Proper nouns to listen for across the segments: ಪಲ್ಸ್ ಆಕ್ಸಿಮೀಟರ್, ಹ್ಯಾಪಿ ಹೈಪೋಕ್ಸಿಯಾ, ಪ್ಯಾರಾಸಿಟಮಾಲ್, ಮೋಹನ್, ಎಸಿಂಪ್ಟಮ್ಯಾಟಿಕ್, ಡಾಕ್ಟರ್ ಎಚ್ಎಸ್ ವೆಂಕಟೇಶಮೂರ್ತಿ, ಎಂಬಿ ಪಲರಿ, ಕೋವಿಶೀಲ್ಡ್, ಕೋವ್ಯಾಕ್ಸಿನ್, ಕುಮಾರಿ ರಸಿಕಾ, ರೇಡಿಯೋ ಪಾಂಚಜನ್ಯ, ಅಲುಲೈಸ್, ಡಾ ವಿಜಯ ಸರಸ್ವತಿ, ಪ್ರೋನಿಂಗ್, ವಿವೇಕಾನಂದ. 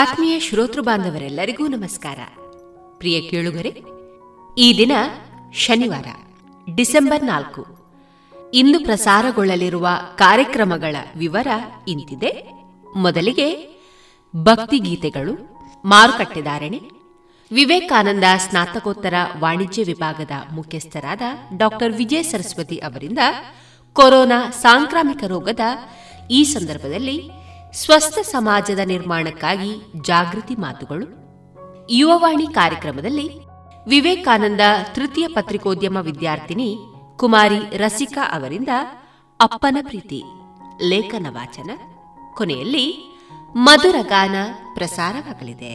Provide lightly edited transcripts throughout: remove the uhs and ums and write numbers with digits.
ಆತ್ಮೀಯ ಶ್ರೋತೃ ಬಾಂಧವರೆಲ್ಲರಿಗೂ ನಮಸ್ಕಾರ. ಪ್ರಿಯ ಕೇಳುಗರೆ, ಈ ದಿನ ಶನಿವಾರ ಡಿಸೆಂಬರ್ 4. ಇಂದು ಪ್ರಸಾರಗೊಳ್ಳಲಿರುವ ಕಾರ್ಯಕ್ರಮಗಳ ವಿವರ ಇಂತಿದೆ. ಮೊದಲಿಗೆ ಭಕ್ತಿಗೀತೆಗಳು, ಮಾರುಕಟ್ಟೆದಾರಣೆ, ವಿವೇಕಾನಂದ ಸ್ನಾತಕೋತ್ತರ ವಾಣಿಜ್ಯ ವಿಭಾಗದ ಮುಖ್ಯಸ್ಥರಾದ ಡಾ ವಿಜಯ ಸರಸ್ವತಿ ಅವರಿಂದ ಕೊರೋನಾ ಸಾಂಕ್ರಾಮಿಕ ರೋಗದ ಈ ಸಂದರ್ಭದಲ್ಲಿ ಸ್ವಸ್ಥ ಸಮಾಜದ ನಿರ್ಮಾಣಕ್ಕಾಗಿ ಜಾಗೃತಿ ಮಾತುಗಳು. ಯುವವಾಣಿ ಕಾರ್ಯಕ್ರಮದಲ್ಲಿ ವಿವೇಕಾನಂದ ತೃತೀಯ ಪತ್ರಿಕೋದ್ಯಮ ವಿದ್ಯಾರ್ಥಿನಿ ಕುಮಾರಿ ರಸಿಕಾ ಅವರಿಂದ ಅಪ್ಪನ ಪ್ರೀತಿ ಲೇಖನ ವಾಚನ. ಕೊನೆಯಲ್ಲಿ ಮಧುರ ಗಾನ ಪ್ರಸಾರವಾಗಲಿದೆ.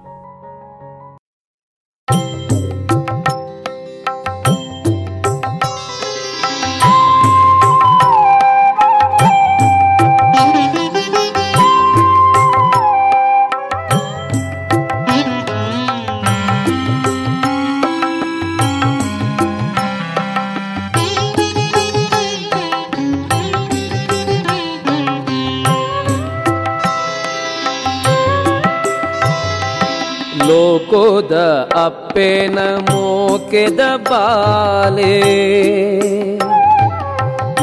ಲೋಕೋದ ಅಪ್ಪೇನ ಮೋಕೆದ ಬಾಲೆ,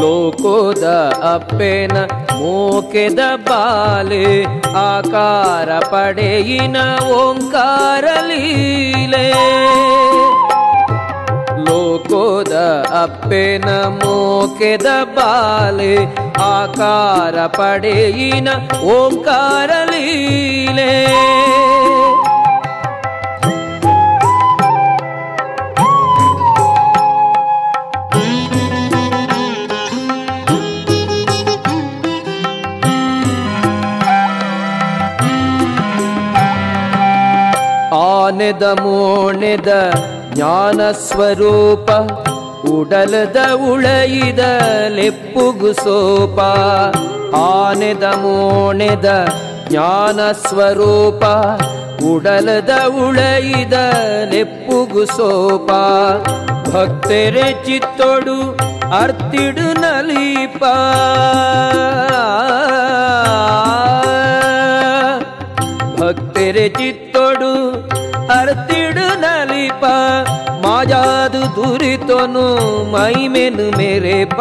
ಲೋಕೋದ ಅಪ್ಪೇನ ಮೋಕೆದ ಬಾಲೆ, ಆಕಾರ ಪಡೆಯಿನ ಓಂಕಾರ ಲೀಲೆ. ಲೋಕೋದ ಅಪ್ಪೇನ ಮೋಕೆದ ಬಾಲೆ, ಆಕಾರ ಪಡೆಯಿನ ಓಂಕಾರ ಲೀಲೆ. ಆನೆದ ಮೋಣೆದ ಜ್ಞಾನ ಸ್ವರೂಪ, ಉಡಲದ ಉಳೆಯಿದ ಲೆಪ್ಪುಗು ಸೋಪ. ಆನೆದ ಮೋಣೆದ ಜ್ಞಾನ ಸ್ವರೂಪ, ಉಡಲದ ಉಳೆಯಿದ ಲೆಪ್ಪುಗು ಸೋಪ. ಭಕ್ತರೆ ಚಿತ್ತೊಡು ಅರ್ತಿಡು ನಲಿಪ, ಭಕ್ತರೆ ಚಿತ್ತೊಡು ಅರ್ತಿಡು ನಲಿಪ. ಮಾಜಾದು ದುರಿತೋನು ಮೈಮೆನು ಮೇರೆಪ.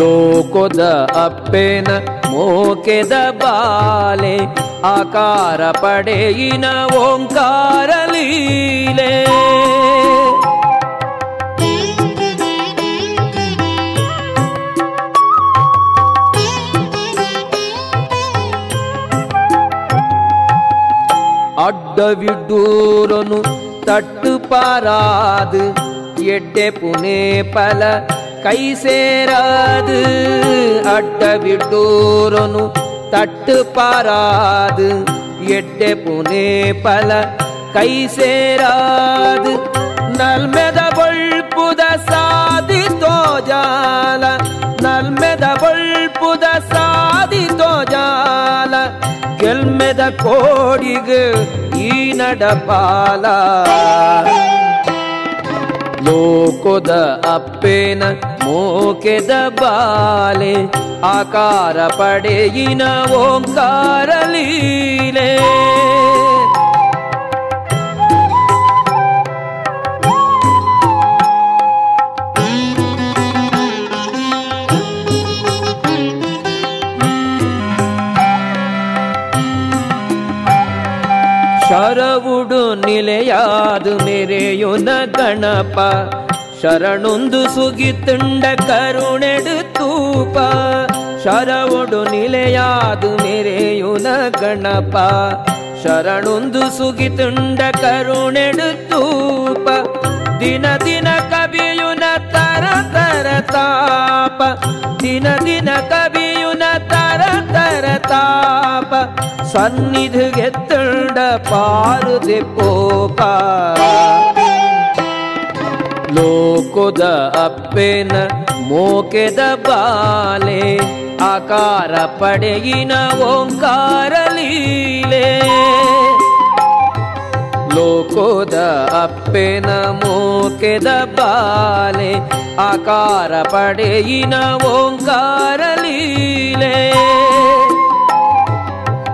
ಲೋಕೋದ ಅಪ್ಪೇನ ಮೋಕೆದ ಬಾಲೆ, ಆಕಾರ ಪಡೆಯಿನ ಓಂಕಾರ ಲೀಲೆ. ಅಡ್ಡವಿಡ್ಡೂರನು தட்டு பாராது எட்டே புனே பல கை சேராது அட்ட விட்டோரனு தட்டு பாராது எட்டே புனே பல கை சேராது நல்மெத பொழ்புத சாதி தோஜால நல்மெத பொழ்புத சாதி தோஜாಲ ಗೆಲ್ಮೆದ ಕೋಡಿಗೆ ಈ ನಡಪಾಲ ಲೋಕದ ಅಪ್ಪೇನ ಮೋಕೆದ ಬಾಲೆ ಆಕಾರ ಪಡೆಯಿನ ಓಂಕಾರ ಲೀಲೆ ಶರವುಡು ನಿಲೆಯಾದು ಮೆರೆಯುನ ಗಣಪ ಶರಣುಂದು ಸುಗಿತುಂಡ ಕರುಣೆಡು ತೂಪ ಶರವುಡು ನಿಲೆಯಾದು ಮೆರೆಯುನ ಗಣಪ ಶರಣುಂದು ಸುಗಿತುಂಡ ಕರುಣೆಡು ತೂಪ ದಿನ ದಿನ ಕವಿಯುನ ತರ ತರ ತಾಪ ದಿನ ದಿನ ಕವಿಯುನ ತರ ತರ ತಾಪ ಸನ್ನಿಧಿಗೆ ತಂಡ ಪಾರುದೆ ಪೋಪ ಲೋಕದ ಅಪ್ಪೇನ ಮೋಕೆದ ಬಾಲೆ ಆಕಾರ ಪಡೆಯಿನ ಓಂಕಾರ ಲೀಲೆ ಲೋಕದ ಅಪ್ಪೇನ ಮೋಕೆದ ಬಾಲೆ ಆಕಾರ ಪಡೆಯಿನ ಓಂಕಾರ ಲೀಲೆ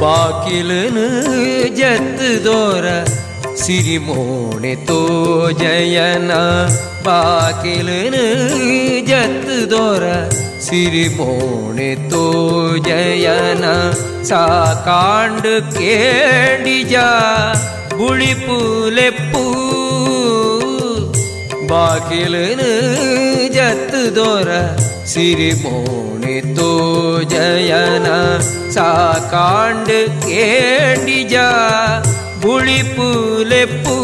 ಬಾಕಿಲನು ಜತ್ತದೋರ ಸಿರಿಮೋಣೆ ತೋಜಯನ ಬಾಕಿಲನು ಜತ್ತದೋರ ಸಿರಿಮೋಣೆ ತೋಜಯನ ಸಾಕಾಂಡು ಕೇಡಿಜ ಬುಳಿಪುಲೆಪ್ಪು ಬಾಕಿಲನು ಜತ್ತದೋರ ಸಿರಿಮೋಣೆ ತೋಜಯನ ಸಾಕಾಂಡು ಕೇಡಿಜ ಬುಳಿಪುಲೆಪ್ಪು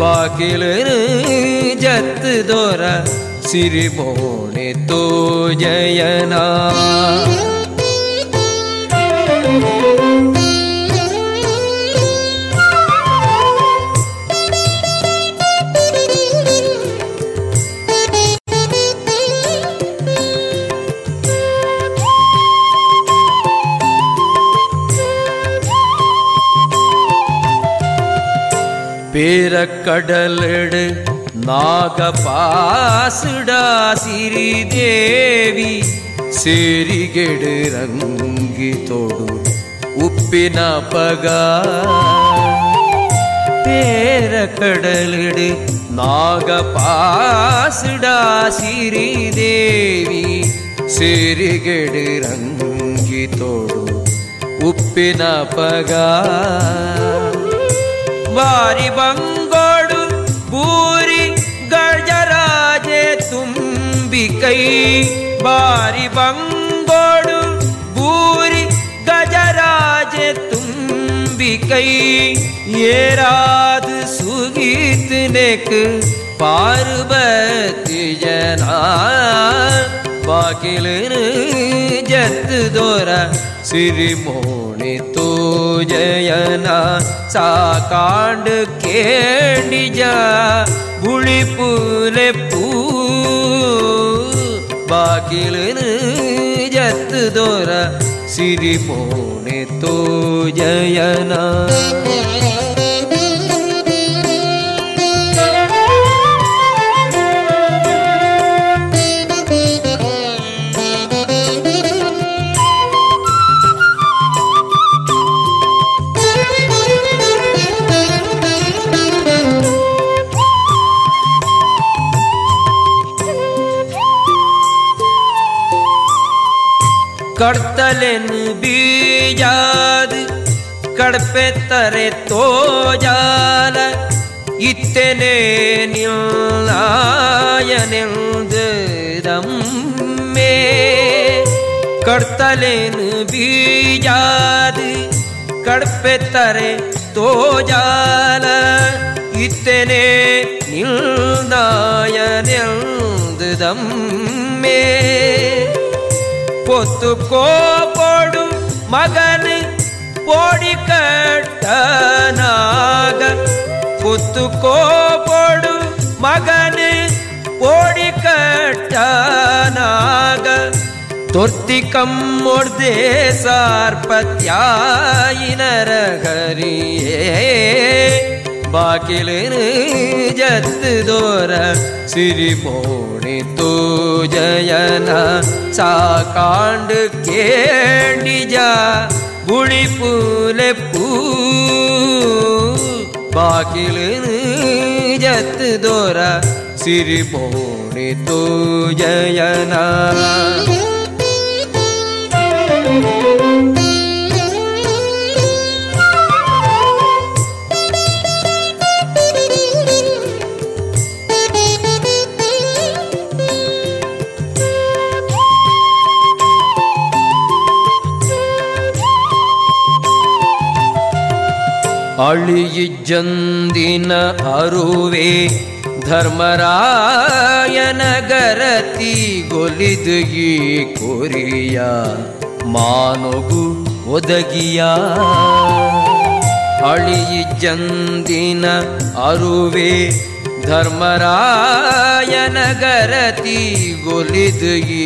ಬಾಕಿಲನು ಜತ್ತದೋರ ಸಿರಿಮೋಣೆ ತೋಜಯನ பேர கடலடு நாகபாசுடா சிறி தேவி சேரிகெடு ரங்கி தொடு உப்பின பகா பேர கடலடு நாகபாசுடா சிறி தேவி சேரிகெடு ரங்கி தொடு உப்பின பகா ವಾರಿ ಬಂಗೋಡು ಬೂರಿ ಗಜರಾಜೆ ತುಂಬಿ ಕೈ ಬಾರಿ ಬಂಗೋಡು ಬೂರಿ ಗಜರಾಜೆ ತುಂಬಿ ಕೈ ಏರಾದು ಸುಗೀತನೆಕು ಪಾರ್ವತಿ ಜನ ಬಾಕಿಲನು ಜತ್ತದೋರ ಸಿರಿಮೋಣಿ ತೋ ಜಯನ ಸಾಕಾಂಡ ಕೇಡಿಜ ಗುಳಿಪುಲೆಪ್ಪು ಬಾಗಿಲನು ಜತ್ತು ದೊರ ಸಿರಿ ಪೋಣೆ ತೋ ಜಯನ ಕಡ್ತಲೆನು ಬೀಜಾದ ಕಡಪೆ ತರೆ ತೋಜಾಲ ಇತ್ತನೆ ನಿಲ್ಲಾಯನೆಂದು ದಮ್ಮೆ ಕಡ್ತಲೆನು ಬೀಜಾದ ಕಡಪೆ ತರೆ ತೋಜಾಲ ಇತ್ತನೆ ನಿಲ್ಲಾಯನೆಂದು ದಮ್ಮೆ பொத்து கோபடும் மகன் போடி கட்டனாக பொத்து கோபடும் மகன் போடி கட்டனாக தொர்த்திகம் மொர்தே சார்பத்யாயினரகரியே ಬಾಗಿಲನು ಜತ್ತು ದೋರ ಸಿರಿ ಪೋಣಿ ತೋ ಜಯನ ಸಾಕಾಂಡ ಕೇಡಿಜ ಗುಳಿಪುಲೆಪ್ಪು ಬಾಗಿಲನು ಜತ್ತು ದೋರ ಸಿರಿ ಪೋಣಿ ತೋ ಜಯನ ಅಳಿಯಿಜ್ಜಂದಿನ ಅರುವೆ ಧರ್ಮರಾಯನ ಗರತಿ ಗೊಲಿದು ಈ ಕೊರಿಯ ಮಾನುಗು ಒದಗಿಯ ಅಳಿಯಿಜ್ಜಂದಿನ ಅರುವೆ ಧರ್ಮರಾಯನ ಗರತಿ ಗೊಲಿದು ಈ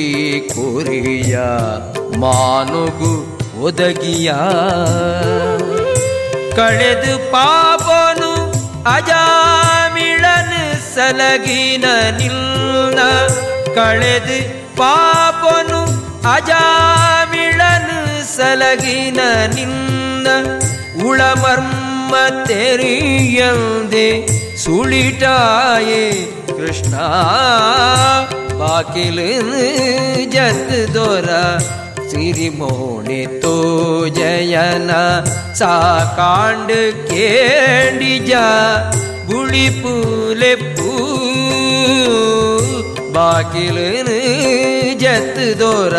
ಕೊರಿಯ ಮಾನುಗು ಒದಗಿಯ ಕಳೆದು ಪಾಪನು ಅಜಾಮಿಳನು ಸಲಗಿನ ನಿಲ್ಲ ಕಳೆದು ಪಾಪನು ಅಜಾಮಿಳನು ಸಲಗಿನ ನಿಲ್ಲ ಉಳಮರ್ಮ ತೆರಿಯಂದೆ ಸುಳಿಟಾಯೆ ಕೃಷ್ಣ ಬಾಗಿಲನು ಜತ್ತು ದೊರ ಸಿರಿಮೋಣಿ ತೋ ಜಯನ ಸಾಕಾಂಡ ಕೇಡಿಜ ಗುಳಿಪುಲೆಪ್ಪು ಬಾಗಿಲನು ಜತ್ತು ದೊರ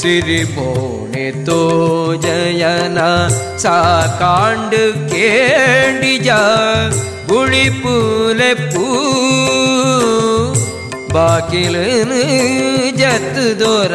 ಸಿರಿಮೋಣಿ ತೋ ಜಯನ ಸಾಕಾಂಡ ಕೇಡಿಜ ಗುಳಿಪುಲೆಪ್ಪು ಬಾಗಿಲನು ಜತ್ತು ದೊರ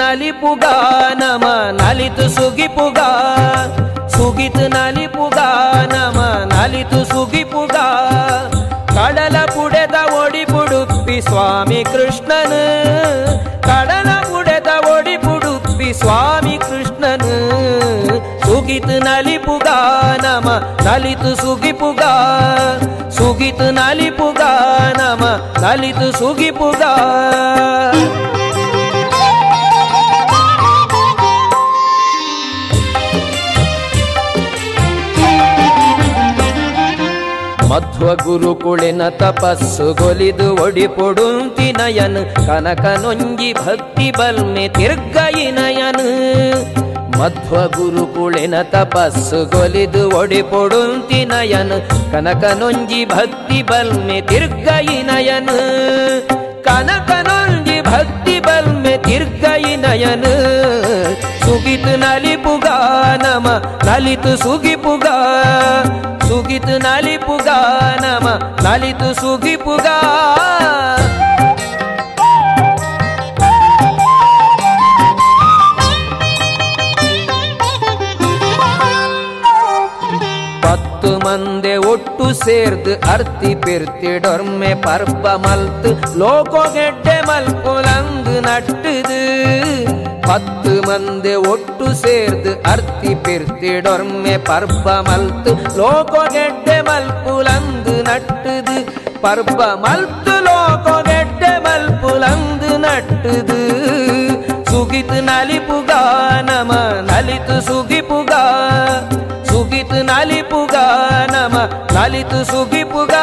ನಲಿಪುಗಾ ನಮ ನಲಿತು ಸುಗಿಪುಗಾ ಸುಗಿತು ನಲಿಪುಗಾ ನಮ ನಲಿತು ಸುಗಿಪುಗಾ ಕಡಲ ಪುಡೆದ ಒಡಿಪುಡುಪ್ಪಿ ಸ್ವಾಮಿ ಕೃಷ್ಣನು ಕಡಲ ಪುಡೆದ ಒಡಿಪುಡುಪ್ಪಿ ಸ್ವಾಮಿ ಸುಗಿತ್ ನಲಿಪುಗ ನಮ ಲಲಿತ ಸುಗಿಪುಗ ಸುಗಿತ್ ನಲಿಪುಗ ನಮ ಲಲಿತ ಸುಗಿಪುಗ ಮಧ್ವ ಗುರುಕುಳಿನ ತಪಸ್ಸು ಗೊಲಿದು ಒಡಿಪೊಡುಂತಿ ನಯನ್ ಕನಕ ನೊಂಗಿ ಭಕ್ತಿ ಬಲ್ಮೆ ತಿರ್ಗಯಿ ನಯನ್ ಮಧ್ವ ಗುರುಕುಳಿನ ತಪಸ್ಸು ಗೊಲಿದು ಒಡಿಪೊಡುಂತಿ ನಯನ್ ಕನಕ ನೊಂಗಿ ಭಕ್ತಿ ಬಲ್ಮೆ ತಿರ್ಗಯಿ ನಯನ್ ಕನಕ ನೊಂಗಿ ಭಕ್ತಿ ಬಲ್ಮೆ ತಿರ್ಗಯಿ ನಯನ್ ಸುಗಿತ್ ನಲಿಪುಗ ನಮ ಲಲಿತ ಸುಗಿಪುಗ ಸುಗಿತ್ ನಲಿಪುಗ ನಮ ಲಲಿತ ಸುಗಿಪುಗ ಪತ್ತು ಮಂದೆ ಒಟ್ಟು ಸೇರ್ದು ಅರ್ತಿ ಪಿರ್ತಿ ಡೊರ್ಮೆ ಪರ್ಪ ಮಲ್ತು ಲೋಕೋಗೆಡ್ಡೆ ಮಲ್ಕೊಲಂದು ನಟ್ಟದು ಪತ್ತು ಮಂದೆ ಒಟ್ಟು ಸೇರ್ದು ಅರ್ತಿ ಪಿರ್ತಿ ಡೊರ್ಮೆ ಪರ್ಪ ಮಲ್ತು ಲೋಕೋಗೆಡ್ಡೆ ಮಲ್ಪುಲಂದು ನಟ್ಟದು ಪರ್ಪ ಮಲ್ತು ಲೋಕೋಗೆಡ್ಡೆ ಮಲ್ಪುಲಂದು ನಟ್ಟದು ಸುಗಿತ್ ನಲಿಪುಗ ನಮ ನಲಿತು ಸುಗಿಪುಗ ಸುಗಿತ್ ನಲಿಪುಗ ನಮ ನಲಿತು ಸುಗಿಪುಗ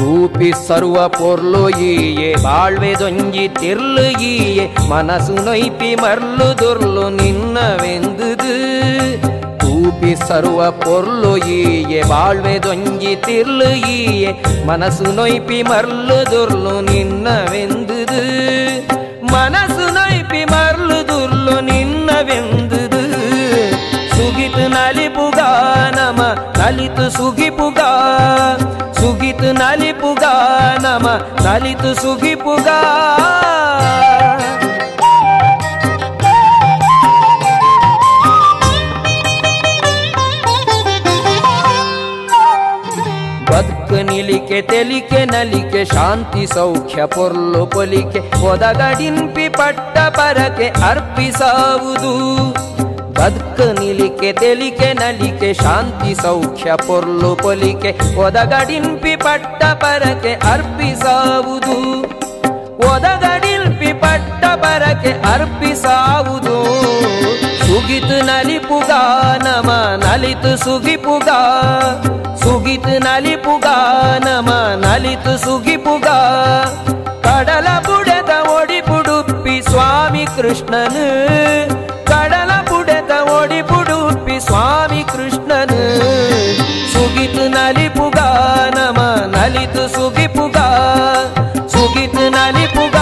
ರೂಪಿ ಸರ್ವ ಪೊರ್ಲು ಈಯೆ ಬಾಳ್ವೆ ದೊಂಜಿ ತಿರ್ಲು ಈಯೆ ಮನಸು ನೊಯ್ಪಿ ಮರ್ಲು ದುರ್ಲು ನಿನ್ನವೆಂದುದು ರೂಪಿ ಸರ್ವ ಪೊರ್ಲು ಈಯೆ ಬಾಳ್ವೆ ದೊಂಜಿ ತಿರ್ಲು ಈಯೆ ಮನಸು ನೊಯ್ಪಿ ಮರ್ಲು ದುರ್ಲು ನಿನ್ನವೆಂದುದು ಮನಸು ನೊಯ್ಪಿ ಮರ್ಲು ದುರ್ಲು ನಿನ್ನವೆಂದುದು ಸುಗಿತ್ ನಲಿಪುಗ ನಮ ಲಲಿತ ಸುಗಿಪುಗ ಸುಗಿತ್ ನಲಿಪುಗ ನಮ ಲಲಿತ ಸುಗಿಪುಗ ಬದುಕು ನಿಲಿಕೆ ತೆಲಿಕೆ ನಲಿಕೆ ಶಾಂತಿ ಸೌಖ್ಯ ಪೊರ್ಲು ಪೊಲಿಕೆ ಒದಗಡಿನ್ಪಿ ಪಟ್ಟ ಪರಕೆ ಅರ್ಪಿಸಾವುದು ಬದುಕು ನಿಲಿಕೆ ತೆಲಿಕೆ ನಲಿಕೆ ಶಾಂತಿ ಸೌಖ್ಯ ಪೊರ್ಲು ಪೊಲಿಕೆ ಒದಗಡಿನ್ಪಿ ಪಟ್ಟ ಪರಕೆ ಅರ್ಪಿಸಾವುದು ಒದಗಡಿನ್ಪಿ ಪಟ್ಟ ಪರಕೆ ಅರ್ಪಿಸಾವುದು ಸುಗಿತ್ ನಲಿಪುಗ ನಮ ನಲಿತು ಸುಗಿಪುಗ ಸುಗಿತ್ ನಲಿಪುಗ ನಮ ನಲಿತು ಸುಗಿಪುಗ ಕಡಲ ಬುಡದ ಒಡಿಪುಡುಪ್ಪಿ ಸ್ವಾಮಿ ಕೃಷ್ಣನು ಕಡಲ ಬುಡದ ಒಡಿಪುಡುಪ್ಪಿ ಸ್ವಾಮಿ ಕೃಷ್ಣನು ಸುಗಿತ್ ನಲಿಪುಗ ನಮ ನಲಿತು ಸುಗಿಪುಗ ಸುಗಿತ್ ನಲಿಪುಗ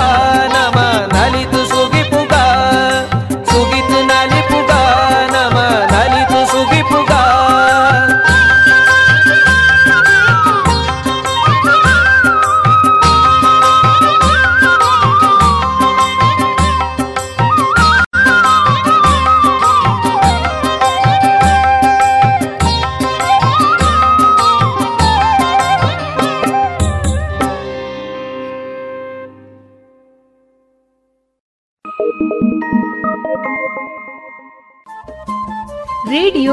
ನಮ ನಲಿತು ಸುಗಿಪುಗ ಸುಗಿತ್ ನಲಿಪುಗ ನಮ ನಲಿತು ಸುಗಿಪುಗ ರೇಡಿಯೋ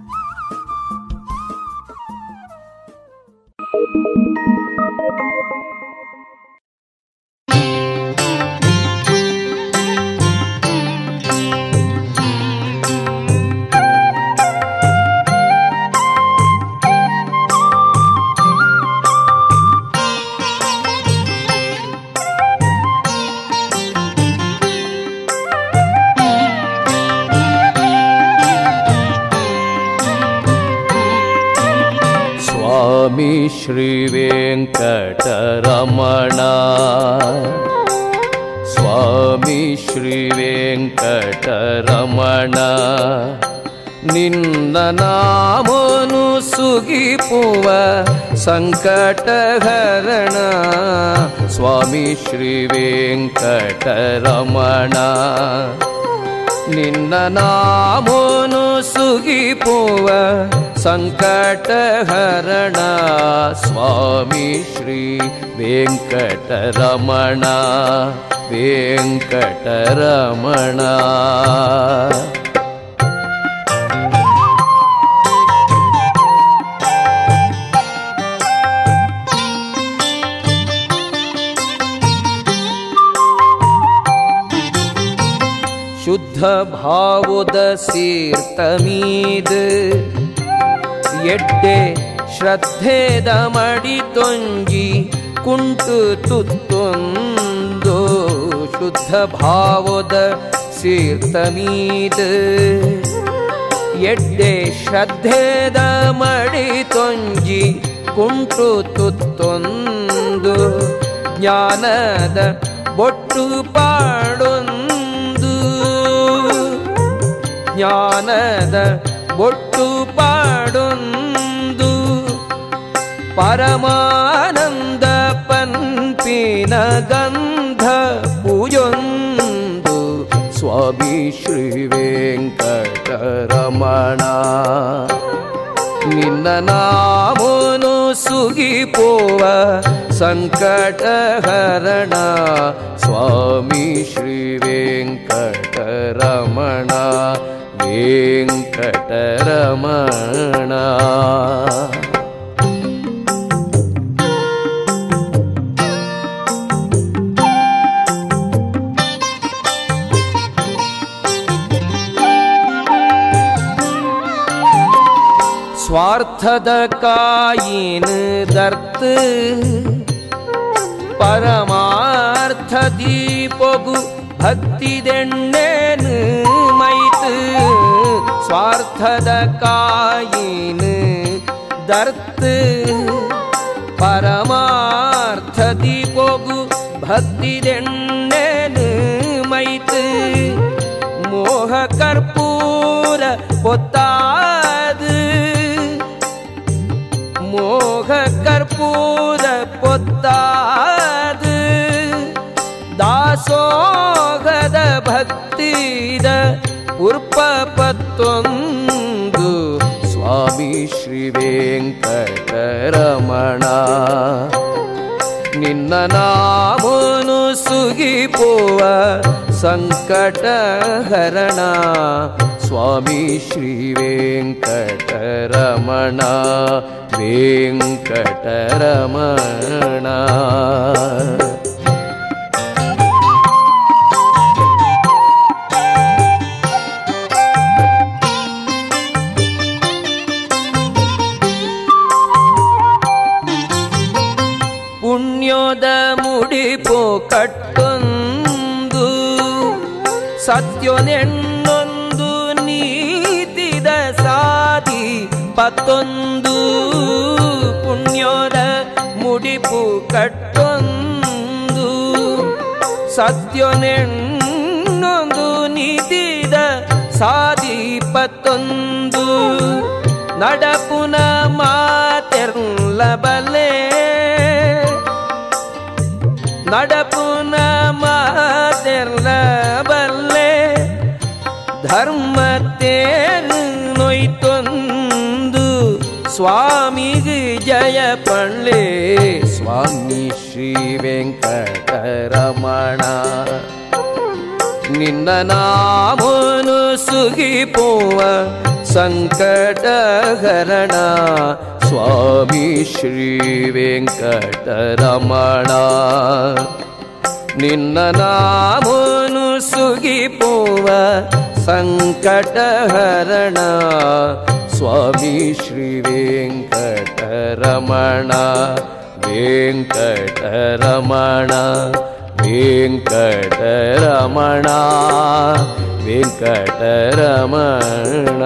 ಶ್ರೀ ವೆಂಕಟರಮಣ ಸ್ವಾಮಿ ಶ್ರೀ ವೆಂಕಟರಮಣ ನಿನ್ನ ನಾಮನು ಸುಗಿಪುವ ಸಂಕಟಹರಣ ಸ್ವಾಮಿ ಶ್ರೀ ವೆಂಕಟರಮಣ ನಿನ್ನ ನಾಮೋನು ಸುಗಿಪುವ ಸಂಕಟ ಹರಣ ಸ್ವಾಮಿ ಶ್ರೀ ವೆಂಕಟರಮಣ ವೆಂಕಟರಮಣ. ಶುದ್ಧ ಭಾವುದ ಸೀರ್ತಮೀದ ಎಡ್ಡೆ ಶ್ರದ್ಧೆದ ಮಡಿ ತೊಂಜಿ ಕುಂಟು ತುತ್ತೊಂದು ಶುದ್ಧ ಭಾವುದ ಸೀರ್ತಮೀದ ಎಡ್ಡೆ ಶ್ರದ್ಧೆದ ಮಡಿ ತೊಂಜಿ ಕುಂಟು ತುತ್ತೊಂದು ಜ್ಞಾನದ ಬೊಟ್ಟು ಪಾಡೊಂದು ಜ್ಞಾನದ ಬೊಟ್ಟು ಪಾಡೊಂದು ಪರಮಾನಂದ ಪಂಪಿನ ಗಂಧ ಪೂಜೊಂದು ಸ್ವಾಮಿ ಶ್ರೀ ವೆಂಕಟರಮಣ ನಿನ್ನ ನಾಮನು ಸುಗಿಪುವ ಸಂಕಟ ಹರಣ ಸ್ವಾಮಿ ಶ್ರೀ ವೆಂಕಟರಮಣ ವೆಂಕಟರಮಣ. ಸ್ವಾರ್ಥದ ಕಾಯಿನ್ ದರ್ತ್ ಪರಮಾರ್ಥ ದೀಪಗು ಭಕ್ತಿದೆಣ್ಣೆನು ಮೈತು ಸ್ವಾರ್ಥದ ಕಾಯಿನ್ ದರ್ತ್ ಪರಮಾರ್ಥ ದೀಪಗು ಭಕ್ತಿದೆಣ್ಣೆನು ಮೈತು ಮೋಹ ಕರ್ಪೂರ ಪೊತ್ತಾದು ಮೋಹ ಕರ್ಪೂರ ಪೊತ್ತಾದ ದಾಸೋಗದ ಭಕ್ತಿದ ಉರ್ಪಪತ್ತೊಂದು ಸ್ವಾಮಿ ಶ್ರೀ ವೆಂಕಟರಮಣ ನಿನ್ನ ನಾಮನು ಸುಗಿಪುವ ಸಂಕಟ ಹರಣ ಸ್ವಾಮಿ ಶ್ರೀ ವೆಂಕಟರಮಣ ವೆಂಕಟರಮಣ. ಪುಣ್ಯೋದ ಮುಡಿಪು ಕಟ್ಟೊಂದು ಸತ್ಯನೆನ್ನೊಂದು ನೀತಿದ ಸಾಧಿ ಪತ್ತೊಂದು ಪುಣ್ಯೋದ ಮುಡಿಪು ಕಟ್ಟೊಂದು ಸತ್ಯನೆನ್ನೊಂದು ನೀತಿದ ಸಾಧಿ ಪತ್ತೊಂದು ನಡಪುನ ಮಾತೆರ್ಲ ಬಲೆ ನಡಪುನ ಮಾತೆರ್ಲ ಬಲ್ಲೆ ಧರ್ಮತೇನು ನೊಯ್ತೊಂದು ಸ್ವಾಮಿಗೆ ಜಯ ಪಳ್ಳೆ ಸ್ವಾಮಿ ಶ್ರೀ ವೆಂಕಟರಮಣ ನಿನ್ನ ನಾಮನು ಸುಗಿಪುವ ಸಂಕಟ ಹರಣ ಸ್ವಾಮಿ ಶ್ರೀ ವೆಂಕಟರಮಣ ನಿನ್ನ ನಾಮನು ಸುಗಿಪುವ ಸಂಕಟ ಹರಣ ಸ್ವಾಮಿ ಶ್ರೀ ವೆಂಕಟರಮಣ ವೆಂಕಟರಮಣ ವೆಂಕಟರಮಣ ವೆಂಕಟರಮಣ.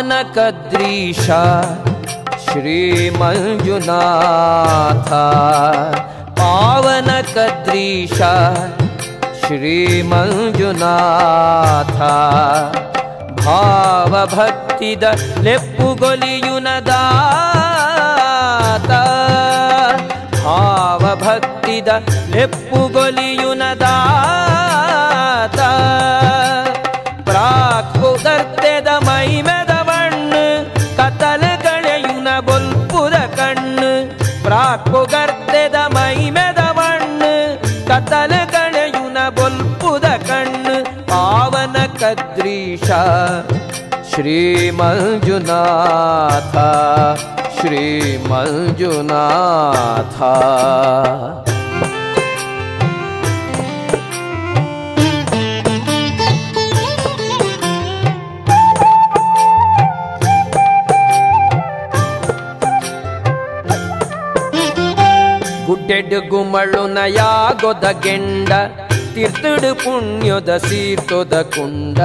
ಮಾನಕದ್ರೀಶ ಶ್ರೀಮಂಜುನಾಥ ಪಾವನಕದ್ರೀಶ ಶ್ರೀಮಂಜುನಾಥ ಭಾವಭಕ್ತಿದ ಲೆಪ್ಪುಗೊಲಿಯುನದಾತ ಭಾವಭಕ್ತಿದ ಲೆಪ್ಪುಗೊಲಿಯುನದಾತ ಪ್ರಾಕೃತರ್ತೆದ ಮೈಮೆದವಣ್ಣು ಕತಲು ಕಳೆಯುನ ಬೊಲ್ಪುರ ಕಣ್ಣು ಪ್ರಾಕೃತರ್ತೆದ ಮೈಮೆದವಣ್ಣು ಕತಲು ಕಳೆಯುನ ಬೊಲ್ಪುದ ಕಣ್ಣು ಪಾವನ ಕದ್ರೀಶ ಶ್ರೀಮಂಜುನಾಥ ಶ್ರೀಮಂಜುನಾಥ. ಗುಡ್ಡೆಡ್ ಗುಮಳು ನಯಾಗೊದ ಗೆಂಡ ತೀರ್ಥಡು ಪುಣ್ಯದ ಸೀರ್ತೊದ ಕುಂಡ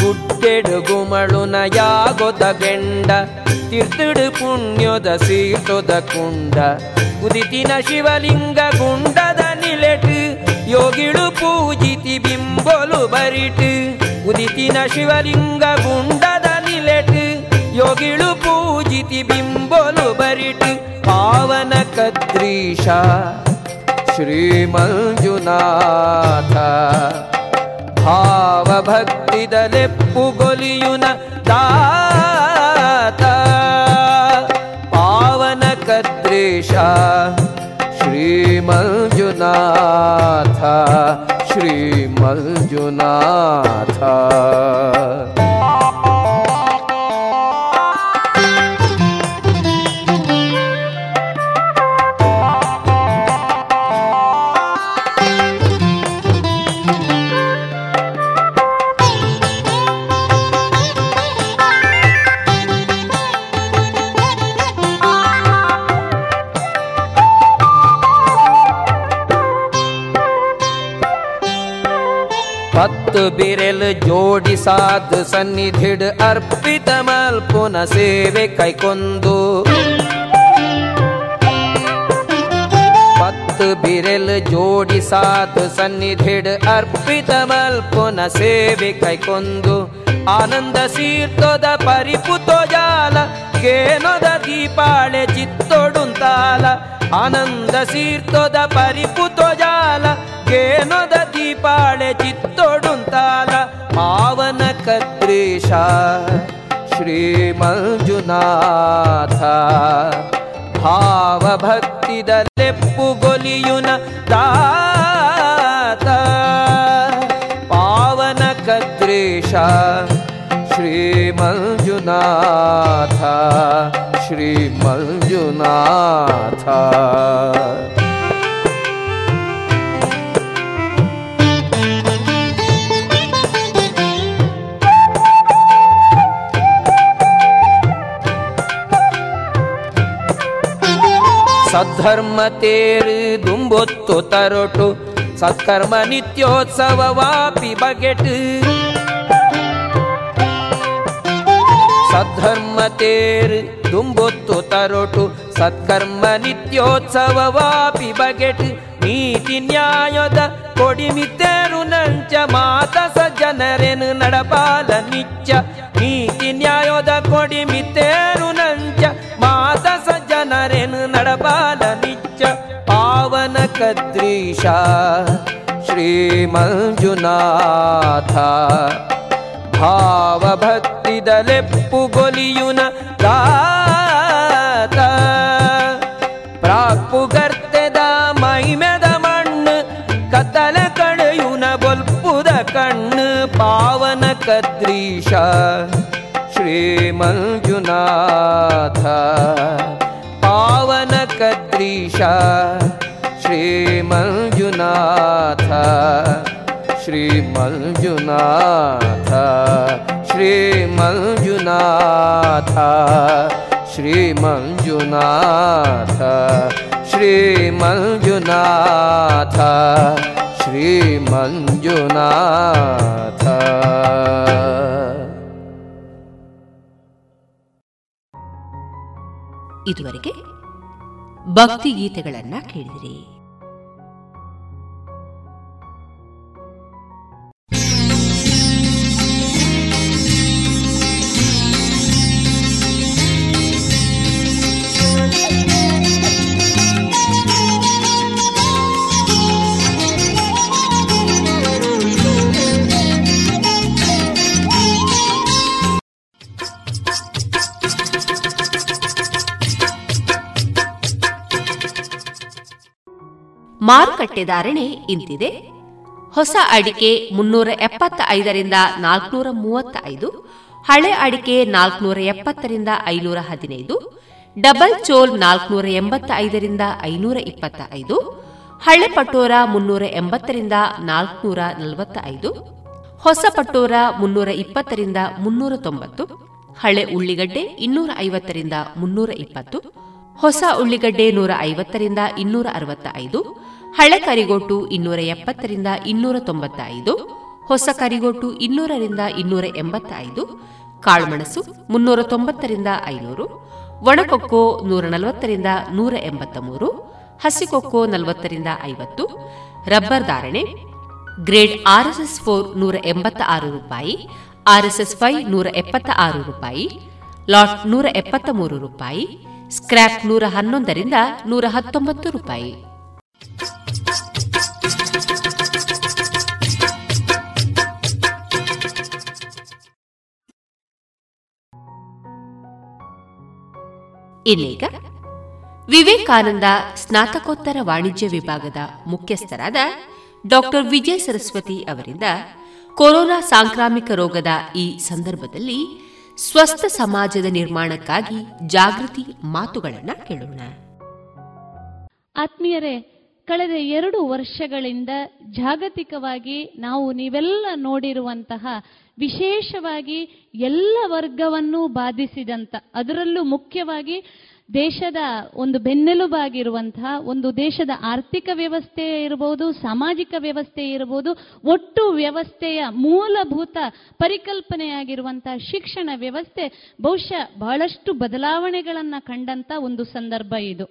ಗುಡ್ಡೆಡು ಗುಮಳು ನಯಾಗೊದ ಗೆಂಡ ತೀರ್ಥಡು ಪುಣ್ಯದ ಸೀರ್ತೊದ ಕುಂಡ ಉದಿತಿನ ಶಿವಲಿಂಗ ಗುಂಡದ ನಿಲೆಟು ಯೋಗಿಳು ಪೂಜಿತಿ ಬಿಂಬೊಲು ಬರಿಟು ಉದಿತಿನ ಶಿವಲಿಂಗ ಗುಂಡದ ನಿಲೆಟು ಯೋಗಿಳು ಪೂಜಿತಿ ಬಿಂಬೊಲು ಬರಿಟು ಪಾವನ ಕದ್ರೀಶ ಶ್ರೀಮಂಜುನಾಥ ಭಾವಭಕ್ತಿದಲೆಪ್ಪುಗೊಲಿಯುನ ದಾತ ಪಾವನ ಕದ್ರೀಶ ಶ್ರೀಮಂಜುನಾಥ ಶ್ರೀಮಂಜುನಾಥ. ಹತ್ತು ಬಿರೆಲ್ ಜೋಡಿ ಸಾಧು ಸನ್ನಿಧಿಡ್ ಅರ್ಪಿತ ಮಲ್ಪುನ ಸೇವೆ ಕೈಕೊಂದು ಹತ್ತು ಬಿರೆಲ್ ಜೋಡಿ ಸಾಧು ಸನ್ನಿಧಿಡ್ ಅರ್ಪಿತ ಮಲ್ಪುನ ಸೇವೆ ಕೈಕೊಂದು ಆನಂದ ಸೀರ್ತೊದ ಪರಿಪುತೋ ಜಾಲ ಕೇನೊದ ದೀಪಾಳೆ ಚಿತ್ತೊಡುಂತಾಲ ಆನಂದ ಸೀರ್ತೊದ ಪರಿಪುತೋ ಜಾಲ ಕೇನೊದ ದೀಪಾಳೆ ಚಿತ್ತೊಡುಂತಾಲ ಪಾವನ ಕದ್ರೀಶ ಶ್ರೀಮಂಜುನಾಥ ಭಾವಭಕ್ತಿದ ಲೆಪ್ಪುಗೊಲಿಯುನ ದಾತ ಪಾವನ ಕದ್ರೀಶ ಶ್ರೀಮಂಜುನಾಥ ಶ್ರೀಮಂಜುನಾಥ. ಸದ್ಧರ್ಮ ತೇರು ದುಂಬೊತ್ತು ತರೊಟು ಸತ್ಕರ್ಮ ನಿತ್ಯೋತ್ಸವ ವಾಪಿ ಬಗೆಟು ಸದ್ಧರ್ಮ ತೇರು ದುಂಬೊತ್ತು ತರೊಟು ಸತ್ಕರ್ಮ ನಿತ್ಯೋತ್ಸವ ವಾಪಿ ಬಗೆಟು ನೀತಿ ನ್ಯಾಯದ ಕೊಡಿಮಿ ತೇರು ನಂಚ ಮಾತ ಸಜ್ಜನರೇನು ನಡಪಾಲ ನಿಚ್ಚ ನೀತಿ ನ್ಯಾಯದ ಕೊಡಿಮಿ ತೇರು ನಂಚ ಮಾತ ಸಜ್ಜನರೇನು ನಡಪಾಲ ನಿಚ್ಚ ಪಾವನ ಕದ್ರೀಶ ಶ್ರೀಮಂಜುನಾಥ ಭಾವಭಕ್ತಿದ ಲೆಪ್ಪುಗೊಲಿಯುನ ದಾತ ಪ್ರಾಪುಗರ್ತೆದ ಮೈಮೆದ ಮಣ್ಣು ಕತ್ತಲ ಕಡೆಯುನ ಬೊಲ್ಪುದ ಕಣ್ಣು ಪಾವನ ಕದ್ರೀಶ ಶ್ರೀಮಂಜುನಾಥ ಪಾವನ ಕದ್ರೀಶ ಶ್ರೀಮಂಜುನಾಥ ಶ್ರೀಮಂಜುನಾಥ ಶ್ರೀಮಂಜುನಾಥ ಶ್ರೀಮಂಜುನಾಥ ಶ್ರೀಮಂಜುನಾಥ ಶ್ರೀ ಮಂಜುನಾಥ. ಇದುವರೆಗೆ ಭಕ್ತಿಗೀತೆಗಳನ್ನ ಕೇಳಿದಿರಿ. ಮಾರುಕಟ್ಟೆ ಧಾರಣೆ ಇಂತಿದೆ. ಹೊಸ ಅಡಿಕೆ 375 ರಿಂದ 435, ಹಳೆ ಅಡಿಕೆ 470 ರಿಂದ 515, ಡಬಲ್ ಚೋಲ್ 485 ರಿಂದ 525, ಹಳೆ ಪಟೋರ 380 ರಿಂದ 445, ಹೊಸ ಪಟೋರ 320 ರಿಂದ 390, ಹಳೆ ಉಳ್ಳಿಗಡ್ಡೆ 250 ರಿಂದ 320, ಹೊಸ ಉಳ್ಳಿಗಡ್ಡೆ 150 ರಿಂದ 265, ಹಳೆ ಕರಿಗೋಟು 270 ರಿಂದ 295, ಹೊಸ ಕರಿಗೋಟು 200 ರಿಂದ 285, ಕಾಳುಮೆಣಸು 390 ರಿಂದ 500, ಒಣಕೊಕ್ಕೋ 140 ರಿಂದ 183, ಹಸಿಕೊಕ್ಕೋ 40 ರಿಂದ 50. ರಬ್ಬರ್ ಧಾರಣೆ ಗ್ರೇಡ್ RSS 4 186 ರೂಪಾಯಿ, RSS 5 176 ರೂಪಾಯಿ, ಲಾಟ್ 173 ರೂಪಾಯಿ, ಸ್ಕ್ರಾಪ್ 111 ರಿಂದ 119 ರೂಪಾಯಿ. ಇನ್ನೀಗ ವಿವೇಕಾನಂದ ಸ್ನಾತಕೋತ್ತರ ವಾಣಿಜ್ಯ ವಿಭಾಗದ ಮುಖ್ಯಸ್ಥರಾದ ಡಾ ವಿಜಯ ಸರಸ್ವತಿ ಅವರಿಂದ ಕೊರೋನಾ ಸಾಂಕ್ರಾಮಿಕ ರೋಗದ ಈ ಸಂದರ್ಭದಲ್ಲಿ ಸ್ವಸ್ಥ ಸಮಾಜದ ನಿರ್ಮಾಣಕ್ಕಾಗಿ ಜಾಗೃತಿ ಮಾತುಗಳನ್ನು ಕೇಳೋಣ. ಆತ್ಮೀಯರೇ, ಕಳೆದ 2 ವರ್ಷಗಳಿಂದ ಜಾಗತಿಕವಾಗಿ ನಾವು ನೀವೆಲ್ಲ ನೋಡಿರುವಂತಹ, ವಿಶೇಷವಾಗಿ ಎಲ್ಲ ವರ್ಗವನ್ನು ಬಾಧಿಸಿದಂಥ, ಅದರಲ್ಲೂ ಮುಖ್ಯವಾಗಿ ದೇಶದ ಒಂದು ಬೆನ್ನೆಲುಬಾಗಿರುವಂತಹ ಒಂದು ದೇಶದ ಆರ್ಥಿಕ ವ್ಯವಸ್ಥೆ ಇರಬಹುದು, ಸಾಮಾಜಿಕ ವ್ಯವಸ್ಥೆ ಇರಬಹುದು, ಒಟ್ಟು ವ್ಯವಸ್ಥೆಯ ಮೂಲಭೂತ ಪರಿಕಲ್ಪನೆಯಾಗಿರುವಂತಹ ಶಿಕ್ಷಣ ವ್ಯವಸ್ಥೆ ಬಹುಶಃ ಬಹಳಷ್ಟು ಬದಲಾವಣೆಗಳನ್ನು ಕಂಡಂತ ಒಂದು ಸಂದರ್ಭ ಇದು.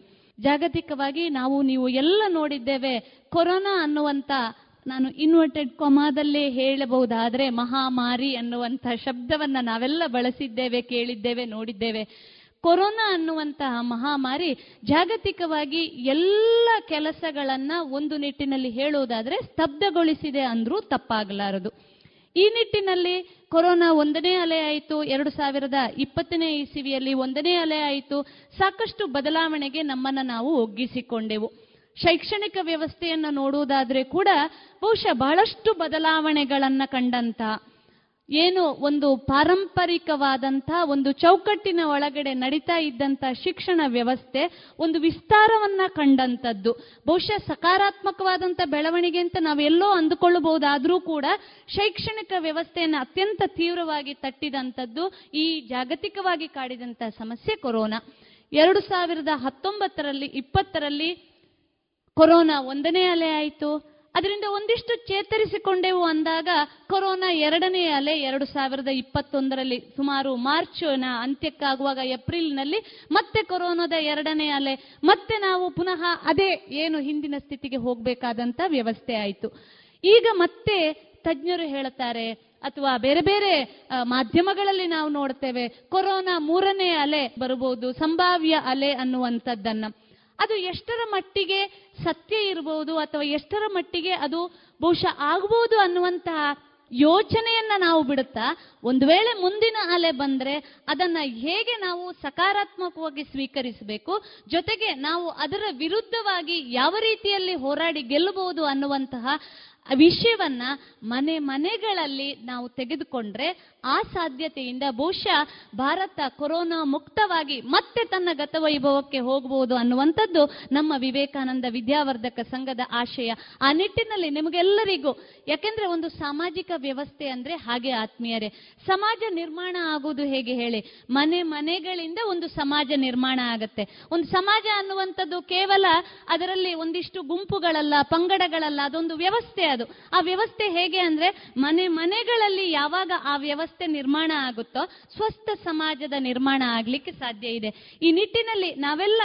ಜಾಗತಿಕವಾಗಿ ನಾವು ನೀವು ಎಲ್ಲ ನೋಡಿದ್ದೇವೆ. ಕೊರೋನಾ ಅನ್ನುವಂಥ, ನಾನು ಇನ್ವರ್ಟೆಡ್ ಕೊಮಾದಲ್ಲೇ ಹೇಳಬಹುದಾದರೆ, ಮಹಾಮಾರಿ ಅನ್ನುವಂಥ ಶಬ್ದವನ್ನು ನಾವೆಲ್ಲ ಬಳಸಿದ್ದೇವೆ, ಕೇಳಿದ್ದೇವೆ, ನೋಡಿದ್ದೇವೆ. ಕೊರೋನಾ ಅನ್ನುವಂತಹ ಮಹಾಮಾರಿ ಜಾಗತಿಕವಾಗಿ ಎಲ್ಲ ಕೆಲಸಗಳನ್ನ ಒಂದು ನಿಟ್ಟಿನಲ್ಲಿ ಹೇಳುವುದಾದ್ರೆ ಸ್ತಬ್ಧಗೊಳಿಸಿದೆ ಅಂದ್ರೂ ತಪ್ಪಾಗಲಾರದು. ಈ ನಿಟ್ಟಿನಲ್ಲಿ ಕೊರೋನಾ 1ನೇ ಅಲೆ ಆಯಿತು, 2020 1ನೇ ಅಲೆ ಆಯಿತು. ಸಾಕಷ್ಟು ಬದಲಾವಣೆಗೆ ನಮ್ಮನ್ನು ನಾವು ಒಗ್ಗಿಸಿಕೊಂಡೆವು. ಶೈಕ್ಷಣಿಕ ವ್ಯವಸ್ಥೆಯನ್ನು ನೋಡುವುದಾದ್ರೆ ಕೂಡ ಬಹುಶಃ ಬಹಳಷ್ಟು ಬದಲಾವಣೆಗಳನ್ನು ಕಂಡಂತ, ಏನು ಒಂದು ಪಾರಂಪರಿಕವಾದಂತಹ ಒಂದು ಚೌಕಟ್ಟಿನ ಒಳಗಡೆ ನಡೀತಾ ಇದ್ದಂಥ ಶಿಕ್ಷಣ ವ್ಯವಸ್ಥೆ ಒಂದು ವಿಸ್ತಾರವನ್ನ ಕಂಡಂಥದ್ದು. ಬಹುಶಃ ಸಕಾರಾತ್ಮಕವಾದಂಥ ಬೆಳವಣಿಗೆ ಅಂತ ನಾವೆಲ್ಲೋ ಅಂದುಕೊಳ್ಳಬಹುದಾದ್ರೂ ಕೂಡ ಶೈಕ್ಷಣಿಕ ವ್ಯವಸ್ಥೆಯನ್ನು ಅತ್ಯಂತ ತೀವ್ರವಾಗಿ ತಟ್ಟಿದಂಥದ್ದು ಈ ಜಾಗತಿಕವಾಗಿ ಕಾಡಿದಂಥ ಸಮಸ್ಯೆ ಕೊರೋನಾ. 2019 2020 ಕೊರೋನಾ 1ನೇ ಅಲೆ ಆಯಿತು. ಅದರಿಂದ ಒಂದಿಷ್ಟು ಚೇತರಿಸಿಕೊಂಡೆವು ಅಂದಾಗ ಕೊರೋನಾ 2ನೇ ಅಲೆ 2021 ಸುಮಾರು ಮಾರ್ಚ್ನ ಅಂತ್ಯಕ್ಕಾಗುವಾಗ ಏಪ್ರಿಲ್ನಲ್ಲಿ ಮತ್ತೆ ಕೊರೋನಾದ 2ನೇ ಅಲೆ, ಮತ್ತೆ ನಾವು ಪುನಃ ಅದೇ ಏನು ಹಿಂದಿನ ಸ್ಥಿತಿಗೆ ಹೋಗಬೇಕಾದಂಥ ವ್ಯವಸ್ಥೆ ಆಯಿತು. ಈಗ ಮತ್ತೆ ತಜ್ಞರು ಹೇಳ್ತಾರೆ ಅಥವಾ ಬೇರೆ ಬೇರೆ ಮಾಧ್ಯಮಗಳಲ್ಲಿ ನಾವು ನೋಡ್ತೇವೆ, ಕೊರೋನಾ 3ನೇ ಅಲೆ ಬರಬಹುದು, ಸಂಭಾವ್ಯ ಅಲೆ ಅನ್ನುವಂಥದ್ದನ್ನ. ಅದು ಎಷ್ಟರ ಮಟ್ಟಿಗೆ ಸತ್ಯ ಇರಬಹುದು ಅಥವಾ ಎಷ್ಟರ ಮಟ್ಟಿಗೆ ಅದು ಬಹುಶಃ ಆಗ್ಬೋದು ಅನ್ನುವಂತಹ ಯೋಚನೆಯನ್ನ ನಾವು ಬಿಡುತ್ತಾ, ಒಂದು ವೇಳೆ ಮುಂದಿನ ಅಲೆ ಬಂದ್ರೆ ಅದನ್ನ ಹೇಗೆ ನಾವು ಸಕಾರಾತ್ಮಕವಾಗಿ ಸ್ವೀಕರಿಸಬೇಕು, ಜೊತೆಗೆ ನಾವು ಅದರ ವಿರುದ್ಧವಾಗಿ ಯಾವ ರೀತಿಯಲ್ಲಿ ಹೋರಾಡಿ ಗೆಲ್ಲಬಹುದು ಅನ್ನುವಂತಹ ವಿಷಯವನ್ನ ಮನೆಗಳಲ್ಲಿ ನಾವು ತೆಗೆದುಕೊಂಡ್ರೆ ಆ ಸಾಧ್ಯತೆಯಿಂದ ಬಹುಶಃ ಭಾರತ ಕೊರೋನಾ ಮುಕ್ತವಾಗಿ ಮತ್ತೆ ತನ್ನ ಗತವೈಭವಕ್ಕೆ ಹೋಗಬಹುದು ಅನ್ನುವಂಥದ್ದು ನಮ್ಮ ವಿವೇಕಾನಂದ ವಿದ್ಯಾವರ್ಧಕ ಸಂಘದ ಆಶಯ. ಆ ನಿಟ್ಟಿನಲ್ಲಿ ನಿಮಗೆಲ್ಲರಿಗೂ, ಯಾಕೆಂದ್ರೆ ಒಂದು ಸಾಮಾಜಿಕ ವ್ಯವಸ್ಥೆ ಅಂದ್ರೆ ಹಾಗೆ ಆತ್ಮೀಯರೇ, ಸಮಾಜ ನಿರ್ಮಾಣ ಆಗುವುದು ಹೇಗೆ ಹೇಳಿ? ಮನೆಗಳಿಂದ ಒಂದು ಸಮಾಜ ನಿರ್ಮಾಣ ಆಗತ್ತೆ. ಒಂದು ಸಮಾಜ ಅನ್ನುವಂಥದ್ದು ಕೇವಲ ಅದರಲ್ಲಿ ಒಂದಿಷ್ಟು ಗುಂಪುಗಳಲ್ಲ, ಪಂಗಡಗಳಲ್ಲ, ಅದೊಂದು ವ್ಯವಸ್ಥೆ. ಅದು ಆ ವ್ಯವಸ್ಥೆ ಹೇಗೆ ಅಂದ್ರೆ ಮನೆಗಳಲ್ಲಿ ಯಾವಾಗ ಆ ವ್ಯವಸ್ಥೆ ನಿರ್ಮಾಣ ಆಗುತ್ತೋ ಸ್ವಸ್ಥ ಸಮಾಜದ ನಿರ್ಮಾಣ ಆಗ್ಲಿಕ್ಕೆ ಸಾಧ್ಯ ಇದೆ. ಈ ನಿಟ್ಟಿನಲ್ಲಿ ನಾವೆಲ್ಲ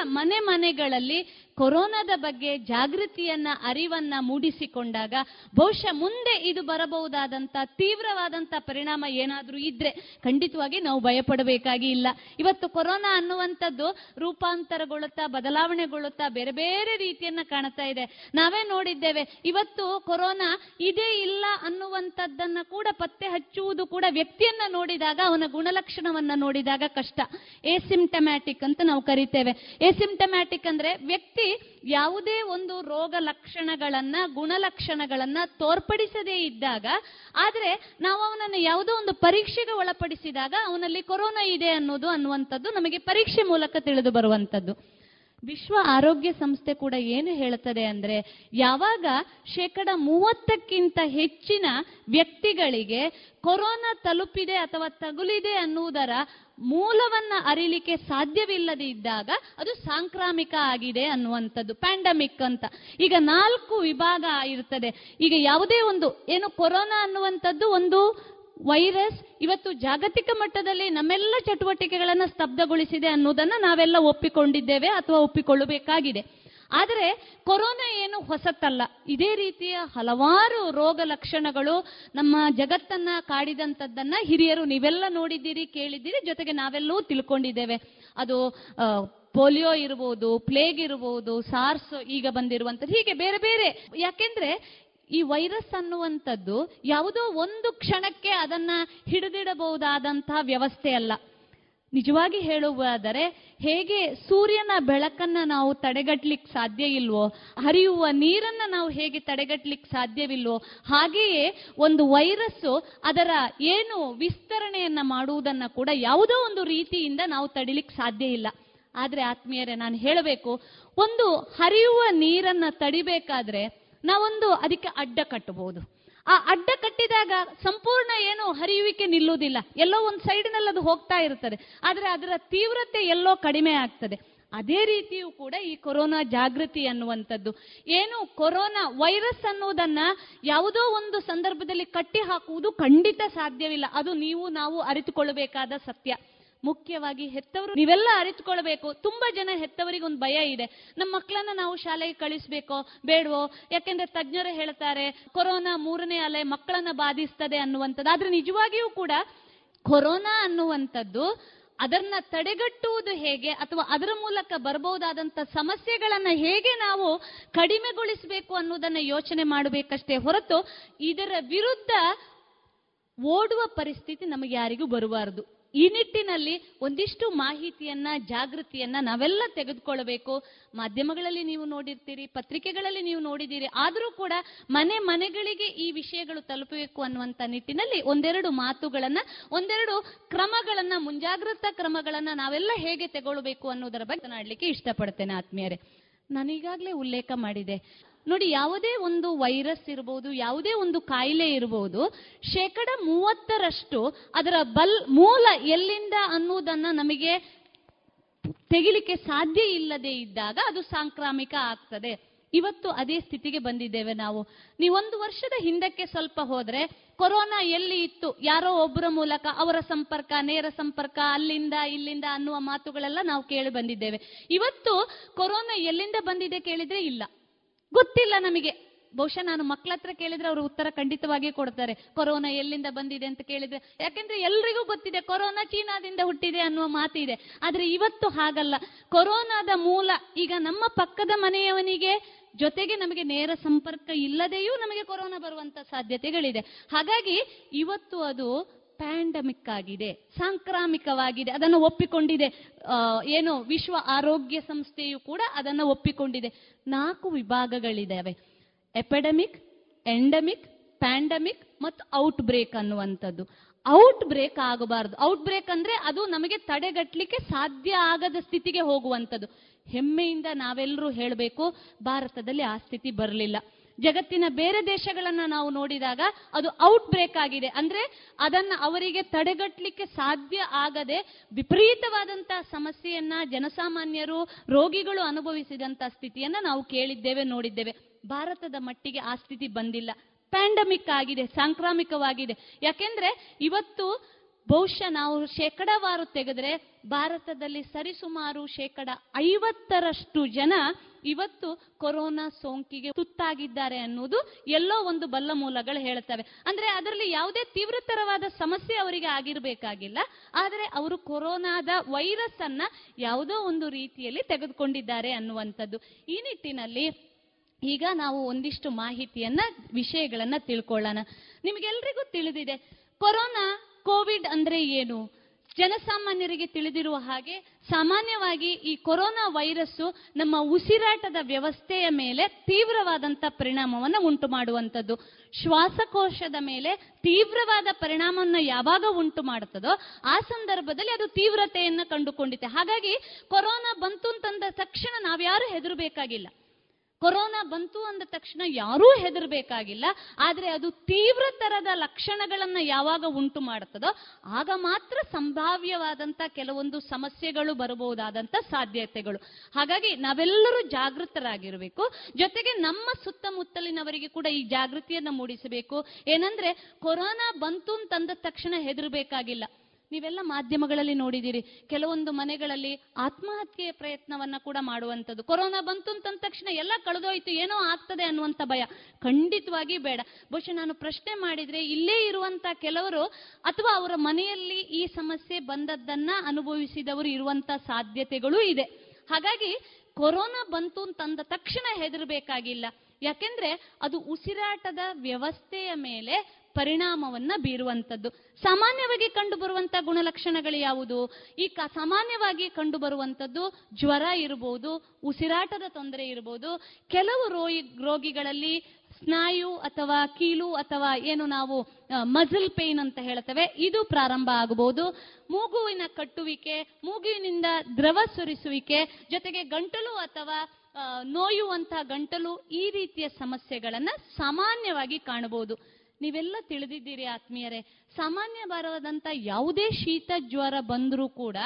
ಮನೆಗಳಲ್ಲಿ ಕೊರೋನಾದ ಬಗ್ಗೆ ಜಾಗೃತಿಯನ್ನ, ಅರಿವನ್ನ ಮೂಡಿಸಿಕೊಂಡಾಗ ಬಹುಶಃ ಮುಂದೆ ಇದು ಬರಬಹುದಾದಂತ ತೀವ್ರವಾದಂತ ಪರಿಣಾಮ ಏನಾದ್ರೂ ಇದ್ರೆ ಖಂಡಿತವಾಗಿ ನಾವು ಭಯಪಡಬೇಕಾಗಿ ಇಲ್ಲ. ಇವತ್ತು ಕೊರೋನಾ ಅನ್ನುವಂಥದ್ದು ರೂಪಾಂತರಗೊಳ್ಳುತ್ತಾ, ಬದಲಾವಣೆಗೊಳ್ಳುತ್ತಾ ಬೇರೆ ಬೇರೆ ರೀತಿಯನ್ನ ಕಾಣ್ತಾ ಇದೆ. ನಾವೇ ನೋಡಿದ್ದೇವೆ, ಇವತ್ತು ಕೊರೋನಾ ಇದೇ ಇಲ್ಲ ಅನ್ನುವಂಥದ್ದನ್ನ ಕೂಡ ಪತ್ತೆ ಹಚ್ಚುವುದು ಕೂಡ ವ್ಯಕ್ತಿಯನ್ನ ನೋಡಿದಾಗ, ಅವನ ಗುಣಲಕ್ಷಣವನ್ನ ನೋಡಿದಾಗ ಕಷ್ಟ. ಎಸಿಂಪ್ಟಮ್ಯಾಟಿಕ್ ಅಂತ ನಾವು ಕರಿತೇವೆ. ಎಸಿಂಪ್ಟಮ್ಯಾಟಿಕ್ ಅಂದ್ರೆ ವ್ಯಕ್ತಿ ಯಾವುದೇ ಒಂದು ರೋಗ ಲಕ್ಷಣಗಳನ್ನ, ಗುಣಲಕ್ಷಣಗಳನ್ನ ತೋರ್ಪಡಿಸದೇ ಇದ್ದಾಗ, ಆದ್ರೆ ನಾವು ಅವನನ್ನು ಯಾವುದೋ ಒಂದು ಪರೀಕ್ಷೆಗೆ ಒಳಪಡಿಸಿದಾಗ ಅವನಲ್ಲಿ ಕೊರೋನಾ ಇದೆ ಅನ್ನುವಂಥದ್ದು ನಮಗೆ ಪರೀಕ್ಷೆ ಮೂಲಕ ತಿಳಿದು ಬರುವಂತದ್ದು. ವಿಶ್ವ ಆರೋಗ್ಯ ಸಂಸ್ಥೆ ಕೂಡ ಏನು ಹೇಳುತ್ತದೆ ಅಂದ್ರೆ, ಯಾವಾಗ 30% ಹೆಚ್ಚಿನ ವ್ಯಕ್ತಿಗಳಿಗೆ ಕೊರೋನಾ ತಲುಪಿದೆ ಅಥವಾ ತಗುಲಿದೆ ಅನ್ನುವುದರ ಮೂಲವನ್ನ ಅರಿಲಿಕ್ಕೆ ಸಾಧ್ಯವಿಲ್ಲದಿದ್ದಾಗ ಅದು ಸಾಂಕ್ರಾಮಿಕ ಆಗಿದೆ ಅನ್ನುವಂಥದ್ದು, ಪ್ಯಾಂಡಮಿಕ್ ಅಂತ. ಈಗ 4 ವಿಭಾಗ ಇರ್ತದೆ. ಈಗ ಯಾವುದೇ ಒಂದು ಕೊರೋನಾ ಅನ್ನುವಂಥದ್ದು ಒಂದು ವೈರಸ್ ಇವತ್ತು ಜಾಗತಿಕ ಮಟ್ಟದಲ್ಲಿ ನಮ್ಮೆಲ್ಲ ಚಟುವಟಿಕೆಗಳನ್ನು ಸ್ತಬ್ಧಗೊಳಿಸಿದೆ ಅನ್ನೋದನ್ನ ನಾವೆಲ್ಲ ಒಪ್ಪಿಕೊಂಡಿದ್ದೇವೆ ಅಥವಾ ಒಪ್ಪಿಕೊಳ್ಳಬೇಕಾಗಿದೆ. ಆದರೆ ಕೊರೋನಾ ಏನು ಹೊಸತಲ್ಲ. ಇದೇ ರೀತಿಯ ಹಲವಾರು ರೋಗ ಲಕ್ಷಣಗಳು ನಮ್ಮ ಜಗತ್ತನ್ನ ಕಾಡಿದಂಥದ್ದನ್ನ ಹಿರಿಯರು ನೀವೆಲ್ಲ ನೋಡಿದ್ದೀರಿ, ಕೇಳಿದ್ದೀರಿ, ಜೊತೆಗೆ ನಾವೆಲ್ಲವೂ ತಿಳ್ಕೊಂಡಿದ್ದೇವೆ. ಅದು ಪೋಲಿಯೋ ಇರಬಹುದು, ಪ್ಲೇಗ್ ಇರಬಹುದು, ಸಾರ್ಸ್ ಈಗ ಬಂದಿರುವಂಥದ್ದು, ಹೀಗೆ ಬೇರೆ ಬೇರೆ. ಯಾಕೆಂದ್ರೆ ಈ ವೈರಸ್ ಅನ್ನುವಂಥದ್ದು ಯಾವುದೋ ಒಂದು ಕ್ಷಣಕ್ಕೆ ಅದನ್ನ ಹಿಡಿದಿಡಬಹುದಾದಂತಹ ವ್ಯವಸ್ಥೆ ಅಲ್ಲ. ನಿಜವಾಗಿ ಹೇಳುವುದಾದರೆ, ಹೇಗೆ ಸೂರ್ಯನ ಬೆಳಕನ್ನ ನಾವು ತಡೆಗಟ್ಟಲಿಕ್ಕೆ ಸಾಧ್ಯ ಇಲ್ವೋ, ಹರಿಯುವ ನೀರನ್ನ ನಾವು ಹೇಗೆ ತಡೆಗಟ್ಟಲಿಕ್ಕೆ ಸಾಧ್ಯವಿಲ್ವೋ, ಹಾಗೆಯೇ ಒಂದು ವೈರಸ್ಸು ಅದರ ವಿಸ್ತರಣೆಯನ್ನ ಮಾಡುವುದನ್ನ ಕೂಡ ಯಾವುದೋ ಒಂದು ರೀತಿಯಿಂದ ನಾವು ತಡಿಲಿಕ್ಕೆ ಸಾಧ್ಯ ಇಲ್ಲ. ಆದ್ರೆ ಆತ್ಮೀಯರೇ, ನಾನು ಹೇಳಬೇಕು, ಒಂದು ಹರಿಯುವ ನೀರನ್ನ ತಡಿಬೇಕಾದ್ರೆ ನಾವೊಂದು ಅದಕ್ಕೆ ಅಡ್ಡ ಕಟ್ಟಬಹುದು. ಆ ಅಡ್ಡ ಕಟ್ಟಿದಾಗ ಸಂಪೂರ್ಣ ಹರಿಯುವಿಕೆ ನಿಲ್ಲುವುದಿಲ್ಲ, ಎಲ್ಲೋ ಒಂದು ಸೈಡ್ನಲ್ಲಿ ಅದು ಹೋಗ್ತಾ ಇರ್ತದೆ, ಆದರೆ ಅದರ ತೀವ್ರತೆ ಎಲ್ಲೋ ಕಡಿಮೆ ಆಗ್ತದೆ. ಅದೇ ರೀತಿಯೂ ಕೂಡ ಈ ಕೊರೋನಾ ಜಾಗೃತಿ ಅನ್ನುವಂಥದ್ದು ಕೊರೋನಾ ವೈರಸ್ ಅನ್ನೋದನ್ನ ಯಾವುದೋ ಒಂದು ಸಂದರ್ಭದಲ್ಲಿ ಕಟ್ಟಿ ಹಾಕುವುದು ಖಂಡಿತ ಸಾಧ್ಯವಿಲ್ಲ. ಅದು ನೀವು ನಾವು ಅರಿತುಕೊಳ್ಳಬೇಕಾದ ಸತ್ಯ. ಮುಖ್ಯವಾಗಿ ಹೆತ್ತವರು ನೀವೆಲ್ಲ ಅರಿತುಕೊಳ್ಬೇಕು. ತುಂಬಾ ಜನ ಹೆತ್ತವರಿಗೆ ಒಂದು ಭಯ ಇದೆ, ನಮ್ಮ ಮಕ್ಕಳನ್ನ ನಾವು ಶಾಲೆಗೆ ಕಳಿಸ್ಬೇಕೋ ಬೇಡವೋ, ಯಾಕೆಂದ್ರೆ ತಜ್ಞರು ಹೇಳ್ತಾರೆ ಕೊರೋನಾ 3ನೇ ಅಲೆ ಮಕ್ಕಳನ್ನ ಬಾಧಿಸ್ತದೆ ಅನ್ನುವಂಥದ್ದು. ಆದ್ರೆ ನಿಜವಾಗಿಯೂ ಕೂಡ ಕೊರೋನಾ ಅನ್ನುವಂಥದ್ದು ಅದನ್ನ ತಡೆಗಟ್ಟುವುದು ಹೇಗೆ ಅಥವಾ ಅದರ ಮೂಲಕ ಬರಬಹುದಾದಂಥ ಸಮಸ್ಯೆಗಳನ್ನ ಹೇಗೆ ನಾವು ಕಡಿಮೆಗೊಳಿಸಬೇಕು ಅನ್ನೋದನ್ನ ಯೋಚನೆ ಮಾಡಬೇಕಷ್ಟೇ ಹೊರತು ಇದರ ವಿರುದ್ಧ ಓಡುವ ಪರಿಸ್ಥಿತಿ ನಮಗೆ ಯಾರಿಗೂ ಬರಬಾರದು. ಈ ನಿಟ್ಟಿನಲ್ಲಿ ಒಂದಿಷ್ಟು ಮಾಹಿತಿಯನ್ನ, ಜಾಗೃತಿಯನ್ನ ನಾವೆಲ್ಲ ತೆಗೆದುಕೊಳ್ಳಬೇಕು. ಮಾಧ್ಯಮಗಳಲ್ಲಿ ನೀವು ನೋಡಿರ್ತೀರಿ, ಪತ್ರಿಕೆಗಳಲ್ಲಿ ನೀವು ನೋಡಿದ್ದೀರಿ. ಆದರೂ ಕೂಡ ಮನೆಗಳಿಗೆ ಈ ವಿಷಯಗಳು ತಲುಪಬೇಕು ಅನ್ನುವಂಥ ನಿಟ್ಟಿನಲ್ಲಿ ಒಂದೆರಡು ಮಾತುಗಳನ್ನ, ಒಂದೆರಡು ಕ್ರಮಗಳನ್ನ, ಮುಂಜಾಗ್ರತಾ ಕ್ರಮಗಳನ್ನ ನಾವೆಲ್ಲ ಹೇಗೆ ತಗೊಳ್ಬೇಕು ಅನ್ನೋದರ ಬಗ್ಗೆ ಮಾತನಾಡಲಿಕ್ಕೆ ಇಷ್ಟಪಡ್ತೇನೆ ಆತ್ಮೀಯರೇ. ನಾನೀಗಾಗಲೇ ಉಲ್ಲೇಖ ಮಾಡಿದೆ ನೋಡಿ, ಯಾವುದೇ ಒಂದು ವೈರಸ್ ಇರಬಹುದು, ಯಾವುದೇ ಒಂದು ಕಾಯಿಲೆ ಇರಬಹುದು, 30% ಅದರ ಮೂಲ ಎಲ್ಲಿಂದ ಅನ್ನುವುದನ್ನ ನಮಗೆ ತೆಗಿಲಿಕ್ಕೆ ಸಾಧ್ಯ ಇಲ್ಲದೆ ಇದ್ದಾಗ ಅದು ಸಾಂಕ್ರಾಮಿಕ ಆಗ್ತದೆ. ಇವತ್ತು ಅದೇ ಸ್ಥಿತಿಗೆ ಬಂದಿದ್ದೇವೆ ನಾವು. ನೀವೊಂದು ವರ್ಷದ ಹಿಂದಕ್ಕೆ ಸ್ವಲ್ಪ ಹೋದ್ರೆ ಕೊರೋನಾ ಎಲ್ಲಿ ಇತ್ತು, ಯಾರೋ ಒಬ್ಬರ ಮೂಲಕ ಅವರ ಸಂಪರ್ಕ, ನೇರ ಸಂಪರ್ಕ, ಅಲ್ಲಿಂದ ಇಲ್ಲಿಂದ ಅನ್ನುವ ಮಾತುಗಳೆಲ್ಲ ನಾವು ಕೇಳಿ ಬಂದಿದ್ದೇವೆ. ಇವತ್ತು ಕೊರೋನಾ ಎಲ್ಲಿಂದ ಬಂದಿದೆ ಕೇಳಿದ್ರೆ ಇಲ್ಲ, ಗೊತ್ತಿಲ್ಲ ನಮಗೆ. ಬಹುಶಃ ನಾನು ಮಕ್ಕಳ ಹತ್ರ ಕೇಳಿದ್ರೆ ಅವರು ಉತ್ತರ ಖಂಡಿತವಾಗಿ ಕೊಡ್ತಾರೆ, ಕೊರೋನಾ ಎಲ್ಲಿಂದ ಬಂದಿದೆ ಅಂತ ಕೇಳಿದ್ರೆ. ಯಾಕೆಂದ್ರೆ ಎಲ್ರಿಗೂ ಗೊತ್ತಿದೆ ಕೊರೋನಾ ಚೀನಾದಿಂದ ಹುಟ್ಟಿದೆ ಅನ್ನುವ ಮಾತಿದೆ. ಆದ್ರೆ ಇವತ್ತು ಹಾಗಲ್ಲ. ಕೊರೋನಾದ ಮೂಲ ಈಗ ನಮ್ಮ ಪಕ್ಕದ ಮನೆಯವನಿಗೆ, ಜೊತೆಗೆ ನಮಗೆ ನೇರ ಸಂಪರ್ಕ ಇಲ್ಲದೆಯೂ ನಮಗೆ ಕೊರೋನಾ ಬರುವಂತ ಸಾಧ್ಯತೆಗಳಿದೆ. ಹಾಗಾಗಿ ಇವತ್ತು ಅದು ಪ್ಯಾಂಡಮಿಕ್ ಆಗಿದೆ, ಸಾಂಕ್ರಾಮಿಕವಾಗಿದೆ. ಅದನ್ನು ಒಪ್ಪಿಕೊಂಡಿದೆ ವಿಶ್ವ ಆರೋಗ್ಯ ಸಂಸ್ಥೆಯು ಕೂಡ ಅದನ್ನು ಒಪ್ಪಿಕೊಂಡಿದೆ. 4 ವಿಭಾಗಗಳಿದ್ದಾವೆ: ಎಪಿಡೆಮಿಕ್, ಎಂಡಮಿಕ್, ಪ್ಯಾಂಡಮಿಕ್ ಮತ್ತು ಔಟ್ ಬ್ರೇಕ್ ಅನ್ನುವಂಥದ್ದು. ಔಟ್ ಬ್ರೇಕ್ ಆಗಬಾರದು. ಔಟ್ ಬ್ರೇಕ್ ಅಂದ್ರೆ ಅದು ನಮಗೆ ತಡೆಗಟ್ಟಲಿಕ್ಕೆ ಸಾಧ್ಯ ಆಗದ ಸ್ಥಿತಿಗೆ ಹೋಗುವಂಥದ್ದು. ಹೆಮ್ಮೆಯಿಂದ ನಾವೆಲ್ಲರೂ ಹೇಳಬೇಕು, ಭಾರತದಲ್ಲಿ ಆ ಸ್ಥಿತಿ ಬರಲಿಲ್ಲ. ಜಗತ್ತಿನ ಬೇರೆ ದೇಶಗಳನ್ನ ನಾವು ನೋಡಿದಾಗ ಅದು ಔಟ್ ಬ್ರೇಕ್ ಆಗಿದೆ ಅಂದ್ರೆ ಅದನ್ನ ಅವರಿಗೆ ತಡೆಗಟ್ಟಲಿಕ್ಕೆ ಸಾಧ್ಯ ಆಗದೆ ವಿಪರೀತವಾದಂತಹ ಸಮಸ್ಯೆಯನ್ನ ಜನಸಾಮಾನ್ಯರು, ರೋಗಿಗಳು ಅನುಭವಿಸಿದಂತಹ ಸ್ಥಿತಿಯನ್ನ ನಾವು ಕೇಳಿದ್ದೇವೆ, ನೋಡಿದ್ದೇವೆ. ಭಾರತದ ಮಟ್ಟಿಗೆ ಆ ಸ್ಥಿತಿ ಬಂದಿಲ್ಲ. ಪ್ಯಾಂಡಮಿಕ್ ಆಗಿದೆ, ಸಾಂಕ್ರಾಮಿಕವಾಗಿದೆ. ಯಾಕೆಂದ್ರೆ ಇವತ್ತು ಬಹುಶಃ ನಾವು ಶೇಕಡಾವಾರು ತೆಗೆದ್ರೆ ಭಾರತದಲ್ಲಿ ಸರಿಸುಮಾರು 50% ಜನ ಇವತ್ತು ಕೊರೋನಾ ಸೋಂಕಿಗೆ ತುತ್ತಾಗಿದ್ದಾರೆ ಅನ್ನುವುದು ಎಲ್ಲೋ ಒಂದು ಬಲ್ಲ ಮೂಲಗಳು ಹೇಳ್ತವೆ. ಅಂದ್ರೆ ಅದರಲ್ಲಿ ಯಾವುದೇ ತೀವ್ರತರವಾದ ಸಮಸ್ಯೆ ಅವರಿಗೆ ಆಗಿರಬೇಕಾಗಿಲ್ಲ, ಆದರೆ ಅವರು ಕೊರೋನಾದ ವೈರಸ್ ಅನ್ನ ಯಾವುದೋ ಒಂದು ರೀತಿಯಲ್ಲಿ ತೆಗೆದುಕೊಂಡಿದ್ದಾರೆ ಅನ್ನುವಂಥದ್ದು. ಈ ನಿಟ್ಟಿನಲ್ಲಿ ಈಗ ನಾವು ಒಂದಿಷ್ಟು ಮಾಹಿತಿಯನ್ನ, ವಿಷಯಗಳನ್ನ ತಿಳ್ಕೊಳ್ಳೋಣ. ನಿಮಗೆಲ್ರಿಗೂ ತಿಳಿದಿದೆ ಕೊರೋನಾ, ಕೋವಿಡ್ ಅಂದ್ರೆ ಏನು. ಜನಸಾಮಾನ್ಯರಿಗೆ ತಿಳಿದಿರುವ ಹಾಗೆ ಸಾಮಾನ್ಯವಾಗಿ ಈ ಕೊರೋನಾ ವೈರಸ್ಸು ನಮ್ಮ ಉಸಿರಾಟದ ವ್ಯವಸ್ಥೆಯ ಮೇಲೆ ತೀವ್ರವಾದಂಥ ಪರಿಣಾಮವನ್ನು ಉಂಟು ಮಾಡುವಂಥದ್ದು. ಶ್ವಾಸಕೋಶದ ಮೇಲೆ ತೀವ್ರವಾದ ಪರಿಣಾಮವನ್ನು ಯಾವಾಗ ಉಂಟು ಮಾಡುತ್ತದೋ ಆ ಸಂದರ್ಭದಲ್ಲಿ ಅದು ತೀವ್ರತೆಯನ್ನು ಕಂಡುಕೊಂಡಿದೆ. ಹಾಗಾಗಿ ಕೊರೋನಾ ಬಂತು ಅಂತಂದ ತಕ್ಷಣ ನಾವ್ಯಾರು ಹೆದರಬೇಕಾಗಿಲ್ಲ, ಕೊರೋನಾ ಬಂತು ಅಂದ ತಕ್ಷಣ ಯಾರೂ ಹೆದರಬೇಕಾಗಿಲ್ಲ. ಆದರೆ ಅದು ತೀವ್ರತರದ ಲಕ್ಷಣಗಳನ್ನು ಯಾವಾಗ ಉಂಟು ಮಾಡುತ್ತದೋ ಆಗ ಮಾತ್ರ ಸಂಭಾವ್ಯವಾದಂಥ ಕೆಲವೊಂದು ಸಮಸ್ಯೆಗಳು ಬರಬಹುದಾದಂಥ ಸಾಧ್ಯತೆಗಳು. ಹಾಗಾಗಿ ನಾವೆಲ್ಲರೂ ಜಾಗೃತರಾಗಿರಬೇಕು. ಜೊತೆಗೆ ನಮ್ಮ ಸುತ್ತಮುತ್ತಲಿನವರಿಗೆ ಕೂಡ ಈ ಜಾಗೃತಿಯನ್ನು ಮೂಡಿಸಬೇಕು. ಏನಂದ್ರೆ ಕೊರೋನಾ ಬಂತು ಅಂತಂದ ತಕ್ಷಣ ಹೆದರಬೇಕಾಗಿಲ್ಲ. ನೀವೆಲ್ಲ ಮಾಧ್ಯಮಗಳಲ್ಲಿ ನೋಡಿದ್ದೀರಿ, ಕೆಲವೊಂದು ಮನೆಗಳಲ್ಲಿ ಆತ್ಮಹತ್ಯೆಯ ಪ್ರಯತ್ನವನ್ನ ಕೂಡ ಮಾಡುವಂಥದ್ದು. ಕೊರೋನಾ ಬಂತು ಅಂತಂದ ತಕ್ಷಣ ಎಲ್ಲ ಕಳೆದೋಯ್ತು, ಏನೋ ಆಗ್ತದೆ ಅನ್ನುವಂಥ ಭಯ ಖಂಡಿತವಾಗಿ ಬೇಡ. ಬಹುಶಃ ನಾನು ಪ್ರಶ್ನೆ ಮಾಡಿದ್ರೆ ಇಲ್ಲೇ ಇರುವಂತ ಕೆಲವರು ಅಥವಾ ಅವರ ಮನೆಯಲ್ಲಿ ಈ ಸಮಸ್ಯೆ ಬಂದದ್ದನ್ನ ಅನುಭವಿಸಿದವರು ಇರುವಂತ ಸಾಧ್ಯತೆಗಳೂ ಇದೆ. ಹಾಗಾಗಿ ಕೊರೋನಾ ಬಂತು ಅಂತಂದ ತಕ್ಷಣ ಹೆದರಬೇಕಾಗಿಲ್ಲ. ಯಾಕೆಂದ್ರೆ ಅದು ಉಸಿರಾಟದ ವ್ಯವಸ್ಥೆಯ ಮೇಲೆ ಪರಿಣಾಮವನ್ನ ಬೀರುವಂಥದ್ದು. ಸಾಮಾನ್ಯವಾಗಿ ಕಂಡುಬರುವಂಥ ಗುಣಲಕ್ಷಣಗಳು ಯಾವುದು? ಈ ಸಾಮಾನ್ಯವಾಗಿ ಕಂಡುಬರುವಂಥದ್ದು ಜ್ವರ ಇರಬಹುದು, ಉಸಿರಾಟದ ತೊಂದರೆ ಇರಬಹುದು. ಕೆಲವು ರೋಗಿಗಳಲ್ಲಿ ಸ್ನಾಯು ಅಥವಾ ಕೀಲು ಅಥವಾ ಏನು ನಾವು ಮಸಲ್ ಪೇನ್ ಅಂತ ಹೇಳ್ತೇವೆ, ಇದು ಪ್ರಾರಂಭ ಆಗಬಹುದು. ಮೂಗುವಿನ ಕಟ್ಟುವಿಕೆ, ಮೂಗುವಿನಿಂದ ದ್ರವ ಸುರಿಸುವಿಕೆ, ಜೊತೆಗೆ ಗಂಟಲು ಅಥವಾ ನೋಯುವಂತಹ ಗಂಟಲು, ಈ ರೀತಿಯ ಸಮಸ್ಯೆಗಳನ್ನ ಸಾಮಾನ್ಯವಾಗಿ ಕಾಣಬಹುದು. ನೀವೆಲ್ಲ ತಿಳಿದಿದ್ದೀರಿ ಆತ್ಮೀಯರೇ, ಸಾಮಾನ್ಯವಾದಂಥ ಯಾವುದೇ ಶೀತ ಜ್ವರ ಬಂದರೂ ಕೂಡ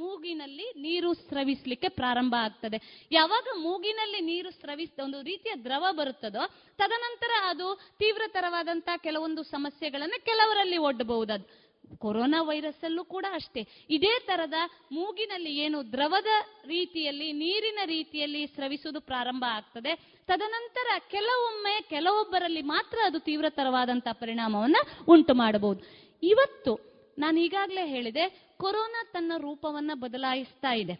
ಮೂಗಿನಲ್ಲಿ ನೀರು ಸ್ರವಿಸಲಿಕ್ಕೆ ಪ್ರಾರಂಭ ಆಗ್ತದೆ. ಯಾವಾಗ ಮೂಗಿನಲ್ಲಿ ನೀರು ಸ್ರವಿಸಿದ ಒಂದು ರೀತಿಯ ದ್ರವ ಬರುತ್ತದೋ ತದನಂತರ ಅದು ತೀವ್ರತರವಾದಂಥ ಕೆಲವೊಂದು ಸಮಸ್ಯೆಗಳನ್ನು ಕೆಲವರಲ್ಲಿ ಒಡ್ಡಬಹುದು. ಅದು ಕೊರೋನಾ ವೈರಸ್ ಅಲ್ಲೂ ಕೂಡ ಅಷ್ಟೇ. ಇದೇ ತರದ ಮೂಗಿನಲ್ಲಿ ಏನು ದ್ರವದ ರೀತಿಯಲ್ಲಿ, ನೀರಿನ ರೀತಿಯಲ್ಲಿ ಸ್ರವಿಸುವುದು ಪ್ರಾರಂಭ ಆಗ್ತದೆ. ತದನಂತರ ಕೆಲವೊಮ್ಮೆ ಕೆಲವೊಬ್ಬರಲ್ಲಿ ಮಾತ್ರ ಅದು ತೀವ್ರತರವಾದಂತಹ ಪರಿಣಾಮವನ್ನು ಉಂಟು ಮಾಡಬಹುದು. ಇವತ್ತು ನಾನು ಈಗಾಗಲೇ ಹೇಳಿದೆ, ಕೊರೋನಾ ತನ್ನ ರೂಪವನ್ನ ಬದಲಾಯಿಸ್ತಾ ಇದೆ.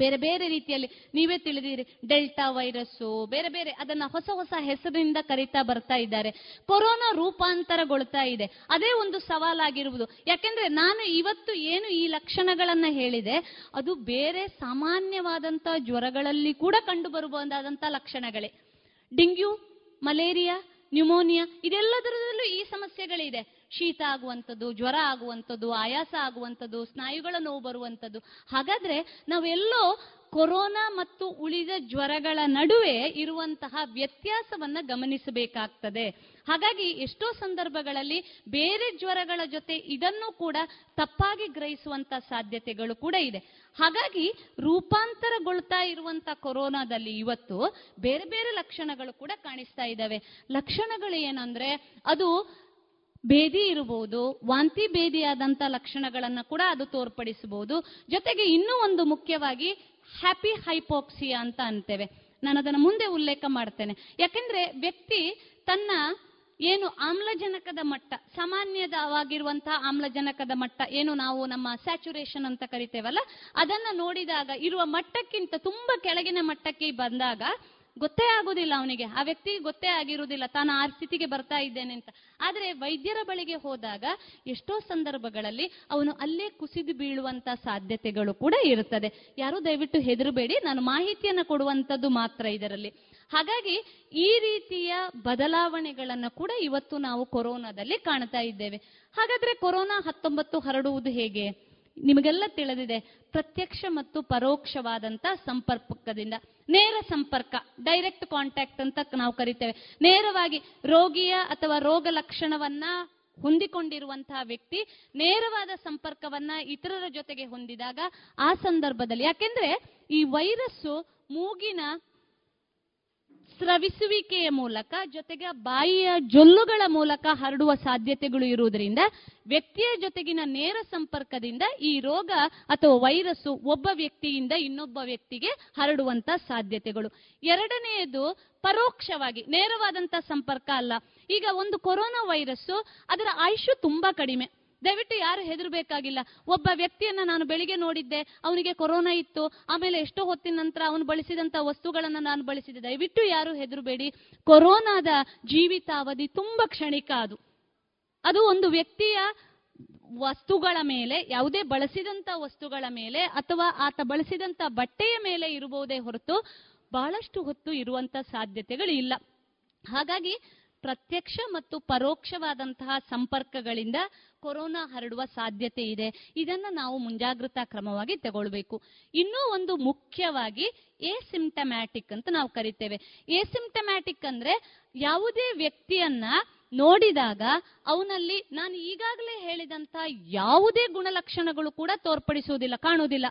ಬೇರೆ ಬೇರೆ ರೀತಿಯಲ್ಲಿ ನೀವೇ ತಿಳಿದಿರಿ, ಡೆಲ್ಟಾ ವೈರಸ್ಸು ಬೇರೆ ಬೇರೆ ಅದನ್ನ ಹೊಸ ಹೊಸ ಹೆಸರಿನಿಂದ ಕರೀತಾ ಬರ್ತಾ ಇದ್ದಾರೆ. ಕೊರೋನಾ ರೂಪಾಂತರಗೊಳ್ತಾ ಇದೆ, ಅದೇ ಒಂದು ಸವಾಲಾಗಿರುವುದು. ಯಾಕೆಂದ್ರೆ ನಾನು ಇವತ್ತು ಏನು ಈ ಲಕ್ಷಣಗಳನ್ನ ಹೇಳಿದೆ ಅದು ಬೇರೆ ಸಾಮಾನ್ಯವಾದಂಥ ಜ್ವರಗಳಲ್ಲಿ ಕೂಡ ಕಂಡು ಬರಬಹುದಾದಂಥ ಲಕ್ಷಣಗಳೇ. ಡೆಂಗ್ಯೂ, ಮಲೇರಿಯಾ, ನ್ಯೂಮೋನಿಯಾ ಇದೆಲ್ಲದರಲ್ಲೂ ಈ ಸಮಸ್ಯೆಗಳಿದೆ. ಶೀತ ಆಗುವಂಥದ್ದು, ಜ್ವರ ಆಗುವಂಥದ್ದು, ಆಯಾಸ ಆಗುವಂಥದ್ದು, ಸ್ನಾಯುಗಳ ನೋವು ಬರುವಂಥದ್ದು. ಹಾಗಾದ್ರೆ ನಾವೆಲ್ಲೋ ಕೊರೋನಾ ಮತ್ತು ಉಳಿದ ಜ್ವರಗಳ ನಡುವೆ ಇರುವಂತಹ ವ್ಯತ್ಯಾಸವನ್ನ ಗಮನಿಸಬೇಕಾಗ್ತದೆ. ಹಾಗಾಗಿ ಎಷ್ಟೋ ಸಂದರ್ಭಗಳಲ್ಲಿ ಬೇರೆ ಜ್ವರಗಳ ಜೊತೆ ಇದನ್ನು ಕೂಡ ತಪ್ಪಾಗಿ ಗ್ರಹಿಸುವಂತ ಸಾಧ್ಯತೆಗಳು ಕೂಡ ಇದೆ. ಹಾಗಾಗಿ ರೂಪಾಂತರಗೊಳ್ತಾ ಇರುವಂತ ಕೊರೋನಾದಲ್ಲಿ ಇವತ್ತು ಬೇರೆ ಬೇರೆ ಲಕ್ಷಣಗಳು ಕೂಡ ಕಾಣಿಸ್ತಾ ಇದ್ದಾವೆ. ಲಕ್ಷಣಗಳು ಏನಂದ್ರೆ ಅದು ಭೇದಿ ಇರಬಹುದು, ವಾಂತಿ ಭೇದಿಯಾದಂಥ ಲಕ್ಷಣಗಳನ್ನು ಕೂಡ ಅದು ತೋರ್ಪಡಿಸಬಹುದು. ಜೊತೆಗೆ ಇನ್ನೂ ಒಂದು ಮುಖ್ಯವಾಗಿ ಹ್ಯಾಪಿ ಹೈಪೋಕ್ಸಿಯಾ ಅಂತ ಅಂತೇವೆ. ನಾನು ಅದನ್ನು ಮುಂದೆ ಉಲ್ಲೇಖ ಮಾಡ್ತೇನೆ. ಯಾಕೆಂದ್ರೆ ವ್ಯಕ್ತಿ ತನ್ನ ಏನು ಆಮ್ಲಜನಕದ ಮಟ್ಟ, ಸಾಮಾನ್ಯವಾಗಿರುವಂತಹ ಆಮ್ಲಜನಕದ ಮಟ್ಟ ಏನು ನಾವು ನಮ್ಮ ಸ್ಯಾಚುರೇಷನ್ ಅಂತ ಕರಿತೇವಲ್ಲ, ಅದನ್ನು ನೋಡಿದಾಗ ಇರುವ ಮಟ್ಟಕ್ಕಿಂತ ತುಂಬಾ ಕೆಳಗಿನ ಮಟ್ಟಕ್ಕೆ ಬಂದಾಗ ಗೊತ್ತೇ ಆಗುದಿಲ್ಲ ಅವನಿಗೆ, ಆ ವ್ಯಕ್ತಿಗೆ ಗೊತ್ತೇ ಆಗಿರುವುದಿಲ್ಲ ತಾನು ಆ ಸ್ಥಿತಿಗೆ ಬರ್ತಾ ಇದ್ದೇನೆ ಅಂತ. ಆದರೆ ವೈದ್ಯರ ಬಳಿಗೆ ಹೋದಾಗ ಎಷ್ಟೋ ಸಂದರ್ಭಗಳಲ್ಲಿ ಅವನು ಅಲ್ಲೇ ಕುಸಿದು ಬೀಳುವಂತ ಸಾಧ್ಯತೆಗಳು ಕೂಡ ಇರುತ್ತದೆ. ಯಾರೂ ದಯವಿಟ್ಟು ಹೆದರಬೇಡಿ, ನಾನು ಮಾಹಿತಿಯನ್ನು ಕೊಡುವಂಥದ್ದು ಮಾತ್ರ ಇದರಲ್ಲಿ. ಹಾಗಾಗಿ ಈ ರೀತಿಯ ಬದಲಾವಣೆಗಳನ್ನು ಕೂಡ ಇವತ್ತು ನಾವು ಕೊರೋನಾದಲ್ಲಿ ಕಾಣ್ತಾ ಇದ್ದೇವೆ. ಹಾಗಾದ್ರೆ ಕೊರೋನಾ 19 ಹರಡುವುದು ಹೇಗೆ? ನಿಮಗೆಲ್ಲ ತಿಳಿದಿದೆ, ಪ್ರತ್ಯಕ್ಷ ಮತ್ತು ಪರೋಕ್ಷವಾದಂತ ಸಂಪರ್ಕದಿಂದ. ನೇರ ಸಂಪರ್ಕ, ಡೈರೆಕ್ಟ್ ಕಾಂಟ್ಯಾಕ್ಟ್ ಅಂತ ನಾವು ಕರಿತೇವೆ. ನೇರವಾಗಿ ರೋಗಿಯ ಅಥವಾ ರೋಗ ಲಕ್ಷಣವನ್ನ ಹೊಂದಿಕೊಂಡಿರುವಂತಹ ವ್ಯಕ್ತಿ ನೇರವಾದ ಸಂಪರ್ಕವನ್ನ ಇತರರ ಜೊತೆಗೆ ಹೊಂದಿದಾಗ, ಆ ಸಂದರ್ಭದಲ್ಲಿ, ಯಾಕೆಂದ್ರೆ ಈ ವೈರಸ್ಸು ಮೂಗಿನ ಸ್ರವಿಸುವಿಕೆಯ ಮೂಲಕ ಜೊತೆಗೆ ಬಾಯಿಯ ಜೊಲ್ಲುಗಳ ಮೂಲಕ ಹರಡುವ ಸಾಧ್ಯತೆಗಳು ಇರುವುದರಿಂದ, ವ್ಯಕ್ತಿಯ ಜೊತೆಗಿನ ನೇರ ಸಂಪರ್ಕದಿಂದ ಈ ರೋಗ ಅಥವಾ ವೈರಸ್ಸು ಒಬ್ಬ ವ್ಯಕ್ತಿಯಿಂದ ಇನ್ನೊಬ್ಬ ವ್ಯಕ್ತಿಗೆ ಹರಡುವಂತ ಸಾಧ್ಯತೆಗಳು. ಎರಡನೆಯದು ಪರೋಕ್ಷವಾಗಿ, ನೇರವಾದಂತ ಸಂಪರ್ಕ ಅಲ್ಲ. ಈಗ ಒಂದು ಕೊರೋನಾ ವೈರಸ್ಸು ಅದರ ಆಯುಷು ತುಂಬಾ ಕಡಿಮೆ. ದಯವಿಟ್ಟು ಯಾರು ಹೆದರಬೇಕಾಗಿಲ್ಲ. ಒಬ್ಬ ವ್ಯಕ್ತಿಯನ್ನ ನಾನು ಬೆಳಿಗ್ಗೆ ನೋಡಿದ್ದೆ, ಅವನಿಗೆ ಕೊರೋನಾ ಇತ್ತು, ಆಮೇಲೆ ಎಷ್ಟೋ ಹೊತ್ತಿನ ನಂತರ ಅವನು ಬಳಸಿದಂತ ವಸ್ತುಗಳನ್ನ ನಾನು ಬಳಸಿದ್ದೆ. ದಯವಿಟ್ಟು ಯಾರು ಹೆದರಬೇಡಿ. ಕೊರೋನಾದ ಜೀವಿತಾವಧಿ ತುಂಬಾ ಕ್ಷಣಿಕ. ಅದು ಅದು ಒಂದು ವ್ಯಕ್ತಿಯ ವಸ್ತುಗಳ ಮೇಲೆ, ಯಾವುದೇ ಬಳಸಿದಂತ ವಸ್ತುಗಳ ಮೇಲೆ ಅಥವಾ ಆತ ಬಳಸಿದಂತ ಬಟ್ಟೆಯ ಮೇಲೆ ಇರಬಹುದೇ ಹೊರತು ಬಹಳಷ್ಟು ಹೊತ್ತು ಇರುವಂತ ಸಾಧ್ಯತೆಗಳು ಇಲ್ಲ. ಹಾಗಾಗಿ ಪ್ರತ್ಯಕ್ಷ ಮತ್ತು ಪರೋಕ್ಷವಾದಂತಹ ಸಂಪರ್ಕಗಳಿಂದ ಕೊರೋನಾ ಹರಡುವ ಸಾಧ್ಯತೆ ಇದೆ. ಇದನ್ನು ನಾವು ಮುಂಜಾಗ್ರತಾ ಕ್ರಮವಾಗಿ ತಗೊಳ್ಬೇಕು. ಇನ್ನೂ ಒಂದು ಮುಖ್ಯವಾಗಿ ಎಸಿಂಪ್ಟಮ್ಯಾಟಿಕ್ ಅಂತ ನಾವು ಕರಿತೇವೆ. ಎಸಿಂಪ್ಟಮ್ಯಾಟಿಕ್ ಅಂದ್ರೆ ಯಾವುದೇ ವ್ಯಕ್ತಿಯನ್ನ ನೋಡಿದಾಗ ಅವನಲ್ಲಿ ನಾನು ಈಗಾಗಲೇ ಹೇಳಿದಂತಹ ಯಾವುದೇ ಗುಣಲಕ್ಷಣಗಳು ಕೂಡ ತೋರ್ಪಡಿಸುವುದಿಲ್ಲ, ಕಾಣುವುದಿಲ್ಲ.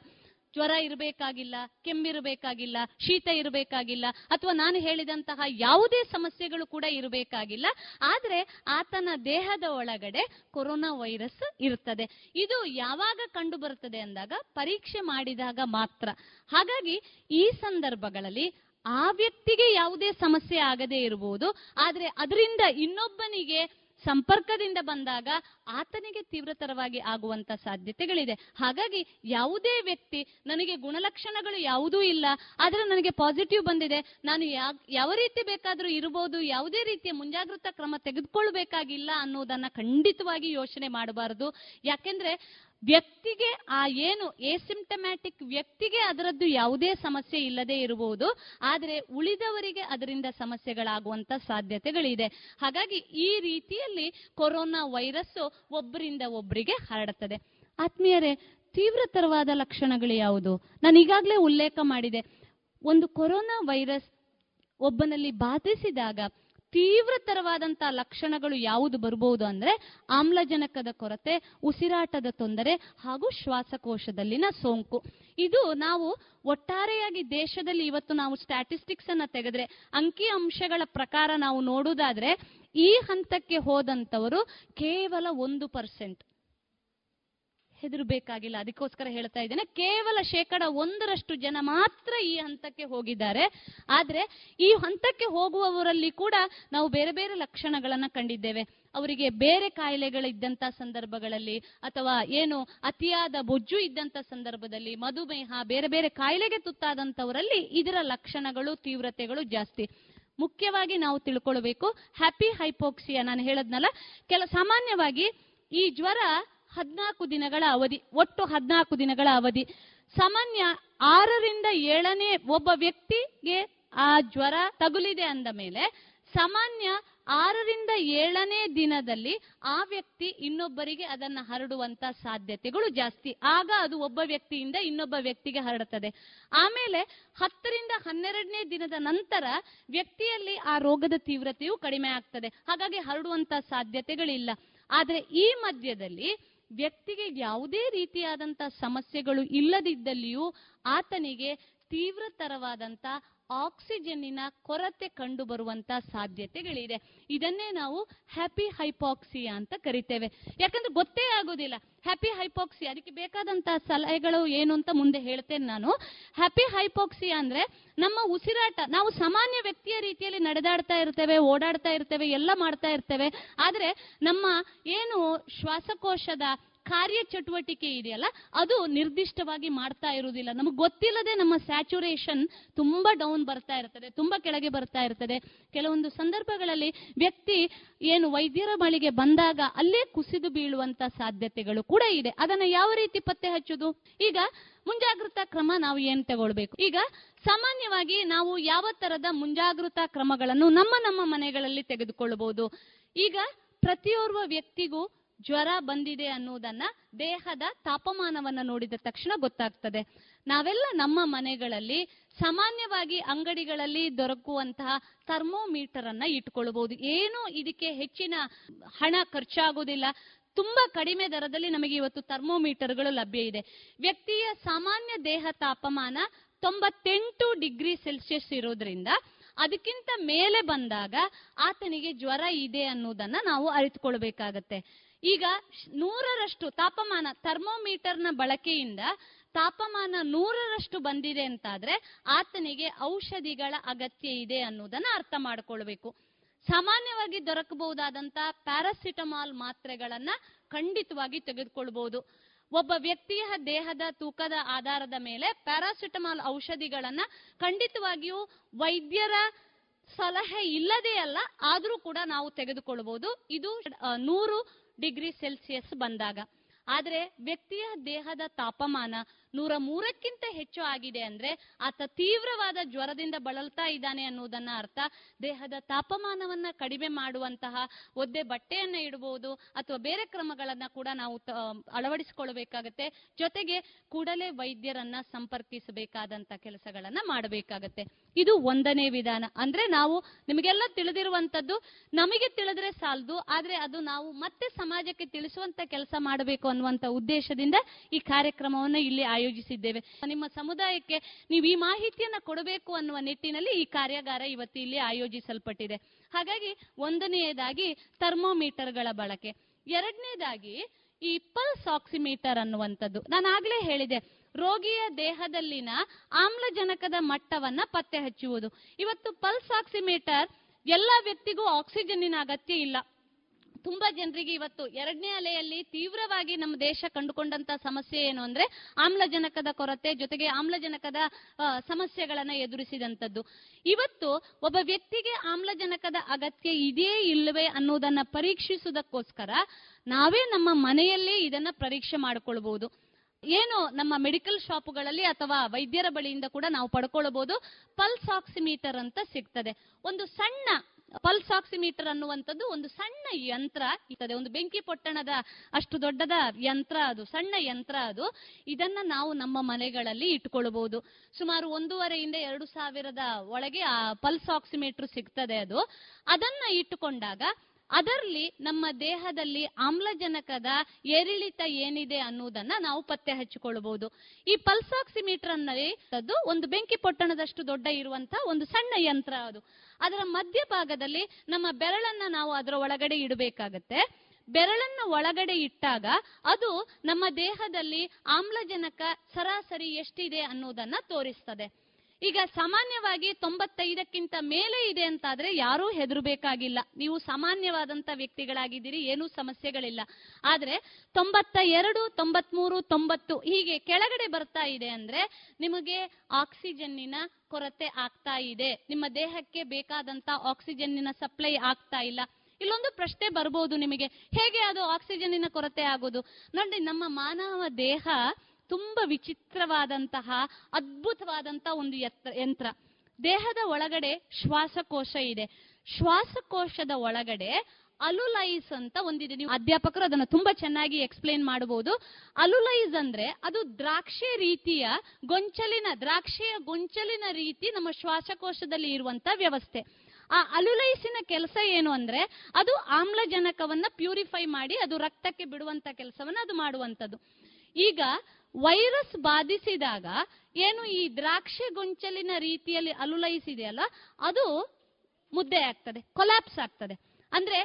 ಜ್ವರ ಇರಬೇಕಾಗಿಲ್ಲ, ಕೆಮ್ಮಿರಬೇಕಾಗಿಲ್ಲ, ಶೀತ ಇರಬೇಕಾಗಿಲ್ಲ, ಅಥವಾ ನಾನು ಹೇಳಿದಂತಹ ಯಾವುದೇ ಸಮಸ್ಯೆಗಳು ಕೂಡ ಇರಬೇಕಾಗಿಲ್ಲ. ಆದರೆ ಆತನ ದೇಹದ ಒಳಗಡೆ ಕೊರೋನಾ ವೈರಸ್ ಇರ್ತದೆ. ಇದು ಯಾವಾಗ ಕಂಡು ಬರುತ್ತದೆ ಅಂದಾಗ ಪರೀಕ್ಷೆ ಮಾಡಿದಾಗ ಮಾತ್ರ. ಹಾಗಾಗಿ ಈ ಸಂದರ್ಭಗಳಲ್ಲಿ ಆ ವ್ಯಕ್ತಿಗೆ ಯಾವುದೇ ಸಮಸ್ಯೆ ಆಗದೇ ಇರಬಹುದು, ಆದರೆ ಅದರಿಂದ ಇನ್ನೊಬ್ಬನಿಗೆ ಸಂಪರ್ಕದಿಂದ ಬಂದಾಗ ಆತನಿಗೆ ತೀವ್ರತರವಾಗಿ ಆಗುವಂತ ಸಾಧ್ಯತೆಗಳಿದೆ. ಹಾಗಾಗಿ ಯಾವುದೇ ವ್ಯಕ್ತಿ ನನಗೆ ಗುಣಲಕ್ಷಣಗಳು ಯಾವುದೂ ಇಲ್ಲ, ಆದರೆ ನನಗೆ ಪಾಸಿಟಿವ್ ಬಂದಿದೆ, ನಾನು ಯಾವ ರೀತಿ ಬೇಕಾದರೂ ಇರಬಹುದು, ಯಾವುದೇ ರೀತಿಯ ಮುಂಜಾಗ್ರತಾ ಕ್ರಮ ತೆಗೆದುಕೊಳ್ಬೇಕಾಗಿಲ್ಲ ಅನ್ನೋದನ್ನ ಖಂಡಿತವಾಗಿ ಯೋಚನೆ ಮಾಡಬಾರದು. ಯಾಕೆಂದ್ರೆ ವ್ಯಕ್ತಿಗೆ ಆ ಏನು ಎಸಿಂಪ್ಟಮ್ಯಾಟಿಕ್ ವ್ಯಕ್ತಿಗೆ ಅದರದ್ದು ಯಾವುದೇ ಸಮಸ್ಯೆ ಇಲ್ಲದೆ ಇರಬಹುದು, ಆದರೆ ಉಳಿದವರಿಗೆ ಅದರಿಂದ ಸಮಸ್ಯೆಗಳಾಗುವಂತ ಸಾಧ್ಯತೆಗಳಿದೆ. ಹಾಗಾಗಿ ಈ ರೀತಿಯಲ್ಲಿ ಕೊರೋನಾ ವೈರಸ್ ಒಬ್ಬರಿಂದ ಒಬ್ಬರಿಗೆ ಹರಡುತ್ತದೆ. ಆತ್ಮೀಯರೇ, ತೀವ್ರತರವಾದ ಲಕ್ಷಣಗಳು ಯಾವುದು? ನಾನು ಈಗಾಗಲೇ ಉಲ್ಲೇಖ ಮಾಡಿದೆ. ಒಂದು ಕೊರೋನಾ ವೈರಸ್ ಒಬ್ಬನಲ್ಲಿ ಬಾಧಿಸಿದಾಗ ತೀವ್ರತರವಾದಂತಹ ಲಕ್ಷಣಗಳು ಯಾವುದು ಬರಬಹುದು ಅಂದ್ರೆ ಆಮ್ಲಜನಕದ ಕೊರತೆ, ಉಸಿರಾಟದ ತೊಂದರೆ ಹಾಗೂ ಶ್ವಾಸಕೋಶದಲ್ಲಿನ ಸೋಂಕು. ಇದು ನಾವು ಒಟ್ಟಾರೆಯಾಗಿ ದೇಶದಲ್ಲಿ ಇವತ್ತು ನಾವು ಸ್ಟ್ಯಾಟಿಸ್ಟಿಕ್ಸ್ ಅನ್ನ ತೆಗೆದ್ರೆ, ಅಂಕಿ ಅಂಶಗಳ ಪ್ರಕಾರ ನಾವು ನೋಡುವುದಾದ್ರೆ ಈ ಹಂತಕ್ಕೆ ಹೋದಂಥವರು ಕೇವಲ 1%. ಹೆದರಬೇಕಾಗಿಲ್ಲ, ಅದಕ್ಕೋಸ್ಕರ ಹೇಳ್ತಾ ಇದ್ದೇನೆ. ಕೇವಲ 1% ಜನ ಮಾತ್ರ ಈ ಹಂತಕ್ಕೆ ಹೋಗಿದ್ದಾರೆ. ಆದ್ರೆ ಈ ಹಂತಕ್ಕೆ ಹೋಗುವವರಲ್ಲಿ ಕೂಡ ನಾವು ಬೇರೆ ಬೇರೆ ಲಕ್ಷಣಗಳನ್ನ ಕಂಡಿದ್ದೇವೆ. ಅವರಿಗೆ ಬೇರೆ ಕಾಯಿಲೆಗಳಿದ್ದಂಥ ಸಂದರ್ಭಗಳಲ್ಲಿ, ಅಥವಾ ಏನು ಅತಿಯಾದ ಬೊಜ್ಜು ಇದ್ದಂಥ ಸಂದರ್ಭದಲ್ಲಿ, ಮಧುಮೇಹ, ಬೇರೆ ಬೇರೆ ಕಾಯಿಲೆಗೆ ತುತ್ತಾದಂಥವರಲ್ಲಿ ಇದರ ಲಕ್ಷಣಗಳು, ತೀವ್ರತೆಗಳು ಜಾಸ್ತಿ. ಮುಖ್ಯವಾಗಿ ನಾವು ತಿಳ್ಕೊಳ್ಬೇಕು, ಹ್ಯಾಪಿ ಹೈಪೋಕ್ಸಿಯಾ ನಾನು ಹೇಳದ್ನಲ್ಲ, ಸಾಮಾನ್ಯವಾಗಿ ಈ ಜ್ವರ 14 ದಿನಗಳ ಅವಧಿ, ಒಟ್ಟು 14 ದಿನಗಳ ಅವಧಿ. ಸಾಮಾನ್ಯ 6ರಿಂದ 7ನೇ ಒಬ್ಬ ವ್ಯಕ್ತಿಗೆ ಆ ಜ್ವರ ತಗುಲಿದೆ ಅಂದ ಮೇಲೆ ಸಾಮಾನ್ಯ 6ರಿಂದ 7ನೇ ದಿನದಲ್ಲಿ ಆ ವ್ಯಕ್ತಿ ಇನ್ನೊಬ್ಬರಿಗೆ ಅದನ್ನು ಹರಡುವಂತ ಸಾಧ್ಯತೆಗಳು ಜಾಸ್ತಿ. ಆಗ ಅದು ಒಬ್ಬ ವ್ಯಕ್ತಿಯಿಂದ ಇನ್ನೊಬ್ಬ ವ್ಯಕ್ತಿಗೆ ಹರಡುತ್ತದೆ. ಆಮೇಲೆ 10ರಿಂದ 12ನೇ ದಿನದ ನಂತರ ವ್ಯಕ್ತಿಯಲ್ಲಿ ಆ ರೋಗದ ತೀವ್ರತೆಯು ಕಡಿಮೆ ಆಗ್ತದೆ. ಹಾಗಾಗಿ ಹರಡುವಂತ ಸಾಧ್ಯತೆಗಳಿಲ್ಲ. ಆದರೆ ಈ ಮಧ್ಯದಲ್ಲಿ ವ್ಯಕ್ತಿಗೆ ಯಾವುದೇ ರೀತಿಯಾದಂಥ ಸಮಸ್ಯೆಗಳು ಇಲ್ಲದಿದ್ದಲ್ಲಿಯೂ ಆತನಿಗೆ ತೀವ್ರತರವಾದಂಥ ಆಕ್ಸಿಜನ್ನಿನ ಕೊರತೆ ಕಂಡು ಬರುವಂತ ಸಾಧ್ಯತೆಗಳಿದೆ. ಇದನ್ನೇ ನಾವು ಹ್ಯಾಪಿ ಹೈಪಾಕ್ಸಿಯಾ ಅಂತ ಕರಿತೇವೆ. ಯಾಕಂದ್ರೆ ಗೊತ್ತೇ ಆಗೋದಿಲ್ಲ ಹ್ಯಾಪಿ ಹೈಪಾಕ್ಸಿಯಾ. ಅದಕ್ಕೆ ಬೇಕಾದಂತಹ ಸಲಹೆಗಳು ಏನು ಅಂತ ಮುಂದೆ ಹೇಳ್ತೇನೆ ನಾನು. ಹ್ಯಾಪಿ ಹೈಪಾಕ್ಸಿಯಾ ಅಂದ್ರೆ ನಮ್ಮ ಉಸಿರಾಟ, ನಾವು ಸಾಮಾನ್ಯ ವ್ಯಕ್ತಿಯ ರೀತಿಯಲ್ಲಿ ನಡೆದಾಡ್ತಾ ಇರ್ತೇವೆ, ಓಡಾಡ್ತಾ ಇರ್ತೇವೆ, ಎಲ್ಲ ಮಾಡ್ತಾ ಇರ್ತೇವೆ, ಆದ್ರೆ ನಮ್ಮ ಏನು ಶ್ವಾಸಕೋಶದ ಕಾರ್ಯಚಟುವಟಿಕೆ ಇದೆಯಲ್ಲ ಅದು ನಿರ್ದಿಷ್ಟವಾಗಿ ಮಾಡ್ತಾ ಇರುವುದಿಲ್ಲ. ನಮಗೆ ಗೊತ್ತಿಲ್ಲದೆ ನಮ್ಮ ಸ್ಯಾಚುರೇಷನ್ ತುಂಬಾ ಡೌನ್ ಬರ್ತಾ ಇರ್ತದೆ, ತುಂಬಾ ಕೆಳಗೆ ಬರ್ತಾ ಇರ್ತದೆ. ಕೆಲವೊಂದು ಸಂದರ್ಭಗಳಲ್ಲಿ ವ್ಯಕ್ತಿ ಏನು ವೈದ್ಯರ ಬಳಿಗೆ ಬಂದಾಗ ಅಲ್ಲೇ ಕುಸಿದು ಬೀಳುವಂತ ಸಾಧ್ಯತೆಗಳು ಕೂಡ ಇದೆ. ಅದನ್ನು ಯಾವ ರೀತಿ ಪತ್ತೆ ಹಚ್ಚೋದು? ಈಗ ಮುಂಜಾಗ್ರತಾ ಕ್ರಮ ನಾವು ಏನ್ ತಗೊಳ್ಬೇಕು? ಈಗ ಸಾಮಾನ್ಯವಾಗಿ ನಾವು ಯಾವ ತರದ ಮುಂಜಾಗ್ರತಾ ಕ್ರಮಗಳನ್ನು ನಮ್ಮ ನಮ್ಮ ಮನೆಗಳಲ್ಲಿ ತೆಗೆದುಕೊಳ್ಳಬಹುದು? ಈಗ ಪ್ರತಿಯೋರ್ವ ವ್ಯಕ್ತಿಗೂ ಜ್ವರ ಬಂದಿದೆ ಅನ್ನುವುದನ್ನ ದೇಹದ ತಾಪಮಾನವನ್ನ ನೋಡಿದ ತಕ್ಷಣ ಗೊತ್ತಾಗ್ತದೆ. ನಾವೆಲ್ಲ ನಮ್ಮ ಮನೆಗಳಲ್ಲಿ ಸಾಮಾನ್ಯವಾಗಿ ಅಂಗಡಿಗಳಲ್ಲಿ ದೊರಕುವಂತಹ ಥರ್ಮೋಮೀಟರ್ ಅನ್ನ ಇಟ್ಕೊಳ್ಬಹುದು. ಏನು ಇದಕ್ಕೆ ಹೆಚ್ಚಿನ ಹಣ ಖರ್ಚಾಗುವುದಿಲ್ಲ, ತುಂಬಾ ಕಡಿಮೆ ದರದಲ್ಲಿ ನಮಗೆ ಇವತ್ತು ಥರ್ಮೋಮೀಟರ್ಗಳು ಲಭ್ಯ ಇದೆ. ವ್ಯಕ್ತಿಯ ಸಾಮಾನ್ಯ ದೇಹ ತಾಪಮಾನ 98 ಡಿಗ್ರಿ ಸೆಲ್ಸಿಯಸ್ ಇರೋದ್ರಿಂದ ಅದಕ್ಕಿಂತ ಮೇಲೆ ಬಂದಾಗ ಆತನಿಗೆ ಜ್ವರ ಇದೆ ಅನ್ನೋದನ್ನ ನಾವು ಅರಿತುಕೊಳ್ಬೇಕಾಗತ್ತೆ. ಈಗ 100ರಷ್ಟು ತಾಪಮಾನ ಥರ್ಮೋಮೀಟರ್ನ ಬಳಕೆಯಿಂದ ತಾಪಮಾನ 100ರಷ್ಟು ಬಂದಿದೆ ಅಂತಾದ್ರೆ ಆತನಿಗೆ ಔಷಧಿಗಳ ಅಗತ್ಯ ಇದೆ ಅನ್ನೋದನ್ನ ಅರ್ಥ ಮಾಡ್ಕೊಳ್ಬೇಕು. ಸಾಮಾನ್ಯವಾಗಿ ದೊರಕಬಹುದಾದಂತಹ ಪ್ಯಾರಾಸಿಟಮಾಲ್ ಮಾತ್ರೆಗಳನ್ನ ಖಂಡಿತವಾಗಿ ತೆಗೆದುಕೊಳ್ಬಹುದು. ಒಬ್ಬ ವ್ಯಕ್ತಿಯ ದೇಹದ ತೂಕದ ಆಧಾರದ ಮೇಲೆ ಪ್ಯಾರಾಸಿಟಮಾಲ್ ಔಷಧಿಗಳನ್ನ ಖಂಡಿತವಾಗಿಯೂ ವೈದ್ಯರ ಸಲಹೆ ಇಲ್ಲದೇ ಅಲ್ಲ, ಆದ್ರೂ ಕೂಡ ನಾವು ತೆಗೆದುಕೊಳ್ಬಹುದು. ಇದು 100 ಡಿಗ್ರಿ ಸೆಲ್ಸಿಯಸ್ ಬಂದಾಗ. ಆದ್ರೆ ವ್ಯಕ್ತಿಯ ದೇಹದ ತಾಪಮಾನ 103ಕ್ಕಿಂತ ಹೆಚ್ಚು ಆಗಿದೆ ಅಂದ್ರೆ ಆತ ತೀವ್ರವಾದ ಜ್ವರದಿಂದ ಬಳಲ್ತಾ ಇದ್ದಾನೆ ಅನ್ನೋದನ್ನ ಅರ್ಥ. ದೇಹದ ತಾಪಮಾನವನ್ನ ಕಡಿಮೆ ಮಾಡುವಂತಹ ಒದ್ದೆ ಬಟ್ಟೆಯನ್ನ ಇಡಬಹುದು ಅಥವಾ ಬೇರೆ ಕ್ರಮಗಳನ್ನ ಕೂಡ ನಾವು ಅಳವಡಿಸಿಕೊಳ್ಳಬೇಕಾಗತ್ತೆ. ಜೊತೆಗೆ ಕೂಡಲೇ ವೈದ್ಯರನ್ನ ಸಂಪರ್ಕಿಸಬೇಕಾದಂತ ಕೆಲಸಗಳನ್ನ ಮಾಡಬೇಕಾಗತ್ತೆ. ಇದು ಒಂದನೇ ವಿಧಾನ. ಅಂದ್ರೆ ನಾವು ನಿಮಗೆಲ್ಲ ತಿಳಿದಿರುವಂತದ್ದು ನಮಗೆ ತಿಳಿದ್ರೆ ಸಾಲದು, ಆದ್ರೆ ಅದು ನಾವು ಮತ್ತೆ ಸಮಾಜಕ್ಕೆ ತಿಳಿಸುವಂತ ಕೆಲಸ ಮಾಡಬೇಕು ಅನ್ನುವಂತ ಉದ್ದೇಶದಿಂದ ಈ ಕಾರ್ಯಕ್ರಮವನ್ನ ಇಲ್ಲಿ ಆಯೋಜಿಸಿದ್ದೇವೆ. ನಿಮ್ಮ ಸಮುದಾಯಕ್ಕೆ ನೀವು ಈ ಮಾಹಿತಿಯನ್ನ ಕೊಡಬೇಕು ಅನ್ನುವ ನಿಟ್ಟಿನಲ್ಲಿ ಈ ಕಾರ್ಯಾಗಾರ ಇವತ್ತು ಇಲ್ಲಿ ಆಯೋಜಿಸಲ್ಪಟ್ಟಿದೆ. ಹಾಗಾಗಿ ಒಂದನೆಯದಾಗಿ ಥರ್ಮೋಮೀಟರ್ಗಳ ಬಳಕೆ, ಎರಡನೇದಾಗಿ ಈ ಪಲ್ಸ್ ಆಕ್ಸಿಮೀಟರ್ ಅನ್ನುವಂಥದ್ದು. ನಾನು ಆಗ್ಲೇ ಹೇಳಿದೆ, ರೋಗಿಯ ದೇಹದಲ್ಲಿನ ಆಮ್ಲಜನಕದ ಮಟ್ಟವನ್ನ ಪತ್ತೆ ಹಚ್ಚುವುದು. ಇವತ್ತು ಪಲ್ಸ್ ಆಕ್ಸಿಮೀಟರ್ ಎಲ್ಲ ವ್ಯಕ್ತಿಗೂ ಆಕ್ಸಿಜನ್ನಿನ ಅಗತ್ಯ ಇಲ್ಲ. ತುಂಬಾ ಜನರಿಗೆ ಇವತ್ತು ಎರಡನೇ ಅಲೆಯಲ್ಲಿ ತೀವ್ರವಾಗಿ ನಮ್ಮ ದೇಶ ಕಂಡುಕೊಂಡಂತ ಸಮಸ್ಯೆ ಏನು ಅಂದ್ರೆ ಆಮ್ಲಜನಕದ ಕೊರತೆ, ಜೊತೆಗೆ ಆಮ್ಲಜನಕದ ಸಮಸ್ಯೆಗಳನ್ನ ಎದುರಿಸಿದಂಥದ್ದು. ಇವತ್ತು ಒಬ್ಬ ವ್ಯಕ್ತಿಗೆ ಆಮ್ಲಜನಕದ ಅಗತ್ಯ ಇದೆಯೇ ಇಲ್ಲವೇ ಅನ್ನೋದನ್ನ ಪರೀಕ್ಷಿಸುವುದಕ್ಕೋಸ್ಕರ ನಾವೇ ನಮ್ಮ ಮನೆಯಲ್ಲೇ ಇದನ್ನ ಪರೀಕ್ಷೆ ಮಾಡಿಕೊಳ್ಬಹುದು. ಏನು ನಮ್ಮ ಮೆಡಿಕಲ್ ಶಾಪುಗಳಲ್ಲಿ ಅಥವಾ ವೈದ್ಯರ ಬಳಿಯಿಂದ ಕೂಡ ನಾವು ಪಡ್ಕೊಳ್ಬಹುದು. ಪಲ್ಸ್ ಆಕ್ಸಿಮೀಟರ್ ಅಂತ ಸಿಗ್ತದೆ. ಒಂದು ಸಣ್ಣ ಪಲ್ಸ್ ಆಕ್ಸಿಮೀಟರ್ ಅನ್ನುವಂಥದ್ದು ಒಂದು ಸಣ್ಣ ಯಂತ್ರ ಇರ್ತದೆ, ಒಂದು ಬೆಂಕಿ ಪೊಟ್ಟಣದ ಅಷ್ಟು ದೊಡ್ಡದ ಯಂತ್ರ, ಅದು ಸಣ್ಣ ಯಂತ್ರ. ಅದು ಇದನ್ನ ನಾವು ನಮ್ಮ ಮನೆಗಳಲ್ಲಿ ಇಟ್ಕೊಳ್ಬಹುದು. ಸುಮಾರು 1500 - 2000 ಒಳಗೆ ಆ ಪಲ್ಸ್ ಆಕ್ಸಿಮೀಟರ್ ಸಿಗ್ತದೆ. ಅದು ಅದನ್ನ ಇಟ್ಟುಕೊಂಡಾಗ ಅದರಲ್ಲಿ ನಮ್ಮ ದೇಹದಲ್ಲಿ ಆಮ್ಲಜನಕದ ಏರಿಳಿತ ಏನಿದೆ ಅನ್ನುವುದನ್ನ ನಾವು ಪತ್ತೆ ಹಚ್ಚಿಕೊಳ್ಳಬಹುದು. ಈ ಪಲ್ಸ್ ಆಕ್ಸಿಮೀಟರ್ ಅನ್ನೋದು ಒಂದು ಬೆಂಕಿ ಪೊಟ್ಟಣದಷ್ಟು ದೊಡ್ಡ ಇರುವಂತಹ ಒಂದು ಸಣ್ಣ ಯಂತ್ರ. ಅದು ಅದರ ಮಧ್ಯಭಾಗದಲ್ಲಿ ನಮ್ಮ ಬೆರಳನ್ನ ನಾವು ಅದರ ಒಳಗಡೆ ಇಡಬೇಕಾಗತ್ತೆ. ಬೆರಳನ್ನ ಒಳಗಡೆ ಇಟ್ಟಾಗ ಅದು ನಮ್ಮ ದೇಹದಲ್ಲಿ ಆಮ್ಲಜನಕ ಸರಾಸರಿ ಎಷ್ಟಿದೆ ಅನ್ನೋದನ್ನ ತೋರಿಸ್ತದೆ. ಈಗ ಸಾಮಾನ್ಯವಾಗಿ 95ಕ್ಕಿಂತ ಮೇಲೆ ಇದೆ ಅಂತಾದ್ರೆ ಯಾರೂ ಹೆದರಬೇಕಾಗಿಲ್ಲ, ನೀವು ಸಾಮಾನ್ಯವಾದಂತ ವ್ಯಕ್ತಿಗಳಾಗಿದ್ದೀರಿ, ಏನೂ ಸಮಸ್ಯೆಗಳಿಲ್ಲ. ಆದ್ರೆ 92, 93, 90 ಹೀಗೆ ಕೆಳಗಡೆ ಬರ್ತಾ ಇದೆ ಅಂದ್ರೆ ನಿಮಗೆ ಆಕ್ಸಿಜನ್ನಿನ ಕೊರತೆ ಆಗ್ತಾ ಇದೆ, ನಿಮ್ಮ ದೇಹಕ್ಕೆ ಬೇಕಾದಂತ ಆಕ್ಸಿಜನ್ನಿನ ಸಪ್ಲೈ ಆಗ್ತಾ ಇಲ್ಲ. ಇಲ್ಲೊಂದು ಪ್ರಶ್ನೆ ಬರ್ಬೋದು ನಿಮಗೆ, ಹೇಗೆ ಅದು ಆಕ್ಸಿಜನ್ನಿನ ಕೊರತೆ ಆಗೋದು? ನೋಡಿ, ನಮ್ಮ ಮಾನವ ದೇಹ ತುಂಬಾ ವಿಚಿತ್ರವಾದಂತಹ ಅದ್ಭುತವಾದಂತಹ ಒಂದು ಯಂತ್ರ. ದೇಹದ ಒಳಗಡೆ ಶ್ವಾಸಕೋಶ ಇದೆ. ಶ್ವಾಸಕೋಶದ ಒಳಗಡೆ ಅಲುಲೈಸ್ ಅಂತ ಒಂದಿದೆ. ನೀವು ಅಧ್ಯಾಪಕರು ಅದನ್ನು ತುಂಬಾ ಚೆನ್ನಾಗಿ ಎಕ್ಸ್ಪ್ಲೇನ್ ಮಾಡಬಹುದು. ಅಲುಲೈಸ್ ಅಂದ್ರೆ ಅದು ದ್ರಾಕ್ಷಿ ರೀತಿಯ ಗೊಂಚಲಿನ, ದ್ರಾಕ್ಷಿಯ ಗೊಂಚಲಿನ ರೀತಿ ನಮ್ಮ ಶ್ವಾಸಕೋಶದಲ್ಲಿ ಇರುವಂತ ವ್ಯವಸ್ಥೆ. ಆ ಅಲುಲೈಸಿನ ಕೆಲಸ ಏನು ಅಂದ್ರೆ ಅದು ಆಮ್ಲಜನಕವನ್ನ ಪ್ಯೂರಿಫೈ ಮಾಡಿ ಅದು ರಕ್ತಕ್ಕೆ ಬಿಡುವಂತ ಕೆಲಸವನ್ನ ಅದು ಮಾಡುವಂತದ್ದು. ಈಗ ವೈರಸ್ ಬಾಧಿಸಿದಾಗ ಏನು ಈ ದ್ರಾಕ್ಷಿ ಗೊಂಚಲಿನ ರೀತಿಯಲ್ಲಿ ಅಲುಲೈಸ್ ಇದೆಯಲ್ಲ ಅದು ಮುದ್ದೆ ಆಗ್ತದೆ, ಕೊಲ್ಯಾಪ್ಸ್ ಆಗ್ತದೆ. ಅಂದ್ರೆ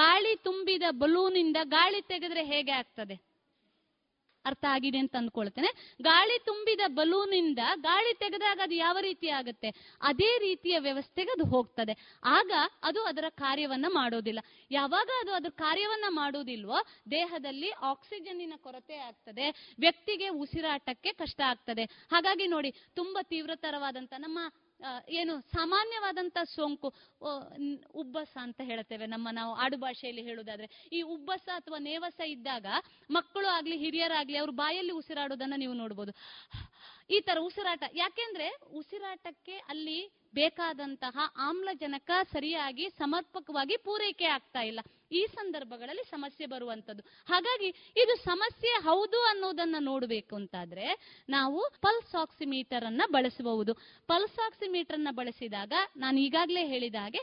ಗಾಳಿ ತುಂಬಿದ ಬಲೂನಿಂದ ಗಾಳಿ ತೆಗೆದ್ರೆ ಹೇಗೆ ಆಗ್ತದೆ ಅರ್ಥ ಆಗಿದೆ ಅಂತ ಅಂದ್ಕೊಳ್ತೇನೆ. ಗಾಳಿ ತುಂಬಿದ ಬಲೂನಿಂದ ಗಾಳಿ ತೆಗೆದಾಗ ಅದು ಯಾವ ರೀತಿ ಆಗುತ್ತೆ, ಅದೇ ರೀತಿಯ ವ್ಯವಸ್ಥೆಗೆ ಅದು ಹೋಗ್ತದೆ. ಆಗ ಅದು ಅದರ ಕಾರ್ಯವನ್ನ ಮಾಡೋದಿಲ್ಲ. ಯಾವಾಗ ಅದು ಅದರ ಕಾರ್ಯವನ್ನ ಮಾಡೋದಿಲ್ವೋ ದೇಹದಲ್ಲಿ ಆಕ್ಸಿಜನ್ನಿನ ಕೊರತೆ ಆಗ್ತದೆ, ವ್ಯಕ್ತಿಗೆ ಉಸಿರಾಟಕ್ಕೆ ಕಷ್ಟ ಆಗ್ತದೆ. ಹಾಗಾಗಿ ನೋಡಿ, ತುಂಬಾ ತೀವ್ರತರವಾದಂತ ನಮ್ಮ ಏನು ಸಾಮಾನ್ಯವಾದಂತ ಸೋಂಕು ಉಬ್ಬಸ ಅಂತ ಹೇಳ್ತೇವೆ, ನಾವು ಆಡು ಭಾಷೆಯಲ್ಲಿ ಹೇಳುವುದಾದ್ರೆ. ಈ ಉಬ್ಬಸ ಅಥವಾ ನೇವಸ ಇದ್ದಾಗ ಮಕ್ಕಳು ಆಗ್ಲಿ ಹಿರಿಯರಾಗ್ಲಿ ಅವ್ರ ಬಾಯಲ್ಲಿ ಉಸಿರಾಡೋದನ್ನ ನೀವು ನೋಡ್ಬೋದು, ಈ ತರ ಉಸಿರಾಟ. ಯಾಕೆಂದ್ರೆ ಉಸಿರಾಟಕ್ಕೆ ಅಲ್ಲಿ ಬೇಕಾದಂತಹ ಆಮ್ಲಜನಕ ಸರಿಯಾಗಿ ಸಮರ್ಪಕವಾಗಿ ಪೂರೈಕೆ ಆಗ್ತಾ ಇಲ್ಲ. ಈ ಸಂದರ್ಭಗಳಲ್ಲಿ ಸಮಸ್ಯೆ ಬರುವಂತದ್ದು. ಹಾಗಾಗಿ ಇದು ಸಮಸ್ಯೆ ಹೌದು ಅನ್ನೋದನ್ನ ನೋಡಬೇಕು ಅಂತಾದ್ರೆ ನಾವು ಪಲ್ಸ್ ಆಕ್ಸಿಮೀಟರ್ ಅನ್ನ ಬಳಸಬಹುದು. ಪಲ್ಸ್ ಆಕ್ಸಿಮೀಟರ್ ಅನ್ನ ಬಳಸಿದಾಗ ನಾನು ಈಗಾಗಲೇ ಹೇಳಿದ ಹಾಗೆ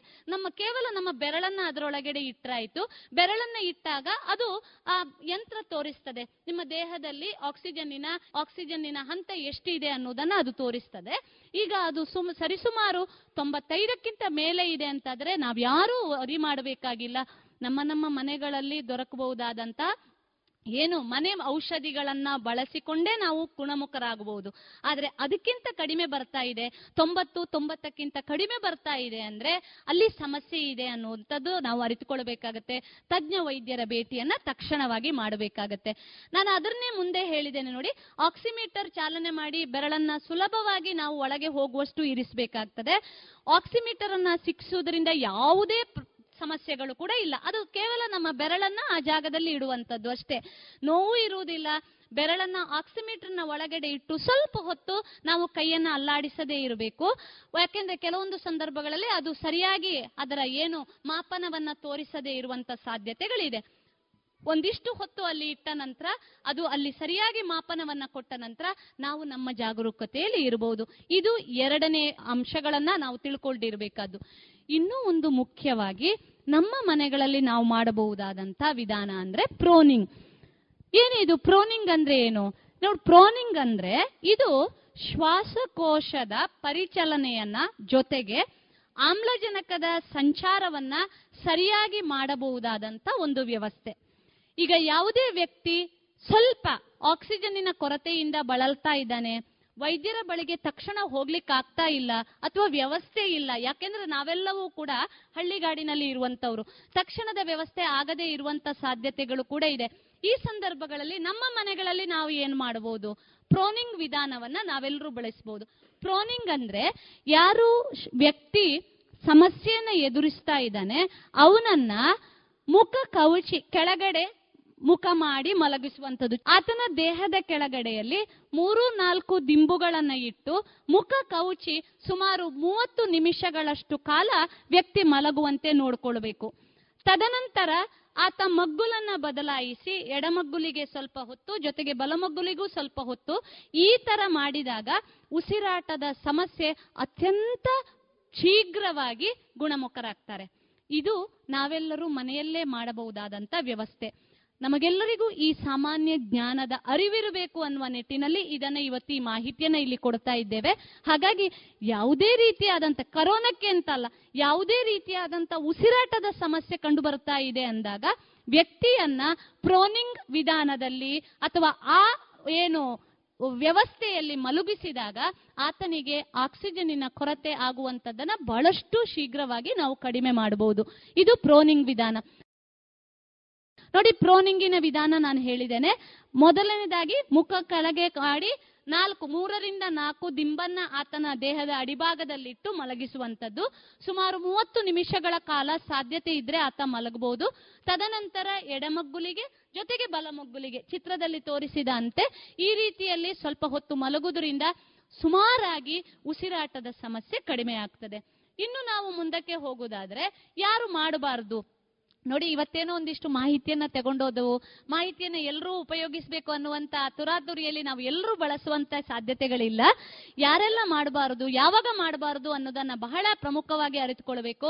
ಕೇವಲ ನಮ್ಮ ಬೆರಳನ್ನ ಅದರೊಳಗಡೆ ಇಟ್ಟಾಯ್ತು. ಬೆರಳನ್ನ ಇಟ್ಟಾಗ ಅದು ಆ ಯಂತ್ರ ತೋರಿಸ್ತದೆ, ನಿಮ್ಮ ದೇಹದಲ್ಲಿ ಆಕ್ಸಿಜನ್ನಿನ ಹಂತ ಎಷ್ಟಿದೆ ಅನ್ನೋದನ್ನ ಅದು ತೋರಿಸ್ತದೆ. ಈಗ ಅದು ಸರಿಸುಮಾರು 95% ಮೇಲೆ ಇದೆ ಅಂತಾದ್ರೆ ನಾವ್ ಯಾರೂ ವರಿ ಮಾಡಬೇಕಾಗಿಲ್ಲ. ನಮ್ಮ ಮನೆಗಳಲ್ಲಿ ದೊರಕಬಹುದಾದಂತ ಏನು ಮನೆ ಔಷಧಿಗಳನ್ನ ಬಳಸಿಕೊಂಡೇ ನಾವು ಗುಣಮುಖರಾಗಬಹುದು. ಆದ್ರೆ ಅದಕ್ಕಿಂತ ಕಡಿಮೆ ಬರ್ತಾ ಇದೆ, 90-90ಕ್ಕಿಂತ ಕಡಿಮೆ ಬರ್ತಾ ಇದೆ ಅಂದ್ರೆ ಅಲ್ಲಿ ಸಮಸ್ಯೆ ಇದೆ ಅನ್ನುವಂಥದ್ದು ನಾವು ಅರಿತುಕೊಳ್ಬೇಕಾಗತ್ತೆ. ತಜ್ಞ ವೈದ್ಯರ ಭೇಟಿಯನ್ನ ತಕ್ಷಣವಾಗಿ ಮಾಡಬೇಕಾಗತ್ತೆ. ನಾನು ಅದನ್ನೇ ಮುಂದೆ ಹೇಳಿದ್ದೇನೆ ನೋಡಿ, ಆಕ್ಸಿಮೀಟರ್ ಚಾಲನೆ ಮಾಡಿ ಬೆರಳನ್ನ ಸುಲಭವಾಗಿ ನಾವು ಒಳಗೆ ಹೋಗುವಷ್ಟು ಇರಿಸಬೇಕಾಗ್ತದೆ. ಆಕ್ಸಿಮೀಟರ್ ಅನ್ನ ಸಿಕ್ಕಿಸುವುದರಿಂದ ಯಾವುದೇ ಸಮಸ್ಯೆಗಳು ಕೂಡ ಇಲ್ಲ. ಅದು ಕೇವಲ ನಮ್ಮ ಬೆರಳನ್ನ ಆ ಜಾಗದಲ್ಲಿ ಇಡುವಂತದ್ದು ಅಷ್ಟೇ, ನೋವು ಇರುವುದಿಲ್ಲ. ಬೆರಳನ್ನ ಆಕ್ಸಿಮೀಟರ್ನ ಒಳಗಡೆ ಇಟ್ಟು ಸ್ವಲ್ಪ ಹೊತ್ತು ನಾವು ಕೈಯನ್ನ ಅಲ್ಲಾಡಿಸದೇ ಇರಬೇಕು. ಯಾಕೆಂದ್ರೆ ಕೆಲವೊಂದು ಸಂದರ್ಭಗಳಲ್ಲಿ ಅದು ಸರಿಯಾಗಿ ಅದರ ಏನು ಮಾಪನವನ್ನ ತೋರಿಸದೇ ಇರುವಂತ ಸಾಧ್ಯತೆಗಳಿದೆ. ಒಂದಿಷ್ಟು ಹೊತ್ತು ಅಲ್ಲಿ ಇಟ್ಟ ನಂತರ ಅದು ಅಲ್ಲಿ ಸರಿಯಾಗಿ ಮಾಪನವನ್ನ ಕೊಟ್ಟ ನಂತರ ನಾವು ನಮ್ಮ ಜಾಗರೂಕತೆಯಲ್ಲಿ ಇರಬಹುದು. ಇದು 2ನೇ ಅಂಶಗಳನ್ನ ನಾವು ತಿಳ್ಕೊಂಡಿರ್ಬೇಕಾದ್ದು. ಇನ್ನೂ ಒಂದು ಮುಖ್ಯವಾಗಿ ನಮ್ಮ ಮನೆಗಳಲ್ಲಿ ನಾವು ಮಾಡಬಹುದಾದಂತ ವಿಧಾನ ಅಂದ್ರೆ ಪ್ರೋನಿಂಗ್. ಏನಿದು ಪ್ರೋನಿಂಗ್ ಅಂದ್ರೆ ಏನು ನೋಡಿ, ಪ್ರೋನಿಂಗ್ ಅಂದ್ರೆ ಇದು ಶ್ವಾಸಕೋಶದ ಪರಿಚಲನೆಯನ್ನ ಜೊತೆಗೆ ಆಮ್ಲಜನಕದ ಸಂಚಾರವನ್ನ ಸರಿಯಾಗಿ ಮಾಡಬಹುದಾದಂತ ಒಂದು ವ್ಯವಸ್ಥೆ. ಈಗ ಯಾವುದೇ ವ್ಯಕ್ತಿ ಸ್ವಲ್ಪ ಆಕ್ಸಿಜನ್ನಿನ ಕೊರತೆಯಿಂದ ಬಳಲ್ತಾ ಇದ್ದಾನೆ, ವೈದ್ಯರ ಬಳಿಗೆ ತಕ್ಷಣ ಹೋಗ್ಲಿಕ್ಕಾಗ್ತಾ ಇಲ್ಲ ಅಥವಾ ವ್ಯವಸ್ಥೆ ಇಲ್ಲ, ಯಾಕೆಂದ್ರೆ ನಾವೆಲ್ಲವೂ ಕೂಡ ಹಳ್ಳಿಗಾಡಿನಲ್ಲಿ ಇರುವಂತವ್ರು, ತಕ್ಷಣದ ವ್ಯವಸ್ಥೆ ಆಗದೇ ಇರುವಂತ ಸಾಧ್ಯತೆಗಳು ಕೂಡ ಇದೆ. ಈ ಸಂದರ್ಭಗಳಲ್ಲಿ ನಮ್ಮ ಮನೆಗಳಲ್ಲಿ ನಾವು ಏನ್ ಮಾಡಬಹುದು, ಪ್ರೋನಿಂಗ್ ವಿಧಾನವನ್ನ ನಾವೆಲ್ಲರೂ ಬಳಸಬಹುದು. ಪ್ರೋನಿಂಗ್ ಅಂದ್ರೆ ಯಾರು ವ್ಯಕ್ತಿ ಸಮಸ್ಯೆಯನ್ನ ಎದುರಿಸ್ತಾ ಇದ್ದಾನೆ ಅವನನ್ನ ಮುಖ ಕವಚಿ ಕೆಳಗಡೆ ಮುಖ ಮಾಡಿ ಮಲಗಿಸುವಂಥದ್ದು. ಆತನ ದೇಹದ ಕೆಳಗಡೆಯಲ್ಲಿ 3-4 ದಿಂಬುಗಳನ್ನ ಇಟ್ಟು ಮುಖ ಕವುಚಿ ಸುಮಾರು 30 ನಿಮಿಷಗಳಷ್ಟು ಕಾಲ ವ್ಯಕ್ತಿ ಮಲಗುವಂತೆ ನೋಡ್ಕೊಳ್ಬೇಕು. ತದನಂತರ ಆತ ಮಗ್ಗುಲನ್ನ ಬದಲಾಯಿಸಿ ಎಡಮಗ್ಗುಲಿಗೆ ಸ್ವಲ್ಪ ಹೊತ್ತು, ಜೊತೆಗೆ ಬಲಮಗ್ಗುಲಿಗೂ ಸ್ವಲ್ಪ ಹೊತ್ತು ಈ ತರ ಮಾಡಿದಾಗ ಉಸಿರಾಟದ ಸಮಸ್ಯೆ ಅತ್ಯಂತ ಶೀಘ್ರವಾಗಿ ಗುಣಮುಖರಾಗ್ತಾರೆ. ಇದು ನಾವೆಲ್ಲರೂ ಮನೆಯಲ್ಲೇ ಮಾಡಬಹುದಾದಂತ ವ್ಯವಸ್ಥೆ. ನಮಗೆಲ್ಲರಿಗೂ ಈ ಸಾಮಾನ್ಯ ಜ್ಞಾನದ ಅರಿವಿರಬೇಕು ಅನ್ನುವ ನಿಟ್ಟಿನಲ್ಲಿ ಇದನ್ನ ಇವತ್ತು ಈ ಮಾಹಿತಿಯನ್ನ ಇಲ್ಲಿ ಕೊಡ್ತಾ ಇದ್ದೇವೆ. ಹಾಗಾಗಿ ಯಾವುದೇ ರೀತಿಯಾದಂತ ಕರೋನಕ್ಕೆ ಅಂತಲ್ಲ, ಯಾವುದೇ ರೀತಿಯಾದಂತ ಉಸಿರಾಟದ ಸಮಸ್ಯೆ ಕಂಡು ಬರ್ತಾ ಇದೆ ಅಂದಾಗ ವ್ಯಕ್ತಿಯನ್ನ ಪ್ರೋನಿಂಗ್ ವಿಧಾನದಲ್ಲಿ ಅಥವಾ ಆ ಏನು ವ್ಯವಸ್ಥೆಯಲ್ಲಿ ಮಲಗಿಸಿದಾಗ ಆತನಿಗೆ ಆಕ್ಸಿಜನ್ನಿನ ಕೊರತೆ ಆಗುವಂತದ್ದನ್ನ ಬಹಳಷ್ಟು ಶೀಘ್ರವಾಗಿ ನಾವು ಕಡಿಮೆ ಮಾಡಬಹುದು. ಇದು ಪ್ರೋನಿಂಗ್ ವಿಧಾನ ನೋಡಿ. ಪ್ರೋನಿಂಗಿನ ವಿಧಾನ ನಾನು ಹೇಳಿದ್ದೇನೆ. ಮೊದಲನೇದಾಗಿ ಮುಖ ಕೆಳಗೆ ಮಾಡಿ 3-4 ದಿಂಬನ್ನ ಆತನ ದೇಹದ ಅಡಿಭಾಗದಲ್ಲಿಟ್ಟು ಮಲಗಿಸುವಂಥದ್ದು. ಸುಮಾರು 30 ನಿಮಿಷಗಳ ಕಾಲ ಸಾಧ್ಯತೆ ಇದ್ರೆ ಆತ ಮಲಗಬಹುದು. ತದನಂತರ ಎಡಮಗ್ಗುಲಿಗೆ ಜೊತೆಗೆ ಬಲಮಗ್ಗುಲಿಗೆ ಚಿತ್ರದಲ್ಲಿ ತೋರಿಸಿದಂತೆ ಈ ರೀತಿಯಲ್ಲಿ ಸ್ವಲ್ಪ ಹೊತ್ತು ಮಲಗುವುದರಿಂದ ಸುಮಾರಾಗಿ ಉಸಿರಾಟದ ಸಮಸ್ಯೆ ಕಡಿಮೆ ಆಗ್ತದೆ. ಇನ್ನು ನಾವು ಮುಂದಕ್ಕೆ ಹೋಗುವುದಾದ್ರೆ ಯಾರು ಮಾಡಬಾರದು ನೋಡಿ, ಇವತ್ತೇನೋ ಒಂದಿಷ್ಟು ಮಾಹಿತಿಯನ್ನ ತಗೊಂಡೋದವು, ಮಾಹಿತಿಯನ್ನ ಎಲ್ಲರೂ ಉಪಯೋಗಿಸಬೇಕು ಅನ್ನುವಂತ ತುರಾತುರಿಯಲ್ಲಿ ನಾವು ಎಲ್ಲರೂ ಬಳಸುವಂತ ಸಾಧ್ಯತೆಗಳಿಲ್ಲ. ಯಾರೆಲ್ಲ ಮಾಡಬಾರದು, ಯಾವಾಗ ಮಾಡಬಾರದು ಅನ್ನೋದನ್ನ ಬಹಳ ಪ್ರಮುಖವಾಗಿ ಅರಿತುಕೊಳ್ಬೇಕು.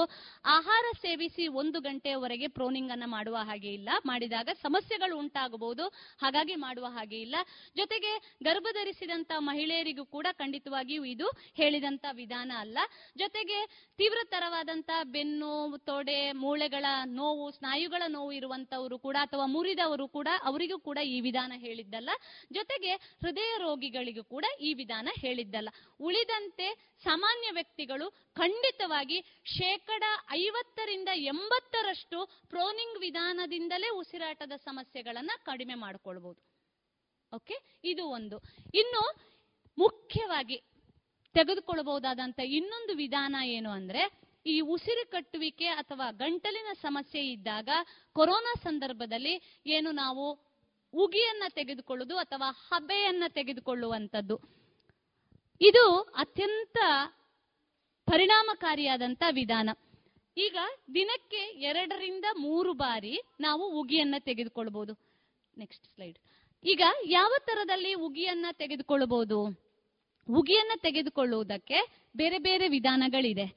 ಆಹಾರ ಸೇವಿಸಿ 1 ಗಂಟೆಯವರೆಗೆ ಪ್ರೋನಿಂಗ್ ಅನ್ನ ಮಾಡುವ ಹಾಗೆ ಇಲ್ಲ, ಮಾಡಿದಾಗ ಸಮಸ್ಯೆಗಳು ಉಂಟಾಗಬಹುದು, ಹಾಗಾಗಿ ಮಾಡುವ ಹಾಗೆ ಇಲ್ಲ. ಜೊತೆಗೆ ಗರ್ಭಧರಿಸಿದಂತ ಮಹಿಳೆಯರಿಗೂ ಕೂಡ ಖಂಡಿತವಾಗಿಯೂ ಇದು ಹೇಳಿದಂತ ವಿಧಾನ ಅಲ್ಲ. ಜೊತೆಗೆ ತೀವ್ರತರವಾದಂತಹ ಬೆನ್ನು, ತೊಡೆ, ಮೂಳೆಗಳ ನೋವು, ನೋವು, ಸ್ನಾಯುಗಳ ನೋವು ಇರುವಂತವರು ಕೂಡ ಅಥವಾ ಮುರಿದವರು ಕೂಡ ಅವರಿಗೂ ಕೂಡ ಈ ವಿಧಾನ ಹೇಳಿದ್ದಲ್ಲ. ಜೊತೆಗೆ ಹೃದಯ ರೋಗಿಗಳಿಗೂ ಕೂಡ ಈ ವಿಧಾನ ಹೇಳಿದ್ದಲ್ಲ. ಉಳಿದಂತೆ ಸಾಮಾನ್ಯ ವ್ಯಕ್ತಿಗಳು ಖಂಡಿತವಾಗಿ 50% ಪ್ರೋನಿಂಗ್ ವಿಧಾನದಿಂದಲೇ ಉಸಿರಾಟದ ಸಮಸ್ಯೆಗಳನ್ನ ಕಡಿಮೆ ಮಾಡಿಕೊಳ್ಬಹುದು. ಓಕೆ, ಇದು ಒಂದು. ಇನ್ನು ಮುಖ್ಯವಾಗಿ ತೆಗೆದುಕೊಳ್ಳಬಹುದಾದಂತ ಇನ್ನೊಂದು ವಿಧಾನ ಏನು ಅಂದ್ರೆ, ಈ ಉಸಿರು ಕಟ್ಟುವಿಕೆ ಅಥವಾ ಗಂಟಲಿನ ಸಮಸ್ಯೆ ಇದ್ದಾಗ ಕೊರೋನಾ ಸಂದರ್ಭದಲ್ಲಿ ಏನು ನಾವು ಉಗಿಯನ್ನ ತೆಗೆದುಕೊಳ್ಳುವುದು ಅಥವಾ ಹಬೆಯನ್ನ ತೆಗೆದುಕೊಳ್ಳುವಂಥದ್ದು, ಇದು ಅತ್ಯಂತ ಪರಿಣಾಮಕಾರಿಯಾದಂತ ವಿಧಾನ. ಈಗ ದಿನಕ್ಕೆ 2-3 ಬಾರಿ ನಾವು ಉಗಿಯನ್ನ ತೆಗೆದುಕೊಳ್ಳಬಹುದು. Next slide. ಈಗ ಯಾವ ತರದಲ್ಲಿ ಉಗಿಯನ್ನ ತೆಗೆದುಕೊಳ್ಳಬಹುದು? ಉಗಿಯನ್ನ ತೆಗೆದುಕೊಳ್ಳುವುದಕ್ಕೆ ಬೇರೆ ಬೇರೆ ವಿಧಾನಗಳಿದೆ.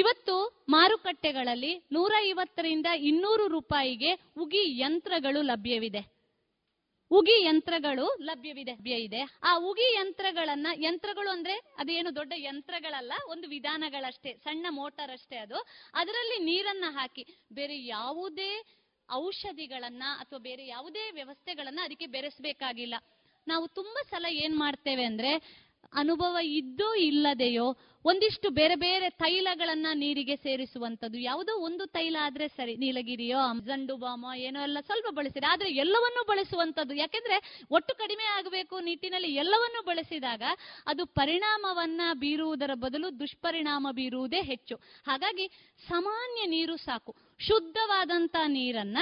ಇವತ್ತು ಮಾರುಕಟ್ಟೆಗಳಲ್ಲಿ 150-200 ರೂಪಾಯಿಗೆ ಉಗಿ ಯಂತ್ರಗಳು ಲಭ್ಯವಿದೆ. ಉಗಿ ಯಂತ್ರಗಳು ಲಭ್ಯವಿದೆ. ಆ ಯಂತ್ರಗಳು ಅಂದ್ರೆ ಅದೇನು ದೊಡ್ಡ ಯಂತ್ರಗಳಲ್ಲ, ಒಂದು ವಿಧಾನಗಳಷ್ಟೇ, ಸಣ್ಣ ಮೋಟಾರ್ ಅಷ್ಟೇ ಅದು. ಅದರಲ್ಲಿ ನೀರನ್ನ ಹಾಕಿ ಬೇರೆ ಯಾವುದೇ ಔಷಧಿಗಳನ್ನ ಅಥವಾ ಬೇರೆ ಯಾವುದೇ ವ್ಯವಸ್ಥೆಗಳನ್ನ ಅದಕ್ಕೆ ಬೆರೆಸಬೇಕಾಗಿಲ್ಲ. ನಾವು ತುಂಬಾ ಸಲ ಏನ್ ಮಾಡ್ತೇವೆ ಅಂದ್ರೆ, ಅನುಭವ ಇದ್ದೋ ಇಲ್ಲದೆಯೋ ಒಂದಿಷ್ಟು ಬೇರೆ ಬೇರೆ ತೈಲಗಳನ್ನ ನೀರಿಗೆ ಸೇರಿಸುವಂತದ್ದು. ಯಾವುದೋ ಒಂದು ತೈಲ ಆದ್ರೆ ಸರಿ, ನೀಲಗಿರಿಯೋ ಜಂಡು ಬಾಮೋ ಏನೋ ಎಲ್ಲ ಸ್ವಲ್ಪ ಬಳಸಿದ್ರೆ, ಆದ್ರೆ ಎಲ್ಲವನ್ನೂ ಬಳಸುವಂತದ್ದು. ಯಾಕೆಂದ್ರೆ ಒಟ್ಟು ಕಡಿಮೆ ಆಗಬೇಕು ನಿಟ್ಟಿನಲ್ಲಿ ಎಲ್ಲವನ್ನೂ ಬಳಸಿದಾಗ ಅದು ಪರಿಣಾಮವನ್ನ ಬೀರುವುದರ ಬದಲು ದುಷ್ಪರಿಣಾಮ ಬೀರುವುದೇ ಹೆಚ್ಚು. ಹಾಗಾಗಿ ಸಾಮಾನ್ಯ ನೀರು ಸಾಕು. ಶುದ್ಧವಾದಂತ ನೀರನ್ನ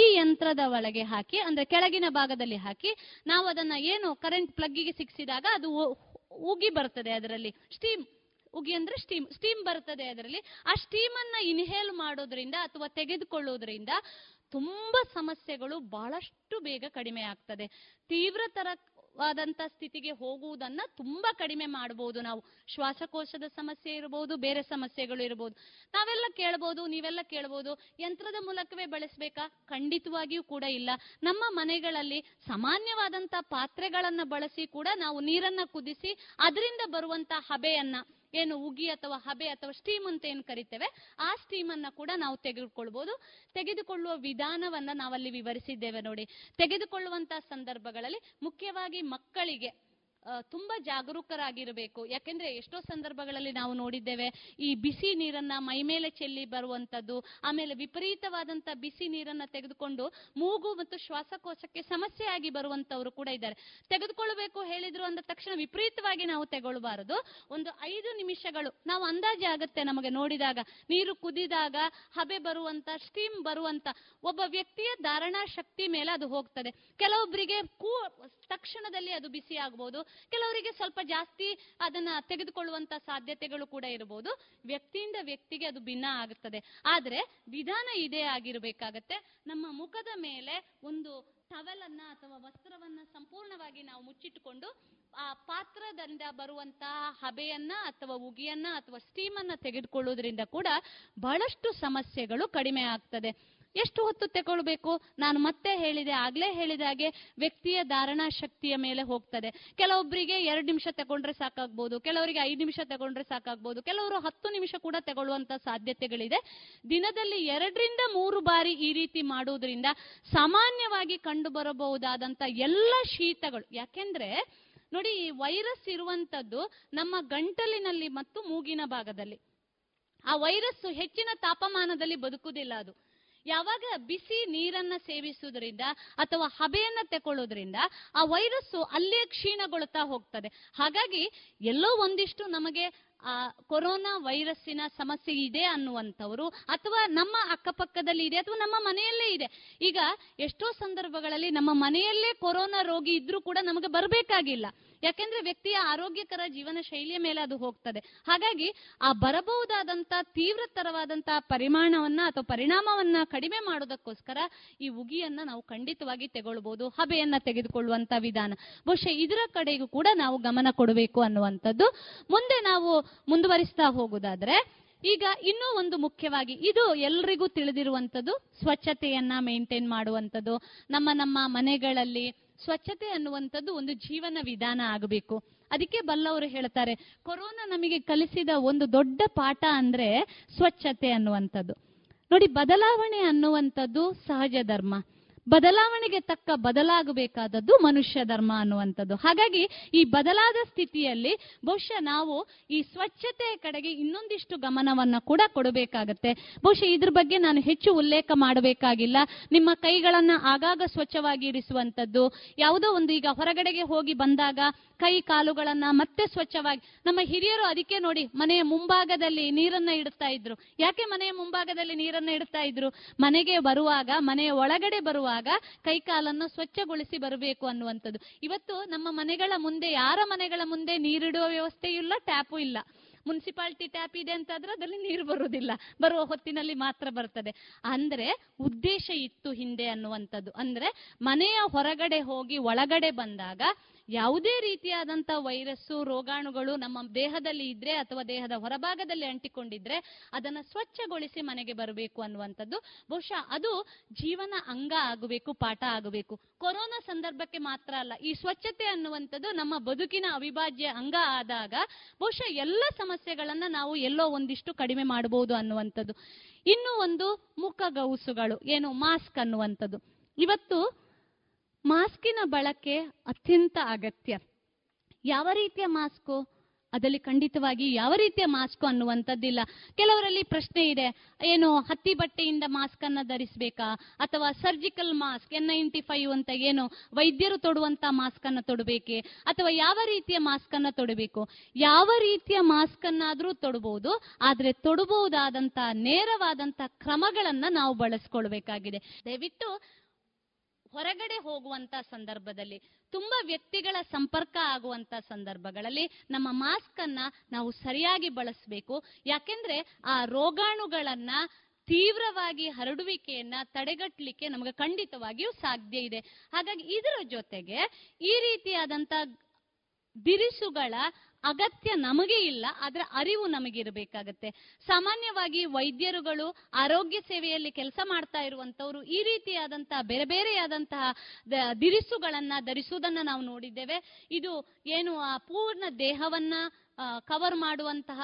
ಈ ಯಂತ್ರದ ಒಳಗೆ ಹಾಕಿ, ಅಂದ್ರೆ ಕೆಳಗಿನ ಭಾಗದಲ್ಲಿ ಹಾಕಿ, ನಾವು ಅದನ್ನ ಏನು ಕರೆಂಟ್ ಪ್ಲಗ್ಗಿಗೆ ಸಿಕ್ಕಿಸಿದಾಗ ಅದು ಉಗಿ ಬರ್ತದೆ. ಅದರಲ್ಲಿ ಸ್ಟೀಮ್, ಉಗಿ ಅಂದ್ರೆ ಸ್ಟೀಮ್ ಬರ್ತದೆ ಅದರಲ್ಲಿ. ಆ ಸ್ಟೀಮ್ ಅನ್ನ ಇನ್ಹೇಲ್ ಮಾಡೋದ್ರಿಂದ ಅಥವಾ ತೆಗೆದುಕೊಳ್ಳೋದ್ರಿಂದ ತುಂಬಾ ಸಮಸ್ಯೆಗಳು ಬಹಳಷ್ಟು ಬೇಗ ಕಡಿಮೆ ಆಗ್ತದೆ. ತೀವ್ರತರವಾದಂತ ಸ್ಥಿತಿಗೆ ಹೋಗುವುದನ್ನ ತುಂಬಾ ಕಡಿಮೆ ಮಾಡಬಹುದು ನಾವು. ಶ್ವಾಸಕೋಶದ ಸಮಸ್ಯೆ ಇರಬಹುದು, ಬೇರೆ ಸಮಸ್ಯೆಗಳು ಇರಬಹುದು. ನಾವೆಲ್ಲ ಕೇಳಬಹುದು, ನೀವೆಲ್ಲ ಕೇಳಬಹುದು, ಯಂತ್ರದ ಮೂಲಕವೇ ಬಳಸಬೇಕಾ? ಖಂಡಿತವಾಗಿಯೂ ಕೂಡ ಇಲ್ಲ. ನಮ್ಮ ಮನೆಗಳಲ್ಲಿ ಸಾಮಾನ್ಯವಾದಂತ ಪಾತ್ರೆಗಳನ್ನ ಬಳಸಿ ಕೂಡ ನಾವು ನೀರನ್ನ ಕುದಿಸಿ ಅದರಿಂದ ಬರುವಂತ ಹಬೆಯನ್ನ, ಏನು ಉಗಿ ಅಥವಾ ಹಬೆ ಅಥವಾ ಸ್ಟೀಮ್ ಅಂತ ಏನ್ ಕರಿತೇವೆ, ಆ ಸ್ಟೀಮ್ ಅನ್ನ ಕೂಡ ನಾವು ತೆಗೆದುಕೊಳ್ಬಹುದು. ತೆಗೆದುಕೊಳ್ಳುವ ವಿಧಾನವನ್ನ ನಾವಲ್ಲಿ ವಿವರಿಸಿದ್ದೇವೆ ನೋಡಿ. ತೆಗೆದುಕೊಳ್ಳುವಂತಹ ಸಂದರ್ಭಗಳಲ್ಲಿ ಮುಖ್ಯವಾಗಿ ಮಕ್ಕಳಿಗೆ ತುಂಬಾ ಜಾಗರೂಕರಾಗಿರಬೇಕು. ಯಾಕೆಂದ್ರೆ ಎಷ್ಟೋ ಸಂದರ್ಭಗಳಲ್ಲಿ ನಾವು ನೋಡಿದ್ದೇವೆ, ಈ ಬಿಸಿ ನೀರನ್ನ ಮೈಮೇಲೆ ಚೆಲ್ಲಿ ಬರುವಂತದ್ದು, ಆಮೇಲೆ ವಿಪರೀತವಾದಂತ ಬಿಸಿ ನೀರನ್ನ ತೆಗೆದುಕೊಂಡು ಮೂಗು ಮತ್ತು ಶ್ವಾಸಕೋಶಕ್ಕೆ ಸಮಸ್ಯೆ ಆಗಿ ಬರುವಂತವರು ಕೂಡ ಇದ್ದಾರೆ. ತೆಗೆದುಕೊಳ್ಳಬೇಕು ಹೇಳಿದ್ರು ಅಂದ ತಕ್ಷಣ ವಿಪರೀತವಾಗಿ ನಾವು ತೆಗೊಳ್ಳಬಾರದು. ಒಂದು 5 ನಿಮಿಷಗಳು, ನಾವು ಅಂದಾಜೆ ಆಗುತ್ತೆ ನಮಗೆ ನೋಡಿದಾಗ, ನೀರು ಕುದಿದಾಗ ಹಬೆ ಬರುವಂತ, ಸ್ಟೀಮ್ ಬರುವಂತ ಒಬ್ಬ ವ್ಯಕ್ತಿಯ ಧಾರಣಾ ಶಕ್ತಿ ಮೇಲೆ ಅದು ಹೋಗ್ತದೆ. ಕೆಲವೊಬ್ಬರಿಗೆ ತಕ್ಷಣದಲ್ಲಿ ಅದು ಬಿಸಿ ಆಗ್ಬಹುದು, ಕೆಲವರಿಗೆ ಸ್ವಲ್ಪ ಜಾಸ್ತಿ ಅದನ್ನ ತೆಗೆದುಕೊಳ್ಳುವಂತ ಸಾಧ್ಯತೆಗಳು ಕೂಡ ಇರಬಹುದು. ವ್ಯಕ್ತಿಯಿಂದ ವ್ಯಕ್ತಿಗೆ ಅದು ಭಿನ್ನ ಆಗುತ್ತದೆ. ಆದ್ರೆ ವಿಧಾನ ಇದೇ ಆಗಿರಬೇಕಾಗತ್ತೆ. ನಮ್ಮ ಮುಖದ ಮೇಲೆ ಒಂದು ಟವೆಲ್ ಅನ್ನ ಅಥವಾ ವಸ್ತ್ರವನ್ನ ಸಂಪೂರ್ಣವಾಗಿ ನಾವು ಮುಚ್ಚಿಟ್ಟುಕೊಂಡು ಆ ಪಾತ್ರದಿಂದ ಬರುವಂತಹ ಹಬೆಯನ್ನ ಅಥವಾ ಉಗಿಯನ್ನ ಅಥವಾ ಸ್ಟೀಮ್ ಅನ್ನ ತೆಗೆದುಕೊಳ್ಳುವುದರಿಂದ ಕೂಡ ಬಹಳಷ್ಟು ಸಮಸ್ಯೆಗಳು ಕಡಿಮೆ ಆಗ್ತದೆ. ಎಷ್ಟು ಹೊತ್ತು ತೆಗೊಳ್ಬೇಕು? ನಾನು ಮತ್ತೆ ಹೇಳಿದೆ, ಆಗ್ಲೇ ಹೇಳಿದ ಹಾಗೆ ವ್ಯಕ್ತಿಯ ಧಾರಣಾ ಶಕ್ತಿಯ ಮೇಲೆ ಹೋಗ್ತದೆ. ಕೆಲವೊಬ್ಬರಿಗೆ 2 ನಿಮಿಷ ತಗೊಂಡ್ರೆ ಸಾಕಾಗ್ಬೋದು, ಕೆಲವರಿಗೆ 5 ನಿಮಿಷ ತಗೊಂಡ್ರೆ ಸಾಕಾಗ್ಬೋದು, ಕೆಲವರು 10 ನಿಮಿಷ ಕೂಡ ತಗೊಳ್ಳುವಂತ ಸಾಧ್ಯತೆಗಳಿದೆ. ದಿನದಲ್ಲಿ 2-3 ಬಾರಿ ಈ ರೀತಿ ಮಾಡುವುದರಿಂದ ಸಾಮಾನ್ಯವಾಗಿ ಕಂಡು ಬರಬಹುದಾದಂತ ಎಲ್ಲ ಶೀತಗಳು, ಯಾಕೆಂದ್ರೆ ನೋಡಿ ಈ ವೈರಸ್ ಇರುವಂತದ್ದು ನಮ್ಮ ಗಂಟಲಿನಲ್ಲಿ ಮತ್ತು ಮೂಗಿನ ಭಾಗದಲ್ಲಿ. ಆ ವೈರಸ್ ಹೆಚ್ಚಿನ ತಾಪಮಾನದಲ್ಲಿ ಬದುಕುವುದಿಲ್ಲ. ಅದು ಯಾವಾಗ ಬಿಸಿ ನೀರನ್ನ ಸೇವಿಸುವುದರಿಂದ ಅಥವಾ ಹಬೆಯನ್ನ ತೆಕೊಳ್ಳೋದ್ರಿಂದ ಆ ವೈರಸ್ಸು ಅಲ್ಲೇ ಕ್ಷೀಣಗೊಳ್ತಾ ಹೋಗ್ತದೆ. ಹಾಗಾಗಿ ಎಲ್ಲೋ ಒಂದಿಷ್ಟು ನಮಗೆ ಆ ಕೊರೋನಾ ವೈರಸ್ಸಿನ ಸಮಸ್ಯೆ ಇದೆ ಅನ್ನುವಂಥವರು, ಅಥವಾ ನಮ್ಮ ಅಕ್ಕಪಕ್ಕದಲ್ಲಿ ಇದೆ, ಅಥವಾ ನಮ್ಮ ಮನೆಯಲ್ಲೇ ಇದೆ. ಈಗ ಎಷ್ಟೋ ಸಂದರ್ಭಗಳಲ್ಲಿ ನಮ್ಮ ಮನೆಯಲ್ಲೇ ಕೊರೋನಾ ರೋಗಿ ಇದ್ರೂ ಕೂಡ ನಮಗೆ ಬರಬೇಕಾಗಿಲ್ಲ. ಯಾಕೆಂದ್ರೆ ವ್ಯಕ್ತಿಯ ಆರೋಗ್ಯಕರ ಜೀವನ ಶೈಲಿಯ ಮೇಲೆ ಅದು ಹೋಗ್ತದೆ. ಹಾಗಾಗಿ ಆ ಬರಬಹುದಾದಂತ ತೀವ್ರತರವಾದಂತಹ ಪರಿಣಾಮವನ್ನ ಕಡಿಮೆ ಮಾಡೋದಕ್ಕೋಸ್ಕರ ಈ ಉಗಿಯನ್ನ ನಾವು ಖಂಡಿತವಾಗಿ ತೆಗೊಳ್ಬಹುದು. ಹಬೆಯನ್ನ ತೆಗೆದುಕೊಳ್ಳುವಂತ ವಿಧಾನ ಬಹುಶಃ ಇದರ ಕಡೆಗೂ ಕೂಡ ನಾವು ಗಮನ ಕೊಡಬೇಕು ಅನ್ನುವಂಥದ್ದು. ಮುಂದೆ ನಾವು ಮುಂದುವರಿಸ್ತಾ ಹೋಗುವುದಾದ್ರೆ, ಈಗ ಇನ್ನೂ ಒಂದು ಮುಖ್ಯವಾಗಿ ಇದು ಎಲ್ರಿಗೂ ತಿಳಿದಿರುವಂಥದ್ದು, ಸ್ವಚ್ಛತೆಯನ್ನ ಮೇಂಟೈನ್ ಮಾಡುವಂಥದ್ದು. ನಮ್ಮ ಮನೆಗಳಲ್ಲಿ ಸ್ವಚ್ಛತೆ ಅನ್ನುವಂಥದ್ದು ಒಂದು ಜೀವನ ವಿಧಾನ ಆಗಬೇಕು. ಅದಕ್ಕೆ ಬಲ್ಲವರು ಹೇಳ್ತಾರೆ, ಕೊರೋನಾ ನಮಗೆ ಕಲಿಸಿದ ಒಂದು ದೊಡ್ಡ ಪಾಠ ಅಂದ್ರೆ ಸ್ವಚ್ಛತೆ ಅನ್ನುವಂಥದ್ದು. ನೋಡಿ, ಬದಲಾವಣೆ ಅನ್ನುವಂಥದ್ದು ಸಹಜ ಧರ್ಮ. ಬದಲಾವಣೆಗೆ ತಕ್ಕ ಬದಲಾಗಬೇಕಾದದ್ದು ಮನುಷ್ಯ ಧರ್ಮ ಅನ್ನುವಂಥದ್ದು. ಹಾಗಾಗಿ ಈ ಬದಲಾದ ಸ್ಥಿತಿಯಲ್ಲಿ ಬಹುಶಃ ನಾವು ಈ ಸ್ವಚ್ಛತೆ ಕಡೆಗೆ ಇನ್ನೊಂದಿಷ್ಟು ಗಮನವನ್ನು ಕೂಡ ಕೊಡಬೇಕಾಗತ್ತೆ. ಬಹುಶಃ ಇದ್ರ ಬಗ್ಗೆ ನಾನು ಹೆಚ್ಚು ಉಲ್ಲೇಖ ಮಾಡಬೇಕಾಗಿಲ್ಲ. ನಿಮ್ಮ ಕೈಗಳನ್ನು ಆಗಾಗ ಸ್ವಚ್ಛವಾಗಿ ಇರಿಸುವಂಥದ್ದು, ಯಾವುದೋ ಒಂದು ಈಗ ಹೊರಗಡೆಗೆ ಹೋಗಿ ಬಂದಾಗ ಕೈ ಕಾಲುಗಳನ್ನು ಮತ್ತೆ ಸ್ವಚ್ಛವಾಗಿ, ನಮ್ಮ ಹಿರಿಯರು ಅದಕ್ಕೆ ನೋಡಿ ಮನೆಯ ಮುಂಭಾಗದಲ್ಲಿ ನೀರನ್ನು ಇಡ್ತಾ ಇದ್ರು. ಯಾಕೆ ಮನೆಯ ಮುಂಭಾಗದಲ್ಲಿ ನೀರನ್ನು ಇಡ್ತಾ ಇದ್ರು? ಮನೆಗೆ ಬರುವಾಗ, ಮನೆಯ ಒಳಗಡೆ ಬರುವಾಗ ಕೈಕಾಲನ್ನು ಸ್ವಚ್ಛಗೊಳಿಸಿ ಬರಬೇಕು ಅನ್ನುವಂಥದ್ದು. ಇವತ್ತು ನಮ್ಮ ಮನೆಗಳ ಮುಂದೆ, ಯಾರ ಮನೆಗಳ ಮುಂದೆ ನೀರಿಡುವ ವ್ಯವಸ್ಥೆಯೂ ಇಲ್ಲ, ಟ್ಯಾಪು ಇಲ್ಲ. ಮುನ್ಸಿಪಾಲಿಟಿ ಟ್ಯಾಪ್ ಇದೆ ಅಂತಾದ್ರೆ ಅದರಲ್ಲಿ ನೀರು ಬರುವುದಿಲ್ಲ, ಬರುವ ಹೊತ್ತಿನಲ್ಲಿ ಮಾತ್ರ ಬರ್ತದೆ. ಅಂದ್ರೆ ಉದ್ದೇಶ ಇತ್ತು ಹಿಂದೆ ಅನ್ನುವಂಥದ್ದು. ಅಂದ್ರೆ ಮನೆಯ ಹೊರಗಡೆ ಹೋಗಿ ಒಳಗಡೆ ಬಂದಾಗ ಯಾವುದೇ ರೀತಿಯಾದಂಥ ವೈರಸ್ಸು, ರೋಗಾಣುಗಳು ನಮ್ಮ ದೇಹದಲ್ಲಿ ಇದ್ರೆ ಅಥವಾ ದೇಹದ ಹೊರಭಾಗದಲ್ಲಿ ಅಂಟಿಕೊಂಡಿದ್ರೆ ಅದನ್ನು ಸ್ವಚ್ಛಗೊಳಿಸಿ ಮನೆಗೆ ಬರಬೇಕು ಅನ್ನುವಂಥದ್ದು. ಬಹುಶಃ ಅದು ಜೀವನ ಅಂಗ ಆಗಬೇಕು, ಪಾಠ ಆಗಬೇಕು. ಕೊರೋನಾ ಸಂದರ್ಭಕ್ಕೆ ಮಾತ್ರ ಅಲ್ಲ, ಈ ಸ್ವಚ್ಛತೆ ಅನ್ನುವಂಥದ್ದು ನಮ್ಮ ಬದುಕಿನ ಅವಿಭಾಜ್ಯ ಅಂಗ ಆದಾಗ ಬಹುಶಃ ಎಲ್ಲ ಸಮಸ್ಯೆಗಳನ್ನ ನಾವು ಎಲ್ಲೋ ಒಂದಿಷ್ಟು ಕಡಿಮೆ ಮಾಡಬಹುದು ಅನ್ನುವಂಥದ್ದು. ಇನ್ನೂ ಒಂದು ಮುಖಗೌಸುಗಳು, ಏನು ಮಾಸ್ಕ್ ಅನ್ನುವಂಥದ್ದು. ಇವತ್ತು ಮಾಸ್ಕಿನ ಬಳಕೆ ಅತ್ಯಂತ ಅಗತ್ಯ. ಯಾವ ರೀತಿಯ ಮಾಸ್ಕು, ಅದರಲ್ಲಿ ಖಂಡಿತವಾಗಿ ಯಾವ ರೀತಿಯ ಮಾಸ್ಕು ಅನ್ನುವಂಥದ್ದಿಲ್ಲ. ಕೆಲವರಲ್ಲಿ ಪ್ರಶ್ನೆ ಇದೆ, ಏನು ಹತ್ತಿ ಬಟ್ಟೆಯಿಂದ ಮಾಸ್ಕ್ ಅನ್ನ ಧರಿಸಬೇಕಾ ಅಥವಾ ಸರ್ಜಿಕಲ್ ಮಾಸ್ಕ್ N95 ಅಂತ ಏನು ವೈದ್ಯರು ತೊಡುವಂತ ಮಾಸ್ಕ್ ಅನ್ನ ತೊಡಬೇಕೆ ಅಥವಾ ಯಾವ ರೀತಿಯ ಮಾಸ್ಕ್ ಅನ್ನ ತೊಡಬೇಕು? ಯಾವ ರೀತಿಯ ಮಾಸ್ಕ್ ಅನ್ನಾದ್ರೂ ತೊಡಬಹುದು, ಆದ್ರೆ ತೊಡಬಹುದಾದಂತಹ ನೇರವಾದಂತಹ ಕ್ರಮಗಳನ್ನ ನಾವು ಬಳಸ್ಕೊಳ್ಬೇಕಾಗಿದೆ. ದಯವಿಟ್ಟು ಹೊರಗಡೆ ಹೋಗುವಂತ ಸಂದರ್ಭದಲ್ಲಿ, ತುಂಬಾ ವ್ಯಕ್ತಿಗಳ ಸಂಪರ್ಕ ಆಗುವಂತ ಸಂದರ್ಭಗಳಲ್ಲಿ ನಮ್ಮ ಮಾಸ್ಕ್ ಅನ್ನ ನಾವು ಸರಿಯಾಗಿ ಬಳಸಬೇಕು. ಯಾಕೆಂದ್ರೆ ಆ ರೋಗಾಣುಗಳನ್ನ, ತೀವ್ರವಾಗಿ ಹರಡುವಿಕೆಯನ್ನ ತಡೆಗಟ್ಟಲಿಕ್ಕೆ ನಮಗೆ ಖಂಡಿತವಾಗಿಯೂ ಸಾಧ್ಯ ಇದೆ. ಹಾಗಾಗಿ ಇದರ ಜೊತೆಗೆ ಈ ರೀತಿಯಾದಂತ ದಿರಿಸುಗಳ ಅಗತ್ಯ ನಮಗೆ ಇಲ್ಲ, ಅದರ ಅರಿವು ನಮಗಿರಬೇಕಾಗತ್ತೆ. ಸಾಮಾನ್ಯವಾಗಿ ವೈದ್ಯರುಗಳು, ಆರೋಗ್ಯ ಸೇವೆಯಲ್ಲಿ ಕೆಲಸ ಮಾಡ್ತಾ ಇರುವಂತವರು ಈ ರೀತಿಯಾದಂತಹ ಬೇರೆ ಬೇರೆಯಾದಂತಹ ದಿರಿಸುಗಳನ್ನ ಧರಿಸುವುದನ್ನ ನಾವು ನೋಡಿದ್ದೇವೆ. ಇದು ಏನು ಪೂರ್ಣ ದೇಹವನ್ನ ಕವರ್ ಮಾಡುವಂತಹ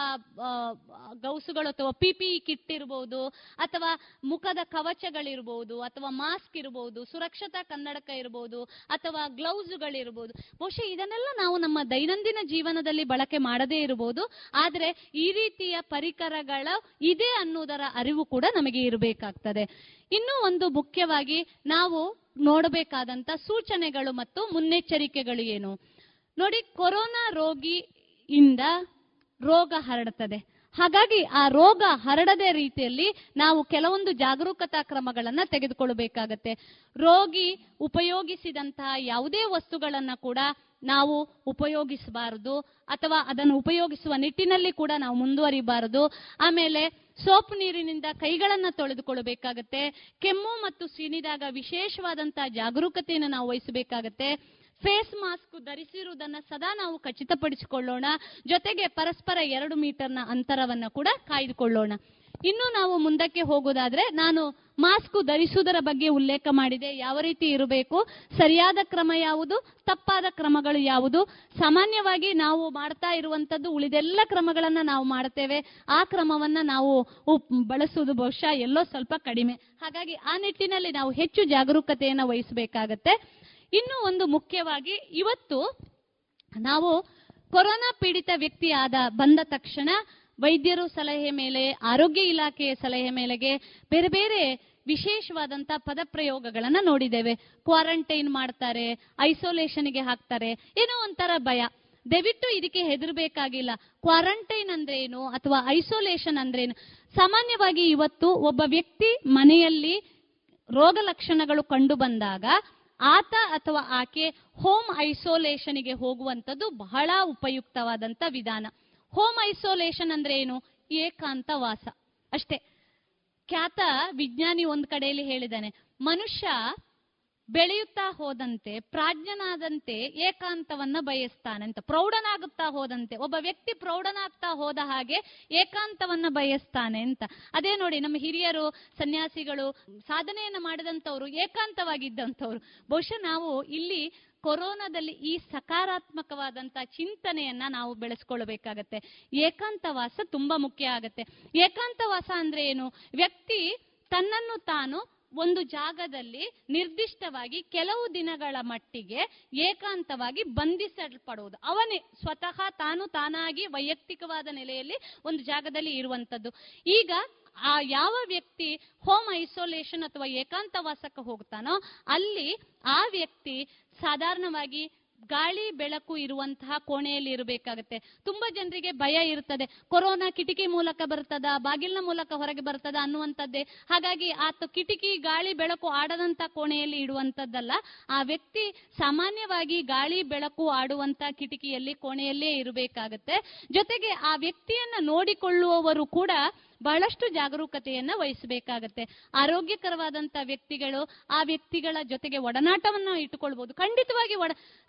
ಗೌಸುಗಳು ಅಥವಾ PPE ಕಿಟ್ ಇರಬಹುದು, ಅಥವಾ ಮುಖದ ಕವಚಗಳಿರಬಹುದು, ಅಥವಾ ಮಾಸ್ಕ್ ಇರಬಹುದು, ಸುರಕ್ಷತಾ ಕನ್ನಡಕ ಇರಬಹುದು, ಅಥವಾ ಗ್ಲೌಸ್ಗಳಿರಬಹುದು. ಬಹುಶಃ ಇದನ್ನೆಲ್ಲ ನಾವು ನಮ್ಮ ದೈನಂದಿನ ಜೀವನದಲ್ಲಿ ಬಳಕೆ ಮಾಡದೇ ಇರಬಹುದು, ಆದರೆ ಈ ರೀತಿಯ ಪರಿಕರಗಳ ಇದೆ ಅನ್ನುವುದರ ಅರಿವು ಕೂಡ ನಮಗೆ ಇರಬೇಕಾಗ್ತದೆ. ಇನ್ನೂ ಒಂದು ಮುಖ್ಯವಾಗಿ ನಾವು ನೋಡಬೇಕಾದಂತ ಸೂಚನೆಗಳು ಮತ್ತು ಮುನ್ನೆಚ್ಚರಿಕೆಗಳು ಏನು ನೋಡಿ, ಕೊರೋನಾ ರೋಗಿ ಇಂದ ರೋಗ ಹರಡ್ತದೆ. ಹಾಗಾಗಿ ಆ ರೋಗ ಹರಡದ ರೀತಿಯಲ್ಲಿ ನಾವು ಕೆಲವೊಂದು ಜಾಗರೂಕತಾ ಕ್ರಮಗಳನ್ನ ತೆಗೆದುಕೊಳ್ಳಬೇಕಾಗತ್ತೆ. ರೋಗಿ ಉಪಯೋಗಿಸಿದಂತಹ ಯಾವುದೇ ವಸ್ತುಗಳನ್ನ ಕೂಡ ನಾವು ಉಪಯೋಗಿಸಬಾರದು, ಅಥವಾ ಅದನ್ನು ಉಪಯೋಗಿಸುವ ನಿಟ್ಟಿನಲ್ಲಿ ಕೂಡ ನಾವು ಮುಂದುವರಿಬಾರದು. ಆಮೇಲೆ ಸೋಪು ನೀರಿನಿಂದ ಕೈಗಳನ್ನು ತೊಳೆದುಕೊಳ್ಳಬೇಕಾಗತ್ತೆ. ಕೆಮ್ಮು ಮತ್ತು ಸೀನಿದಾಗ ವಿಶೇಷವಾದಂತಹ ಜಾಗರೂಕತೆಯನ್ನು ನಾವು ವಹಿಸಬೇಕಾಗತ್ತೆ. ಫೇಸ್ ಮಾಸ್ಕ್ ಧರಿಸಿರುವುದನ್ನು ಸದಾ ನಾವು ಖಚಿತಪಡಿಸಿಕೊಳ್ಳೋಣ. ಜೊತೆಗೆ ಪರಸ್ಪರ 2 ಮೀಟರ್ನ ಅಂತರವನ್ನು ಕೂಡ ಕಾಯ್ದುಕೊಳ್ಳೋಣ. ಇನ್ನು ನಾವು ಮುಂದಕ್ಕೆ ಹೋಗೋದಾದ್ರೆ, ನಾನು ಮಾಸ್ಕ್ ಧರಿಸುವುದರ ಬಗ್ಗೆ ಉಲ್ಲೇಖ ಮಾಡಿದೆ, ಯಾವ ರೀತಿ ಇರಬೇಕು, ಸರಿಯಾದ ಕ್ರಮ ಯಾವುದು, ತಪ್ಪಾದ ಕ್ರಮಗಳು ಯಾವುದು. ಸಾಮಾನ್ಯವಾಗಿ ನಾವು ಮಾಡ್ತಾ ಇರುವಂತದ್ದು ಉಳಿದೆಲ್ಲ ಕ್ರಮಗಳನ್ನ ನಾವು ಮಾಡ್ತೇವೆ, ಆ ಕ್ರಮವನ್ನ ನಾವು ಬಳಸುವುದು ಬಹುಶಃ ಎಲ್ಲೋ ಸ್ವಲ್ಪ ಕಡಿಮೆ. ಹಾಗಾಗಿ ಆ ನಿಟ್ಟಿನಲ್ಲಿ ನಾವು ಹೆಚ್ಚು ಜಾಗರೂಕತೆಯನ್ನು ವಹಿಸಬೇಕಾಗತ್ತೆ. ಇನ್ನೂ ಒಂದು ಮುಖ್ಯವಾಗಿ, ಇವತ್ತು ನಾವು ಕೊರೋನಾ ಪೀಡಿತ ವ್ಯಕ್ತಿಯಾದ ಬಂದ ತಕ್ಷಣ ವೈದ್ಯರು ಸಲಹೆ ಮೇಲೆ, ಆರೋಗ್ಯ ಇಲಾಖೆಯ ಸಲಹೆ ಮೇಲೆಗೆ ಬೇರೆ ಬೇರೆ ವಿಶೇಷವಾದಂತಹ ಪದಪ್ರಯೋಗಗಳನ್ನ ನೋಡಿದ್ದೇವೆ. ಕ್ವಾರಂಟೈನ್ ಮಾಡ್ತಾರೆ, ಐಸೋಲೇಷನ್ಗೆ ಹಾಕ್ತಾರೆ, ಏನೋ ಒಂಥರ ಭಯ. ದಯವಿಟ್ಟು ಇದಕ್ಕೆ ಹೆದರಬೇಕಾಗಿಲ್ಲ. ಕ್ವಾರಂಟೈನ್ ಅಂದ್ರೆ ಏನು ಅಥವಾ ಐಸೋಲೇಷನ್ ಅಂದ್ರೆ ಏನು? ಸಾಮಾನ್ಯವಾಗಿ ಇವತ್ತು ಒಬ್ಬ ವ್ಯಕ್ತಿ ಮನೆಯಲ್ಲಿ ರೋಗ ಲಕ್ಷಣಗಳು ಕಂಡು ಬಂದಾಗ ಆತ ಅಥವಾ ಆಕೆ ಹೋಮ್ ಐಸೋಲೇಷನ್ಗೆ ಹೋಗುವಂಥದ್ದು ಬಹಳ ಉಪಯುಕ್ತವಾದಂಥ ವಿಧಾನ. ಹೋಮ್ ಐಸೋಲೇಷನ್ ಅಂದ್ರೆ ಏನು? ಏಕಾಂತವಾಸ, ಅಷ್ಟೇ. ಖ್ಯಾತ ವಿಜ್ಞಾನಿ ಒಂದು ಕಡೆಯಲ್ಲಿ ಹೇಳಿದ್ದಾನೆ, ಮನುಷ್ಯ ಬೆಳೆಯುತ್ತಾ ಹೋದಂತೆ, ಪ್ರಾಜ್ಞನಾದಂತೆ ಏಕಾಂತವನ್ನ ಬಯಸ್ತಾನೆ ಅಂತ. ಪ್ರೌಢನಾಗುತ್ತಾ ಹೋದಂತೆ, ಒಬ್ಬ ವ್ಯಕ್ತಿ ಪ್ರೌಢನಾಗ್ತಾ ಹೋದ ಹಾಗೆ ಏಕಾಂತವನ್ನ ಬಯಸ್ತಾನೆ ಅಂತ. ಅದೇ ನೋಡಿ, ನಮ್ಮ ಹಿರಿಯರು, ಸನ್ಯಾಸಿಗಳು, ಸಾಧನೆಯನ್ನು ಮಾಡಿದಂಥವ್ರು ಏಕಾಂತವಾಗಿದ್ದಂಥವ್ರು. ಬಹುಶಃ ನಾವು ಇಲ್ಲಿ ಕೊರೋನಾದಲ್ಲಿ ಈ ಸಕಾರಾತ್ಮಕವಾದಂತಹ ಚಿಂತನೆಯನ್ನ ನಾವು ಬೆಳೆಸ್ಕೊಳ್ಬೇಕಾಗತ್ತೆ. ಏಕಾಂತವಾಸ ತುಂಬಾ ಮುಖ್ಯ ಆಗತ್ತೆ. ಏಕಾಂತವಾಸ ಅಂದ್ರೆ ಏನು? ವ್ಯಕ್ತಿ ತನ್ನನ್ನು ತಾನು ಒಂದು ಜಾಗದಲ್ಲಿ ನಿರ್ದಿಷ್ಟವಾಗಿ ಕೆಲವು ದಿನಗಳ ಮಟ್ಟಿಗೆ ಏಕಾಂತವಾಗಿ ಬಂಧಿಸಲ್ಪಡುವುದು. ಅವನೇ ಸ್ವತಃ ತಾನು ತಾನಾಗಿ ವೈಯಕ್ತಿಕವಾದ ನೆಲೆಯಲ್ಲಿ ಒಂದು ಜಾಗದಲ್ಲಿ ಇರುವಂಥದ್ದು. ಈಗ ಆ ಯಾವ ವ್ಯಕ್ತಿ ಹೋಮ್ ಐಸೋಲೇಷನ್ ಅಥವಾ ಏಕಾಂತವಾಸಕ್ಕೆ ಹೋಗ್ತಾನೋ ಅಲ್ಲಿ ಆ ವ್ಯಕ್ತಿ ಸಾಧಾರಣವಾಗಿ ಗಾಳಿ ಬೆಳಕು ಇರುವಂತಹ ಕೋಣೆಯಲ್ಲಿ ಇರಬೇಕಾಗತ್ತೆ. ತುಂಬಾ ಜನರಿಗೆ ಭಯ ಇರ್ತದೆ, ಕೊರೋನಾ ಕಿಟಕಿ ಮೂಲಕ ಬರ್ತದ, ಬಾಗಿಲಿನ ಮೂಲಕ ಹೊರಗೆ ಬರ್ತದ ಅನ್ನುವಂಥದ್ದೇ. ಹಾಗಾಗಿ ಆತ ಕಿಟಕಿ ಗಾಳಿ ಬೆಳಕು ಆಡದಂತ ಕೋಣೆಯಲ್ಲಿ ಇಡುವಂಥದ್ದಲ್ಲ, ಆ ವ್ಯಕ್ತಿ ಸಾಮಾನ್ಯವಾಗಿ ಗಾಳಿ ಬೆಳಕು ಆಡುವಂತ ಕಿಟಕಿಯಲ್ಲಿ ಕೋಣೆಯಲ್ಲೇ ಇರಬೇಕಾಗತ್ತೆ. ಜೊತೆಗೆ ಆ ವ್ಯಕ್ತಿಯನ್ನ ನೋಡಿಕೊಳ್ಳುವವರು ಕೂಡ ಬಹಳಷ್ಟು ಜಾಗರೂಕತೆಯನ್ನ ವಹಿಸಬೇಕಾಗತ್ತೆ. ಆರೋಗ್ಯಕರವಾದಂತಹ ವ್ಯಕ್ತಿಗಳು ಆ ವ್ಯಕ್ತಿಗಳ ಜೊತೆಗೆ ಒಡನಾಟವನ್ನು ಇಟ್ಟುಕೊಳ್ಬಹುದು. ಖಂಡಿತವಾಗಿ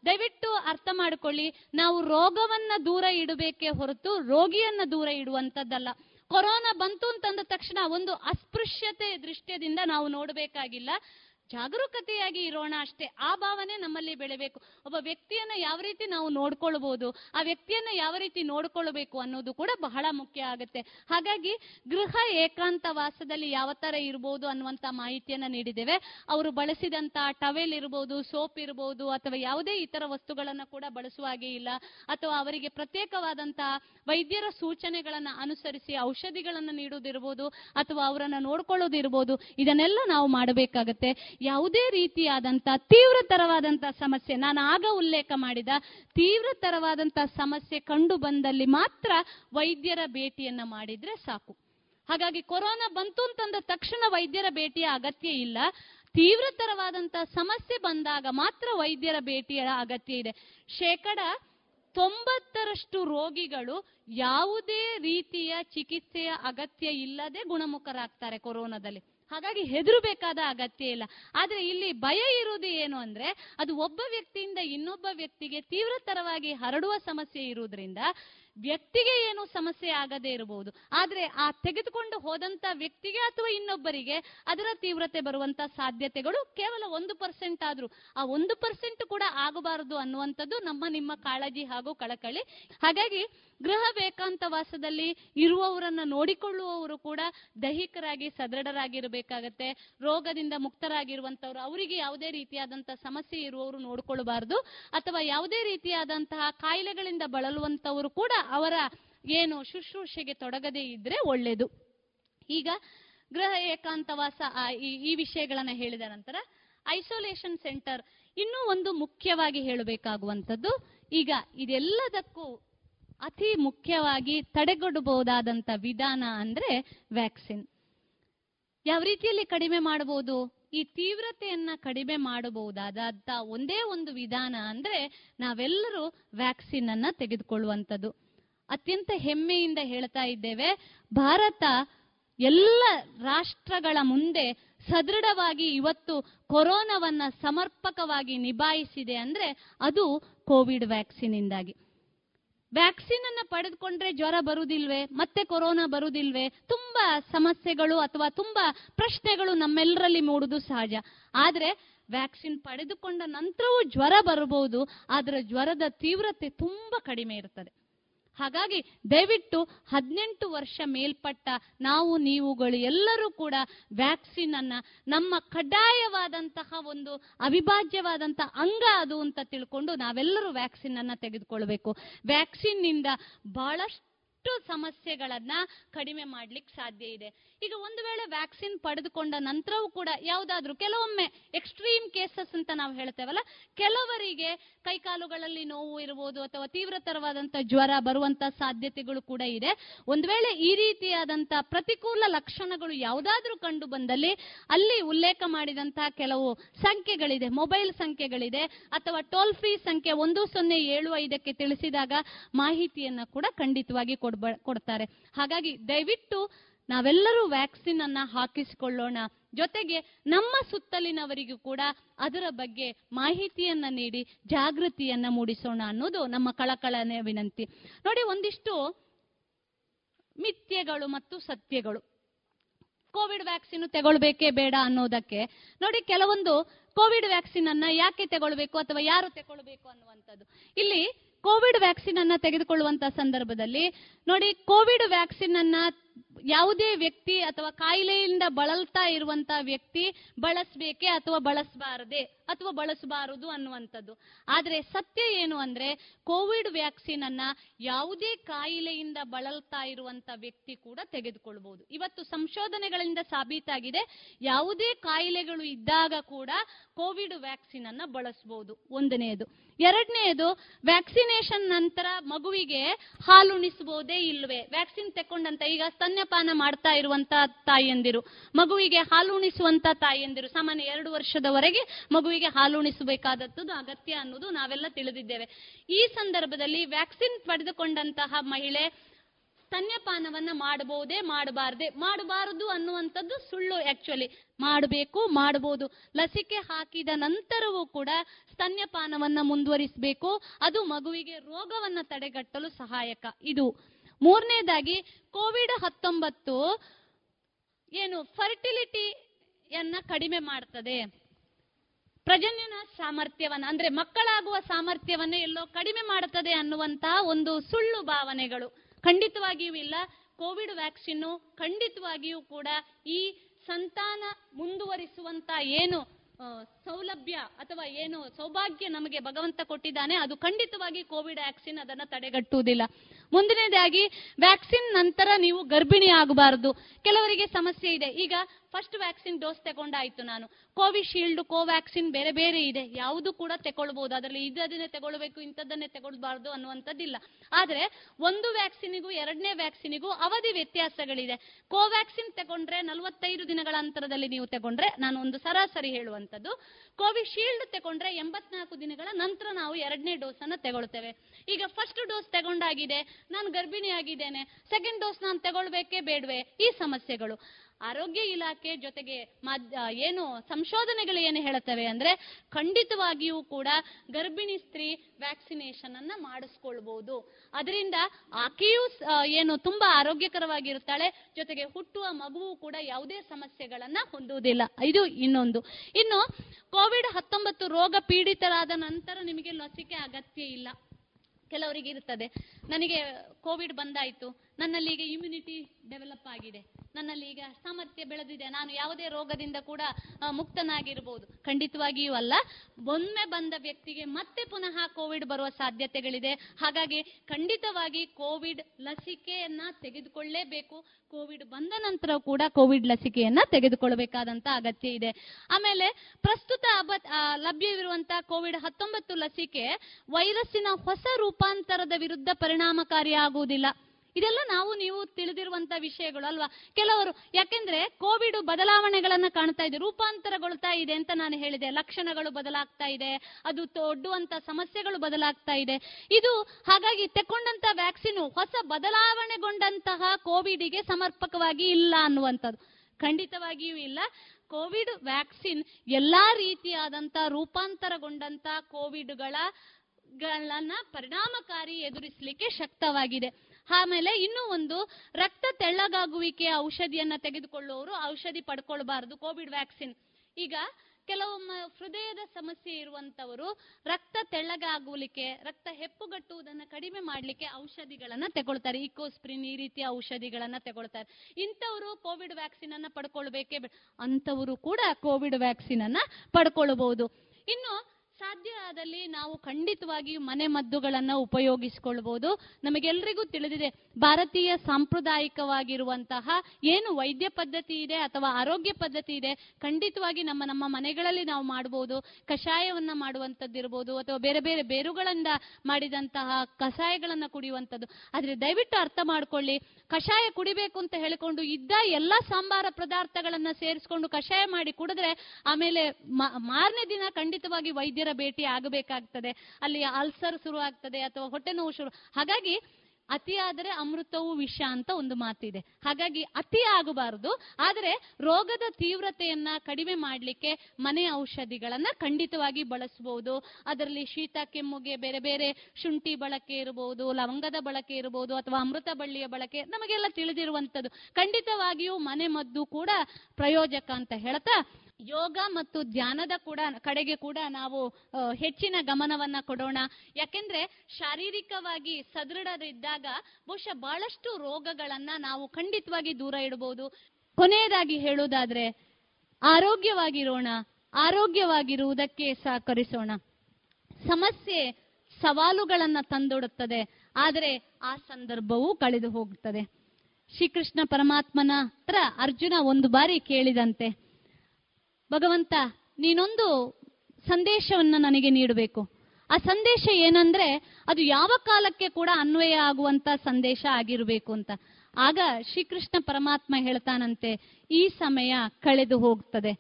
ದಯವಿಟ್ಟು ಅರ್ಥ ಮಾಡಿಕೊಳ್ಳಿ, ನಾವು ರೋಗವನ್ನ ದೂರ ಇಡಬೇಕೇ ಹೊರತು ರೋಗಿಯನ್ನ ದೂರ ಇಡುವಂಥದ್ದಲ್ಲ. ಕೊರೋನಾ ಬಂತು ಅಂತಂದ ತಕ್ಷಣ ಒಂದು ಅಸ್ಪೃಶ್ಯತೆ ದೃಷ್ಟಿಯಿಂದ ನಾವು ನೋಡಬೇಕಾಗಿಲ್ಲ, ಜಾಗರೂಕತೆಯಾಗಿ ಇರೋಣ ಅಷ್ಟೇ. ಆ ಭಾವನೆ ನಮ್ಮಲ್ಲಿ ಬೆಳೆಬೇಕು. ಒಬ್ಬ ವ್ಯಕ್ತಿಯನ್ನ ಯಾವ ರೀತಿ ನಾವು ನೋಡ್ಕೊಳ್ಬಹುದು, ಆ ವ್ಯಕ್ತಿಯನ್ನ ಯಾವ ರೀತಿ ನೋಡ್ಕೊಳ್ಬೇಕು ಅನ್ನೋದು ಕೂಡ ಬಹಳ ಮುಖ್ಯ ಆಗುತ್ತೆ. ಹಾಗಾಗಿ ಗೃಹ ಏಕಾಂತವಾಸದಲ್ಲಿ ಯಾವ ತರ ಇರಬಹುದು ಅನ್ನುವಂತ ಮಾಹಿತಿಯನ್ನ ನೀಡಿದ್ದೇವೆ. ಅವರು ಬಳಸಿದಂತ ಟವೆಲ್ ಇರಬಹುದು, ಸೋಪ್ ಇರಬಹುದು, ಅಥವಾ ಯಾವುದೇ ಇತರ ವಸ್ತುಗಳನ್ನ ಕೂಡ ಬಳಸುವ ಹಾಗೆ ಇಲ್ಲ, ಅಥವಾ ಅವರಿಗೆ ಪ್ರತ್ಯೇಕವಾದಂತಹ ವೈದ್ಯರ ಸೂಚನೆಗಳನ್ನ ಅನುಸರಿಸಿ ಔಷಧಿಗಳನ್ನ ನೀಡುವುದಿರಬಹುದು, ಅಥವಾ ಅವರನ್ನ ನೋಡ್ಕೊಳ್ಳೋದಿರಬಹುದು. ಇದನ್ನೆಲ್ಲ ನಾವು ಮಾಡಬೇಕಾಗತ್ತೆ. ಯಾವುದೇ ರೀತಿಯಾದಂತಹ ತೀವ್ರತರವಾದಂತಹ ಸಮಸ್ಯೆ, ನಾನು ಆಗ ಉಲ್ಲೇಖ ಮಾಡಿದ ತೀವ್ರತರವಾದಂತಹ ಸಮಸ್ಯೆ ಕಂಡು ಬಂದಲ್ಲಿ ಮಾತ್ರ ವೈದ್ಯರ ಭೇಟಿಯನ್ನ ಮಾಡಿದ್ರೆ ಸಾಕು. ಹಾಗಾಗಿ ಕೊರೋನಾ ಬಂತು ಅಂತಂದ ತಕ್ಷಣ ವೈದ್ಯರ ಭೇಟಿಯ ಅಗತ್ಯ ಇಲ್ಲ. ತೀವ್ರತರವಾದಂತಹ ಸಮಸ್ಯೆ ಬಂದಾಗ ಮಾತ್ರ ವೈದ್ಯರ ಭೇಟಿಯ ಅಗತ್ಯ ಇದೆ. 90% ರೋಗಿಗಳು ಯಾವುದೇ ರೀತಿಯ ಚಿಕಿತ್ಸೆಯ ಅಗತ್ಯ ಇಲ್ಲದೆ ಗುಣಮುಖರಾಗ್ತಾರೆ ಕೊರೋನಾದಲ್ಲಿ. ಹಾಗಾಗಿ ಹೆದರಬೇಕಾದ ಅಗತ್ಯ ಇಲ್ಲ. ಆದರೆ ಇಲ್ಲಿ ಭಯ ಇರುವುದು ಏನು ಅಂದ್ರೆ, ಅದು ಒಬ್ಬ ವ್ಯಕ್ತಿಯಿಂದ ಇನ್ನೊಬ್ಬ ವ್ಯಕ್ತಿಗೆ ತೀವ್ರತರವಾಗಿ ಹರಡುವ ಸಮಸ್ಯೆ ಇರುವುದರಿಂದ ವ್ಯಕ್ತಿಗೆ ಏನು ಸಮಸ್ಯೆ ಆಗದೇ ಇರಬಹುದು, ಆದರೆ ಆ ತೆಗೆದುಕೊಂಡು ಹೋದಂತ ವ್ಯಕ್ತಿಗೆ ಅಥವಾ ಇನ್ನೊಬ್ಬರಿಗೆ ಅದರ ತೀವ್ರತೆ ಬರುವಂತ ಸಾಧ್ಯತೆಗಳು ಕೇವಲ 1% ಆದ್ರೂ ಆ 1% ಕೂಡ ಆಗಬಾರದು ಅನ್ನುವಂಥದ್ದು ನಮ್ಮ ನಿಮ್ಮ ಕಾಳಜಿ ಹಾಗೂ ಕಳಕಳಿ. ಹಾಗಾಗಿ ಗೃಹ ಏಕಾಂತವಾಸದಲ್ಲಿ ಇರುವವರನ್ನ ನೋಡಿಕೊಳ್ಳುವವರು ಕೂಡ ದೈಹಿಕರಾಗಿ ಸದೃಢರಾಗಿರಬೇಕಾಗತ್ತೆ. ರೋಗದಿಂದ ಮುಕ್ತರಾಗಿರುವಂತವ್ರು, ಅವರಿಗೆ ಯಾವುದೇ ರೀತಿಯಾದಂತಹ ಸಮಸ್ಯೆ ಇರುವವರು ನೋಡಿಕೊಳ್ಳಬಾರದು, ಅಥವಾ ಯಾವುದೇ ರೀತಿಯಾದಂತಹ ಕಾಯಿಲೆಗಳಿಂದ ಬಳಲುವಂತವರು ಕೂಡ ಅವರ ಏನು ಶುಶ್ರೂಷೆಗೆ ತೊಡಗದೇ ಇದ್ರೆ ಒಳ್ಳೇದು. ಈಗ ಗೃಹ ಏಕಾಂತವಾಸ ಈ ವಿಷಯಗಳನ್ನ ಹೇಳಿದ ನಂತರ ಐಸೋಲೇಷನ್ ಸೆಂಟರ್ ಇನ್ನೂ ಒಂದು ಮುಖ್ಯವಾಗಿ ಹೇಳಬೇಕಾಗುವಂಥದ್ದು. ಈಗ ಇದೆಲ್ಲದಕ್ಕೂ ಅತಿ ಮುಖ್ಯವಾಗಿ ತಡೆಗಟ್ಟಬಹುದಾದಂತ ವಿಧಾನ ಅಂದ್ರೆ ವ್ಯಾಕ್ಸಿನ್. ಯಾವ ರೀತಿಯಲ್ಲಿ ಕಡಿಮೆ ಮಾಡಬಹುದು, ಈ ತೀವ್ರತೆಯನ್ನ ಕಡಿಮೆ ಮಾಡಬಹುದಾದಂತ ಒಂದೇ ಒಂದು ವಿಧಾನ ಅಂದ್ರೆ ನಾವೆಲ್ಲರೂ ವ್ಯಾಕ್ಸಿನ್ ಅನ್ನ ತೆಗೆದುಕೊಳ್ಳುವಂಥದ್ದು. ಅತ್ಯಂತ ಹೆಮ್ಮೆಯಿಂದ ಹೇಳ್ತಾ ಇದ್ದೇವೆ, ಭಾರತ ಎಲ್ಲ ರಾಷ್ಟ್ರಗಳ ಮುಂದೆ ಸದೃಢವಾಗಿ ಇವತ್ತು ಕೊರೋನಾವನ್ನ ಸಮರ್ಪಕವಾಗಿ ನಿಭಾಯಿಸಿದೆ ಅಂದ್ರೆ ಅದು ಕೋವಿಡ್ ವ್ಯಾಕ್ಸಿನಿಂದಾಗಿ. ವ್ಯಾಕ್ಸಿನ್ ಅನ್ನ ಪಡೆದುಕೊಂಡ್ರೆ ಜ್ವರ ಬರುವುದಿಲ್ವೇ, ಮತ್ತೆ ಕೊರೋನಾ ಬರುವುದಿಲ್ವೇ, ತುಂಬಾ ಸಮಸ್ಯೆಗಳು ಅಥವಾ ತುಂಬಾ ಪ್ರಶ್ನೆಗಳು ನಮ್ಮೆಲ್ಲರಲ್ಲಿ ಮೂಡುವುದು ಸಹಜ. ಆದ್ರೆ ವ್ಯಾಕ್ಸಿನ್ ಪಡೆದುಕೊಂಡ ನಂತರವೂ ಜ್ವರ ಬರಬಹುದು, ಅದರ ಜ್ವರದ ತೀವ್ರತೆ ತುಂಬಾ ಕಡಿಮೆ ಇರ್ತದೆ. ಹಾಗಾಗಿ ದಯವಿಟ್ಟು 18 ವರ್ಷ ಮೇಲ್ಪಟ್ಟ ನಾವು ನೀವುಗಳು ಎಲ್ಲರೂ ಕೂಡ ವ್ಯಾಕ್ಸಿನ್ ಅನ್ನ ನಮ್ಮ ಕಡ್ಡಾಯವಾದಂತಹ ಒಂದು ಅವಿಭಾಜ್ಯವಾದಂತಹ ಅಂಗ ಅದು ಅಂತ ತಿಳ್ಕೊಂಡು ನಾವೆಲ್ಲರೂ ವ್ಯಾಕ್ಸಿನ್ ಅನ್ನ ತೆಗೆದುಕೊಳ್ಬೇಕು. ವ್ಯಾಕ್ಸಿನ್ ನಿಂದ ಬಹಳಷ್ಟು ಸಮಸ್ಯೆಗಳನ್ನ ಕಡಿಮೆ ಮಾಡ್ಲಿಕ್ಕೆ ಸಾಧ್ಯ ಇದೆ. ಈಗ ಒಂದು ವೇಳೆ ವ್ಯಾಕ್ಸಿನ್ ಪಡೆದುಕೊಂಡ ನಂತರವೂ ಕೂಡ ಯಾವುದಾದ್ರೂ ಕೆಲವೊಮ್ಮೆ ಎಕ್ಸ್ಟ್ರೀಮ್ ಕೇಸಸ್ ಅಂತ ನಾವು ಹೇಳ್ತೇವಲ್ಲ, ಕೆಲವರಿಗೆ ಕೈಕಾಲುಗಳಲ್ಲಿ ನೋವು ಇರಬಹುದು ಅಥವಾ ತೀವ್ರತರವಾದಂತ ಜ್ವರ ಬರುವಂತ ಸಾಧ್ಯತೆಗಳು ಕೂಡ ಇದೆ. ಒಂದು ವೇಳೆ ಈ ರೀತಿಯಾದಂತ ಪ್ರತಿಕೂಲ ಲಕ್ಷಣಗಳು ಯಾವುದಾದ್ರೂ ಕಂಡು ಬಂದಲ್ಲಿ ಅಲ್ಲಿ ಉಲ್ಲೇಖ ಮಾಡಿದಂತಹ ಕೆಲವು ಸಂಖ್ಯೆಗಳಿದೆ, ಮೊಬೈಲ್ ಸಂಖ್ಯೆಗಳಿದೆ, ಅಥವಾ ಟೋಲ್ ಫ್ರೀ ಸಂಖ್ಯೆ 1075ಕ್ಕೆ ತಿಳಿಸಿದಾಗ ಮಾಹಿತಿಯನ್ನ ಕೂಡ ಖಂಡಿತವಾಗಿ ಕೊಡ್ತಾರೆ. ಹಾಗಾಗಿ ದಯವಿಟ್ಟು ನಾವೆಲ್ಲರೂ ವ್ಯಾಕ್ಸಿನ್ ಅನ್ನ ಹಾಕಿಸಿಕೊಳ್ಳೋಣ. ಜೊತೆಗೆ ನಮ್ಮ ಸುತ್ತಲಿನವರಿಗೂ ಕೂಡ ಅದರ ಬಗ್ಗೆ ಮಾಹಿತಿಯನ್ನ ನೀಡಿ ಜಾಗೃತಿಯನ್ನ ಮೂಡಿಸೋಣ ಅನ್ನೋದು ನಮ್ಮ ಕಳಕಳನೆ ವಿನಂತಿ. ನೋಡಿ, ಒಂದಿಷ್ಟು ಮಿಥ್ಯಗಳು ಮತ್ತು ಸತ್ಯಗಳು ಕೋವಿಡ್ ವ್ಯಾಕ್ಸಿನ್ ತಗೊಳ್ಬೇಕೇ ಬೇಡ ಅನ್ನೋದಕ್ಕೆ. ನೋಡಿ, ಕೆಲವೊಂದು ಕೋವಿಡ್ ವ್ಯಾಕ್ಸಿನ್ ಅನ್ನ ಯಾಕೆ ತಗೊಳ್ಬೇಕು ಅಥವಾ ಯಾರು ತಗೊಳ್ಬೇಕು ಅನ್ನುವಂಥದ್ದು. ಇಲ್ಲಿ ಕೋವಿಡ್ ವ್ಯಾಕ್ಸಿನ್ ಅನ್ನ ತೆಗೆದುಕೊಳ್ಳುವಂತಹ ಸಂದರ್ಭದಲ್ಲಿ ನೋಡಿ, ಕೋವಿಡ್ ವ್ಯಾಕ್ಸಿನ್ ಅನ್ನ ಯಾವುದೇ ವ್ಯಕ್ತಿ ಅಥವಾ ಕಾಯಿಲೆಯಿಂದ ಬಳಲ್ತಾ ಇರುವಂತಹ ವ್ಯಕ್ತಿ ಬಳಸಬೇಕೆ ಅಥವಾ ಬಳಸಬಾರದೆ ಅಥವಾ ಬಳಸಬಾರದು ಅನ್ನುವಂಥದ್ದು. ಆದರೆ ಸತ್ಯ ಏನು ಅಂದ್ರೆ, ಕೋವಿಡ್ ವ್ಯಾಕ್ಸಿನ್ ಅನ್ನ ಯಾವುದೇ ಕಾಯಿಲೆಯಿಂದ ಬಳಲ್ತಾ ಇರುವಂತ ವ್ಯಕ್ತಿ ಕೂಡ ತೆಗೆದುಕೊಳ್ಬಹುದು. ಇವತ್ತು ಸಂಶೋಧನೆಗಳಿಂದ ಸಾಬೀತಾಗಿದೆ, ಯಾವುದೇ ಕಾಯಿಲೆಗಳು ಇದ್ದಾಗ ಕೂಡ ಕೋವಿಡ್ ವ್ಯಾಕ್ಸಿನ್ ಅನ್ನ ಬಳಸಬಹುದು. ಒಂದನೆಯದು. ಎರಡನೆಯದು, ವ್ಯಾಕ್ಸಿನೇಷನ್ ನಂತರ ಮಗುವಿಗೆ ಹಾಲುಣಿಸಬಹುದೇ ಇಲ್ವೇ? ವ್ಯಾಕ್ಸಿನ್ ತೆಕ್ಕೊಂಡಂತ ಈಗ ಸ್ತನ್ಯಪಾನ ಮಾಡ್ತಾ ಇರುವಂತ ತಾಯಿಯಂದಿರು, ಮಗುವಿಗೆ ಹಾಲುಣಿಸುವಂತ ತಾಯಿಯಂದಿರು, ಸಾಮಾನ್ಯ 2 ವರ್ಷದವರೆಗೆ ಮಗುವಿಗೆ ಹಾಲುಣಿಸಬೇಕಾದದ್ದು ಅಗತ್ಯ ಅನ್ನೋದು ನಾವೆಲ್ಲ ತಿಳಿದಿದ್ದೇವೆ. ಈ ಸಂದರ್ಭದಲ್ಲಿ ವ್ಯಾಕ್ಸಿನ್ ಪಡೆದುಕೊಂಡಂತಹ ಮಹಿಳೆ ಸ್ತನ್ಯಪಾನವನ್ನ ಮಾಡಬಹುದೇ ಮಾಡಬಾರದೆ? ಮಾಡಬಾರದು ಅನ್ನುವಂಥದ್ದು ಸುಳ್ಳು. ಆಕ್ಚುಲಿ ಮಾಡಬೇಕು, ಮಾಡಬಹುದು. ಲಸಿಕೆ ಹಾಕಿದ ನಂತರವೂ ಕೂಡ ಸ್ತನ್ಯಪಾನವನ್ನ ಮುಂದುವರಿಸಬೇಕು. ಅದು ಮಗುವಿಗೆ ರೋಗವನ್ನ ತಡೆಗಟ್ಟಲು ಸಹಾಯಕ. ಇದು. ಮೂರನೇದಾಗಿ, ಕೋವಿಡ್-19 ಏನು ಫರ್ಟಿಲಿಟಿಯನ್ನ ಕಡಿಮೆ ಮಾಡ್ತದೆ, ಪ್ರಜನನ ಸಾಮರ್ಥ್ಯವನ್ನ, ಅಂದ್ರೆ ಮಕ್ಕಳಾಗುವ ಸಾಮರ್ಥ್ಯವನ್ನ ಎಲ್ಲೋ ಕಡಿಮೆ ಮಾಡುತ್ತದೆ ಅನ್ನುವಂತಹ ಒಂದು ಸುಳ್ಳು ಭಾವನೆಗಳು ಖಂಡಿತವಾಗಿಯೂ ಇಲ್ಲ. ಕೋವಿಡ್ ವ್ಯಾಕ್ಸಿನ್ ಖಂಡಿತವಾಗಿಯೂ ಕೂಡ ಈ ಸಂತಾನ ಮುಂದುವರಿಸುವಂತ ಏನು ಸೌಲಭ್ಯ ಅಥವಾ ಏನು ಸೌಭಾಗ್ಯ ನಮಗೆ ಭಗವಂತ ಕೊಟ್ಟಿದ್ದಾನೆ, ಅದು ಖಂಡಿತವಾಗಿ ಕೋವಿಡ್ ವ್ಯಾಕ್ಸಿನ್ ಅದನ್ನ ತಡೆಗಟ್ಟುವುದಿಲ್ಲ. ಮುಂದಿನದಾಗಿ, ವ್ಯಾಕ್ಸಿನ್ ನಂತರ ನೀವು ಗರ್ಭಿಣಿ ಆಗಬಾರದು. ಕೆಲವರಿಗೆ ಸಮಸ್ಯೆ ಇದೆ. ಈಗ ಫಸ್ಟ್ ವ್ಯಾಕ್ಸಿನ್ ಡೋಸ್ ತಗೊಂಡಾಯ್ತು, ನಾನು ಕೋವಿಶೀಲ್ಡ್, ಕೋವ್ಯಾಕ್ಸಿನ್ ಬೇರೆ ಬೇರೆ ಇದೆ, ಯಾವುದು ಕೂಡ ತಗೊಳ್ಬಹುದು. ಅದರಲ್ಲಿ ಇದನ್ನೇ ತಗೊಳ್ಬೇಕು, ಇಂಥದ್ದನ್ನೇ ತಗೊಳ್ಬಾರ್ದು ಅನ್ನುವಂಥದ್ದಿಲ್ಲ. ಆದ್ರೆ ಒಂದು ವ್ಯಾಕ್ಸಿನಿಗೂ ಎರಡನೇ ವ್ಯಾಕ್ಸಿನಿಗೂ ಅವಧಿ ವ್ಯತ್ಯಾಸಗಳಿದೆ. ಕೋವ್ಯಾಕ್ಸಿನ್ ತಗೊಂಡ್ರೆ 45 ದಿನಗಳ ಅಂತರದಲ್ಲಿ ನೀವು ತಗೊಂಡ್ರೆ, ನಾನು ಒಂದು ಸರಾಸರಿ ಹೇಳುವಂಥದ್ದು, ಕೋವಿಶೀಲ್ಡ್ ತಗೊಂಡ್ರೆ 84 ದಿನಗಳ ನಂತರ ನಾವು ಎರಡನೇ ಡೋಸ್ ಅನ್ನ ತಗೊಳ್ತೇವೆ. ಈಗ ಫಸ್ಟ್ ಡೋಸ್ ತಗೊಂಡಾಗಿದೆ, ನಾನು ಗರ್ಭಿಣಿ ಆಗಿದ್ದೇನೆ, ಸೆಕೆಂಡ್ ಡೋಸ್ ನಾನು ತಗೊಳ್ಬೇಕೇ ಬೇಡವೆ? ಈ ಸಮಸ್ಯೆಗಳು ಆರೋಗ್ಯ ಇಲಾಖೆ ಜೊತೆಗೆ ಏನು ಸಂಶೋಧನೆಗಳು ಏನು ಹೇಳುತ್ತವೆ ಅಂದ್ರೆ, ಖಂಡಿತವಾಗಿಯೂ ಕೂಡ ಗರ್ಭಿಣಿ ಸ್ತ್ರೀ ವ್ಯಾಕ್ಸಿನೇಷನ್ ಅನ್ನ ಮಾಡಿಸ್ಕೊಳ್ಬಹುದು. ಅದರಿಂದ ಆಕೆಯೂ ಏನು ತುಂಬಾ ಆರೋಗ್ಯಕರವಾಗಿರುತ್ತಾಳೆ, ಜೊತೆಗೆ ಹುಟ್ಟುವ ಮಗುವು ಕೂಡ ಯಾವುದೇ ಸಮಸ್ಯೆಗಳನ್ನ ಹೊಂದುವುದಿಲ್ಲ. ಇದು ಇನ್ನೊಂದು. ಇನ್ನು, ಕೋವಿಡ್-19 ರೋಗ ಪೀಡಿತರಾದ ನಂತರ ನಿಮಗೆ ಲಸಿಕೆ ಅಗತ್ಯ ಇಲ್ಲ. ಕೆಲವರಿಗೆ ಇರ್ತದೆ, ನನಗೆ ಕೋವಿಡ್ ಬಂದಾಯ್ತು, ನನ್ನಲ್ಲಿ ಈಗ ಇಮ್ಯುನಿಟಿ ಡೆವಲಪ್ ಆಗಿದೆ, ನನ್ನಲ್ಲಿ ಈಗ ಸಾಮರ್ಥ್ಯ ಬೆಳೆದಿದೆ, ನಾನು ಯಾವುದೇ ರೋಗದಿಂದ ಕೂಡ ಮುಕ್ತನಾಗಿರ್ಬೋದು. ಖಂಡಿತವಾಗಿಯೂ ಅಲ್ಲ. ಒಮ್ಮೆ ಬಂದ ವ್ಯಕ್ತಿಗೆ ಮತ್ತೆ ಪುನಃ ಕೋವಿಡ್ ಬರುವ ಸಾಧ್ಯತೆಗಳಿದೆ. ಹಾಗಾಗಿ ಖಂಡಿತವಾಗಿ ಕೋವಿಡ್ ಲಸಿಕೆಯನ್ನ ತೆಗೆದುಕೊಳ್ಳೇಬೇಕು. ಕೋವಿಡ್ ಬಂದ ನಂತರ ಕೂಡ ಕೋವಿಡ್ ಲಸಿಕೆಯನ್ನ ತೆಗೆದುಕೊಳ್ಳಬೇಕಾದಂತ ಅಗತ್ಯ ಇದೆ. ಆಮೇಲೆ, ಪ್ರಸ್ತುತ ಲಭ್ಯವಿರುವಂತಹ ಕೋವಿಡ್-19 ಲಸಿಕೆ ವೈರಸ್ಸಿನ ಹೊಸ ರೂಪಾಂತರದ ವಿರುದ್ಧ ಪರಿಣಾಮಕಾರಿಯಾಗುವುದಿಲ್ಲ. ಇದೆಲ್ಲ ನಾವು ನೀವು ತಿಳಿದಿರುವಂತ ವಿಷಯಗಳು ಅಲ್ವಾ. ಕೆಲವರು, ಯಾಕೆಂದ್ರೆ ಕೋವಿಡ್ ಬದಲಾವಣೆಗಳನ್ನ ಕಾಣ್ತಾ ಇದೆ, ರೂಪಾಂತರಗೊಳ್ತಾ ಇದೆ ಅಂತ ನಾನು ಹೇಳಿದೆ. ಲಕ್ಷಣಗಳು ಬದಲಾಗ್ತಾ ಇದೆ, ಅದು ಒಡ್ಡುವಂತ ಸಮಸ್ಯೆಗಳು ಬದಲಾಗ್ತಾ ಇದೆ. ಇದು ಹಾಗಾಗಿ ತೆಕ್ಕೊಂಡಂತ ವ್ಯಾಕ್ಸಿನ್ ಹೊಸ ಬದಲಾವಣೆಗೊಂಡಂತಹ ಕೋವಿಡ್ಗೆ ಸಮರ್ಪಕವಾಗಿ ಇಲ್ಲ ಅನ್ನುವಂಥದ್ದು ಖಂಡಿತವಾಗಿಯೂ ಇಲ್ಲ. ಕೋವಿಡ್ ವ್ಯಾಕ್ಸಿನ್ ಎಲ್ಲಾ ರೀತಿಯಾದಂತಹ ರೂಪಾಂತರಗೊಂಡಂತ ಕೋವಿಡ್ಗಳನ್ನ ಪರಿಣಾಮಕಾರಿ ಎದುರಿಸಲಿಕ್ಕೆ ಶಕ್ತವಾಗಿದೆ. ಆಮೇಲೆ ಇನ್ನೂ ಒಂದು, ರಕ್ತ ತೆಳ್ಳಗಾಗುವಿಕೆಯ ಔಷಧಿಯನ್ನ ತೆಗೆದುಕೊಳ್ಳುವವರು ಔಷಧಿ ಪಡ್ಕೊಳ್ಬಾರ್ದು ಕೋವಿಡ್ ವ್ಯಾಕ್ಸಿನ್. ಈಗ ಕೆಲವೊಮ್ಮೆ ಹೃದಯದ ಸಮಸ್ಯೆ ಇರುವಂತವರು ರಕ್ತ ತೆಳ್ಳಗಾಗಲಿಕ್ಕೆ, ರಕ್ತ ಹೆಪ್ಪುಗಟ್ಟುವುದನ್ನು ಕಡಿಮೆ ಮಾಡಲಿಕ್ಕೆ ಔಷಧಿಗಳನ್ನ ತಗೊಳ್ತಾರೆ, ಇಕೋಸ್ಪ್ರಿನ್ ಈ ರೀತಿಯ ಔಷಧಿಗಳನ್ನ ತಗೊಳ್ತಾರೆ. ಇಂಥವರು ಕೋವಿಡ್ ವ್ಯಾಕ್ಸಿನ್ ಅನ್ನ ಪಡ್ಕೊಳ್ಬೇಕೇ? ಅಂಥವರು ಕೂಡ ಕೋವಿಡ್ ವ್ಯಾಕ್ಸಿನ್ ಅನ್ನ ಪಡ್ಕೊಳ್ಬಹುದು. ಇನ್ನು, ಸಾಧ್ಯ ಆದಲ್ಲಿ ನಾವು ಖಂಡಿತವಾಗಿ ಮನೆ ಮದ್ದುಗಳನ್ನ ಉಪಯೋಗಿಸಿಕೊಳ್ಬಹುದು. ನಮಗೆಲ್ಲರಿಗೂ ತಿಳಿದಿದೆ, ಭಾರತೀಯ ಸಾಂಪ್ರದಾಯಿಕವಾಗಿರುವಂತಹ ಏನು ವೈದ್ಯ ಪದ್ಧತಿ ಇದೆ ಅಥವಾ ಆರೋಗ್ಯ ಪದ್ಧತಿ ಇದೆ, ಖಂಡಿತವಾಗಿ ನಮ್ಮ ನಮ್ಮ ಮನೆಗಳಲ್ಲಿ ನಾವು ಮಾಡಬಹುದು. ಕಷಾಯವನ್ನ ಮಾಡುವಂಥದ್ದಿರ್ಬೋದು, ಅಥವಾ ಬೇರೆ ಬೇರೆ ಬೇರುಗಳಿಂದ ಮಾಡಿದಂತಹ ಕಷಾಯಗಳನ್ನ ಕುಡಿಯುವಂಥದ್ದು. ಆದ್ರೆ ದಯವಿಟ್ಟು ಅರ್ಥ ಮಾಡ್ಕೊಳ್ಳಿ, ಕಷಾಯ ಕುಡಿಬೇಕು ಅಂತ ಹೇಳಿಕೊಂಡು ಇದ್ದ ಎಲ್ಲ ಸಾಂಬಾರ ಪದಾರ್ಥಗಳನ್ನ ಸೇರಿಸ್ಕೊಂಡು ಕಷಾಯ ಮಾಡಿ ಕುಡಿದ್ರೆ ಆಮೇಲೆ ಮಾರನೇ ದಿನ ಖಂಡಿತವಾಗಿ ವೈದ್ಯ ಭೇಟಿ ಆಗಬೇಕಾಗ್ತದೆ. ಅಲ್ಲಿ ಅಲ್ಸರ್ ಶುರು ಆಗ್ತದೆ ಅಥವಾ ಹೊಟ್ಟೆ ನೋವು ಶುರು. ಹಾಗಾಗಿ ಅತಿಯಾದರೆ ಅಮೃತವೂ ವಿಷ ಅಂತ ಒಂದು ಮಾತಿದೆ. ಹಾಗಾಗಿ ಅತಿ ಆಗಬಾರದು. ಆದರೆ ರೋಗದ ತೀವ್ರತೆಯನ್ನ ಕಡಿಮೆ ಮಾಡಲಿಕ್ಕೆ ಮನೆ ಔಷಧಿಗಳನ್ನ ಖಂಡಿತವಾಗಿ ಬಳಸಬಹುದು. ಅದರಲ್ಲಿ ಶೀತ, ಕೆಮ್ಮುಗೆ ಬೇರೆ ಬೇರೆ ಶುಂಠಿ ಬಳಕೆ ಇರಬಹುದು, ಲವಂಗದ ಬಳಕೆ ಇರಬಹುದು, ಅಥವಾ ಅಮೃತ ಬಳ್ಳಿಯ ಬಳಕೆ, ನಮಗೆಲ್ಲ ತಿಳಿದಿರುವಂಥದ್ದು. ಖಂಡಿತವಾಗಿಯೂ ಮನೆ ಮದ್ದು ಕೂಡ ಪ್ರಯೋಜಕ ಅಂತ ಹೇಳ್ತಾ, ಯೋಗ ಮತ್ತು ಧ್ಯಾನದ ಕಡೆಗೆ ಕೂಡ ನಾವು ಹೆಚ್ಚಿನ ಗಮನವನ್ನ ಕೊಡೋಣ. ಯಾಕೆಂದ್ರೆ ಶಾರೀರಿಕವಾಗಿ ಸದೃಢರಿದ್ದಾಗ ಬಹುಶಃ ಬಹಳಷ್ಟು ರೋಗಗಳನ್ನ ನಾವು ಖಂಡಿತವಾಗಿ ದೂರ ಇಡಬಹುದು. ಕೊನೆಯದಾಗಿ ಹೇಳುವುದಾದ್ರೆ ಆರೋಗ್ಯವಾಗಿರೋಣ, ಆರೋಗ್ಯವಾಗಿರುವುದಕ್ಕೆ ಸಹಕರಿಸೋಣ. ಸಮಸ್ಯೆ ಸವಾಲುಗಳನ್ನ ತಂದೊಡುತ್ತದೆ, ಆದರೆ ಆ ಸಂದರ್ಭವೂ ಕಳೆದು ಹೋಗುತ್ತದೆ. ಶ್ರೀಕೃಷ್ಣ ಪರಮಾತ್ಮನ ಹತ್ರ ಅರ್ಜುನ ಒಂದು ಬಾರಿ ಕೇಳಿದಂತೆ, ಭಗವಂತ ನೀನೊಂದು ಸಂದೇಶವನ್ನ ನನಗೆ ನೀಡಬೇಕು. ಆ ಸಂದೇಶ ಏನಂದ್ರೆ ಅದು ಯಾವ ಕಾಲಕ್ಕೆ ಕೂಡ ಅನ್ವಯ ಆಗುವಂತ ಸಂದೇಶ ಆಗಿರಬೇಕು ಅಂತ. ಆಗ ಶ್ರೀಕೃಷ್ಣ ಪರಮಾತ್ಮ ಹೇಳ್ತಾನಂತೆ, ಈ ಸಮಯ ಕಳೆದು ಹೋಗ್ತದೆ,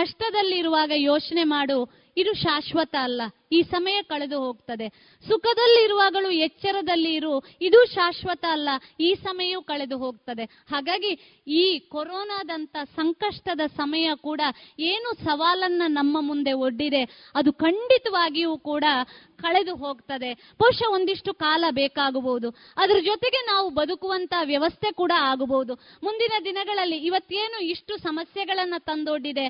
ಕಷ್ಟದಲ್ಲಿರುವಾಗ ಯೋಚನೆ ಮಾಡು, ಇದು ಶಾಶ್ವತ ಅಲ್ಲ, ಈ ಸಮಯ ಕಳೆದು ಹೋಗ್ತದೆ. ಸುಖದಲ್ಲಿರುವಾಗಲೂ ಎಚ್ಚರದಲ್ಲಿ ಇರು, ಇದು ಶಾಶ್ವತ ಅಲ್ಲ, ಈ ಸಮಯವೂ ಕಳೆದು ಹೋಗ್ತದೆ. ಹಾಗಾಗಿ ಈ ಕೊರೋನಾದಂಥ ಸಂಕಷ್ಟದ ಸಮಯ ಕೂಡ ಏನು ಸವಾಲನ್ನ ನಮ್ಮ ಮುಂದೆ ಒಡ್ಡಿದೆ ಅದು ಖಂಡಿತವಾಗಿಯೂ ಕೂಡ ಕಳೆದು ಹೋಗ್ತದೆ. ಬಹುಶಃ ಒಂದಿಷ್ಟು ಕಾಲ ಬೇಕಾಗಬಹುದು, ಅದ್ರ ಜೊತೆಗೆ ನಾವು ಬದುಕುವಂತ ವ್ಯವಸ್ಥೆ ಕೂಡ ಆಗಬಹುದು. ಮುಂದಿನ ದಿನಗಳಲ್ಲಿ ಇವತ್ತೇನು ಇಷ್ಟು ಸಮಸ್ಯೆಗಳನ್ನ ತಂದೊಡ್ಡಿದೆ,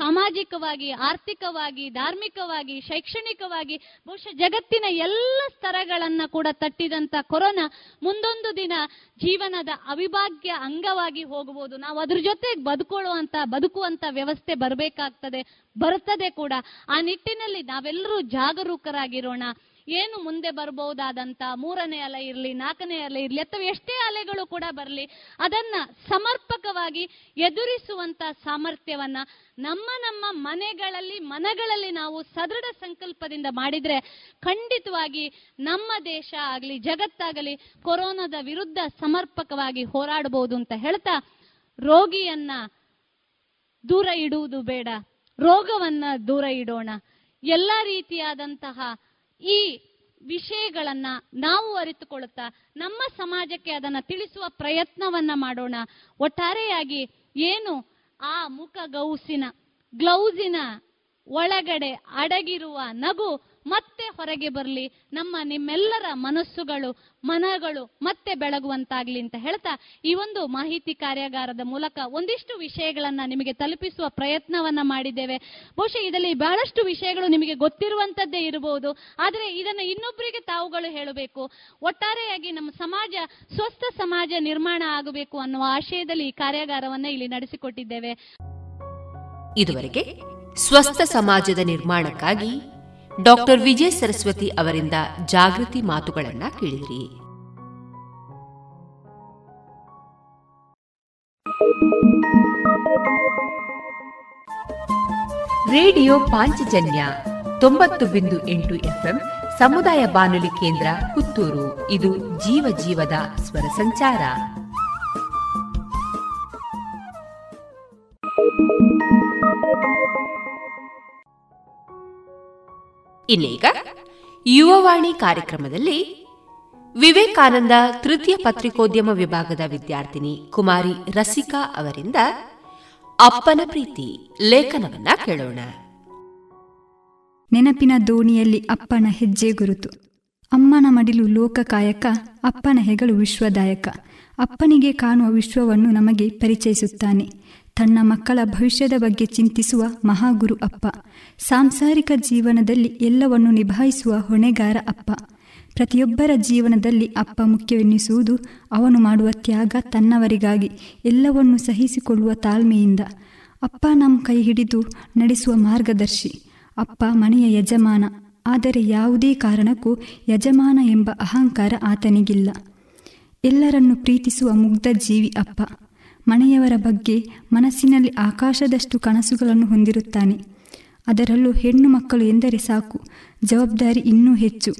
ಸಾಮಾಜಿಕವಾಗಿ, ಆರ್ಥಿಕವಾಗಿ, ಧಾರ್ಮಿಕವಾಗಿ, ಶೈಕ್ಷಣಿಕವಾಗಿ, ಬಹುಶಃ ಜಗತ್ತಿನ ಎಲ್ಲ ಸ್ತರಗಳನ್ನ ಕೂಡ ತಟ್ಟಿದಂತ ಕೊರೋನಾ ಮುಂದೊಂದು ದಿನ ಜೀವನದ ಅವಿಭಾಗ್ಯ ಅಂಗವಾಗಿ ಹೋಗಬಹುದು. ನಾವು ಅದ್ರ ಜೊತೆಗೆ ಬದುಕುವಂತ ವ್ಯವಸ್ಥೆ ಬರಬೇಕಾಗ್ತದೆ, ಬರ್ತದೆ ಕೂಡ. ಆ ನಿಟ್ಟಿನಲ್ಲಿ ನಾವೆಲ್ಲರೂ ಜಾಗರೂಕರಾಗಿರೋಣ. ಏನು ಮುಂದೆ ಬರಬಹುದಾದಂತ 3ನೇ ಅಲೆ ಇರಲಿ, 4ನೇ ಅಲೆ ಇರಲಿ, ಅಥವಾ ಎಷ್ಟೇ ಅಲೆಗಳು ಕೂಡ ಬರಲಿ, ಅದನ್ನ ಸಮರ್ಪಕವಾಗಿ ಎದುರಿಸುವಂತ ಸಾಮರ್ಥ್ಯವನ್ನ ನಮ್ಮ ಮನಗಳಲ್ಲಿ ನಾವು ಸದೃಢ ಸಂಕಲ್ಪದಿಂದ ಮಾಡಿದ್ರೆ ಖಂಡಿತವಾಗಿ ನಮ್ಮ ದೇಶ ಆಗಲಿ, ಜಗತ್ತಾಗಲಿ ಕೊರೋನಾದ ವಿರುದ್ಧ ಸಮರ್ಪಕವಾಗಿ ಹೋರಾಡಬಹುದು ಅಂತ ಹೇಳ್ತಾ, ರೋಗಿಯನ್ನ ದೂರ ಇಡುವುದು ಬೇಡ, ರೋಗವನ್ನ ದೂರ ಇಡೋಣ. ಎಲ್ಲ ರೀತಿಯಾದಂತಹ ಈ ವಿಷಯಗಳನ್ನ ನಾವು ಅರಿತುಕೊಳ್ಳುತ್ತಾ ನಮ್ಮ ಸಮಾಜಕ್ಕೆ ಅದನ್ನ ತಿಳಿಸುವ ಪ್ರಯತ್ನವನ್ನ ಮಾಡೋಣ. ಒಟ್ಟಾರೆಯಾಗಿ ಏನು ಆ ಮುಖಗೌಸಿನ ಗ್ಲೌಸಿನ ಒಳಗಡೆ ಅಡಗಿರುವ ನಗು ಮತ್ತೆ ಹೊರಗೆ ಬರಲಿ, ನಿಮ್ಮೆಲ್ಲರ ಮನಗಳು ಮತ್ತೆ ಬೆಳಗುವಂತಾಗ್ಲಿ ಅಂತ ಹೇಳ್ತಾ, ಈ ಒಂದು ಮಾಹಿತಿ ಕಾರ್ಯಾಗಾರದ ಮೂಲಕ ಒಂದಿಷ್ಟು ವಿಷಯಗಳನ್ನ ನಿಮಗೆ ತಲುಪಿಸುವ ಪ್ರಯತ್ನವನ್ನ ಮಾಡಿದ್ದೇವೆ. ಬಹುಶಃ ಇದರಲ್ಲಿ ಬಹಳಷ್ಟು ವಿಷಯಗಳು ನಿಮಗೆ ಗೊತ್ತಿರುವಂತದ್ದೇ ಇರಬಹುದು, ಆದರೆ ಇದನ್ನ ಇನ್ನೊಬ್ಬರಿಗೆ ತಾವುಗಳು ಹೇಳಬೇಕು. ಒಟ್ಟಾರೆಯಾಗಿ ನಮ್ಮ ಸಮಾಜ ಸ್ವಸ್ಥ ಸಮಾಜ ನಿರ್ಮಾಣ ಆಗಬೇಕು ಅನ್ನುವ ಆಶಯದಲ್ಲಿ ಈ ಕಾರ್ಯಾಗಾರವನ್ನ ಇಲ್ಲಿ ನಡೆಸಿಕೊಟ್ಟಿದ್ದೇವೆ. ಇದುವರೆಗೆ ಸ್ವಸ್ಥ ಸಮಾಜದ ನಿರ್ಮಾಣಕ್ಕಾಗಿ ಡಾಕ್ಟರ್ ವಿಜಯ ಸರಸ್ವತಿ ಅವರಿಂದ ಜಾಗೃತಿ ಮಾತುಗಳನ್ನು ಕೇಳಿದಿರಿ. ರೇಡಿಯೋ ಪಾಂಚಜನ್ಯ 90.8 FM ಸಮುದಾಯ ಬಾನುಲಿ ಕೇಂದ್ರ ಪುತ್ತೂರು. ಇದು ಜೀವ ಜೀವದ ಸ್ವರ ಸಂಚಾರ. ಇನ್ನೀಗ ಯುವವಾಣಿ ಕಾರ್ಯಕ್ರಮದಲ್ಲಿ ವಿವೇಕಾನಂದ ತೃತೀಯ ಪತ್ರಿಕೋದ್ಯಮ ವಿಭಾಗದ ವಿದ್ಯಾರ್ಥಿನಿ ಕುಮಾರಿ ರಸಿಕಾ ಅವರಿಂದ ಅಪ್ಪನ ಪ್ರೀತಿ ಲೇಖನವನ್ನ ಕೇಳೋಣ. ನೆನಪಿನ ದೋಣಿಯಲ್ಲಿ ಅಪ್ಪನ ಹೆಜ್ಜೆ ಗುರುತು. ಅಮ್ಮನ ಮಡಿಲು ಲೋಕಕಾಯಕ, ಅಪ್ಪನ ಹೆಗಲು ವಿಶ್ವದಾಯಕ. ಅಪ್ಪನಿಗೆ ಕಾಣುವ ವಿಶ್ವವನ್ನು ನಮಗೆ ಪರಿಚಯಿಸುತ್ತಾನೆ. ತನ್ನ ಮಕ್ಕಳ ಭವಿಷ್ಯದ ಬಗ್ಗೆ ಚಿಂತಿಸುವ ಮಹಾಗುರು ಅಪ್ಪ. ಸಾಂಸಾರಿಕ ಜೀವನದಲ್ಲಿ ಎಲ್ಲವನ್ನು ನಿಭಾಯಿಸುವ ಹೊಣೆಗಾರ ಅಪ್ಪ. ಪ್ರತಿಯೊಬ್ಬರ ಜೀವನದಲ್ಲಿ ಅಪ್ಪ ಮುಖ್ಯವೆನ್ನಿಸುವುದು ಅವನು ಮಾಡುವ ತ್ಯಾಗ, ತನ್ನವರಿಗಾಗಿ ಎಲ್ಲವನ್ನು ಸಹಿಸಿಕೊಳ್ಳುವ ತಾಳ್ಮೆಯಿಂದ. ಅಪ್ಪ ನಮ್ಮ ಕೈ ಹಿಡಿದು ನಡೆಸುವ ಮಾರ್ಗದರ್ಶಿ. ಅಪ್ಪ ಮನೆಯ ಯಜಮಾನ, ಆದರೆ ಯಾವುದೇ ಕಾರಣಕ್ಕೂ ಯಜಮಾನ ಎಂಬ ಅಹಂಕಾರ ಆತನಿಗಿಲ್ಲ. ಎಲ್ಲರನ್ನು ಪ್ರೀತಿಸುವ ಮುಗ್ಧ ಜೀವಿ ಅಪ್ಪ. ಮನೆಯವರ ಬಗ್ಗೆ ಮನಸ್ಸಿನಲ್ಲಿ ಆಕಾಶದಷ್ಟು ಕನಸುಗಳನ್ನು ಹೊಂದಿರುತ್ತಾನೆ. ಅದರಲ್ಲೂ ಹೆಣ್ಣು ಮಕ್ಕಳು ಎಂದರೆ ಸಾಕು, ಜವಾಬ್ದಾರಿ ಇನ್ನೂ ಹೆಚ್ಚು.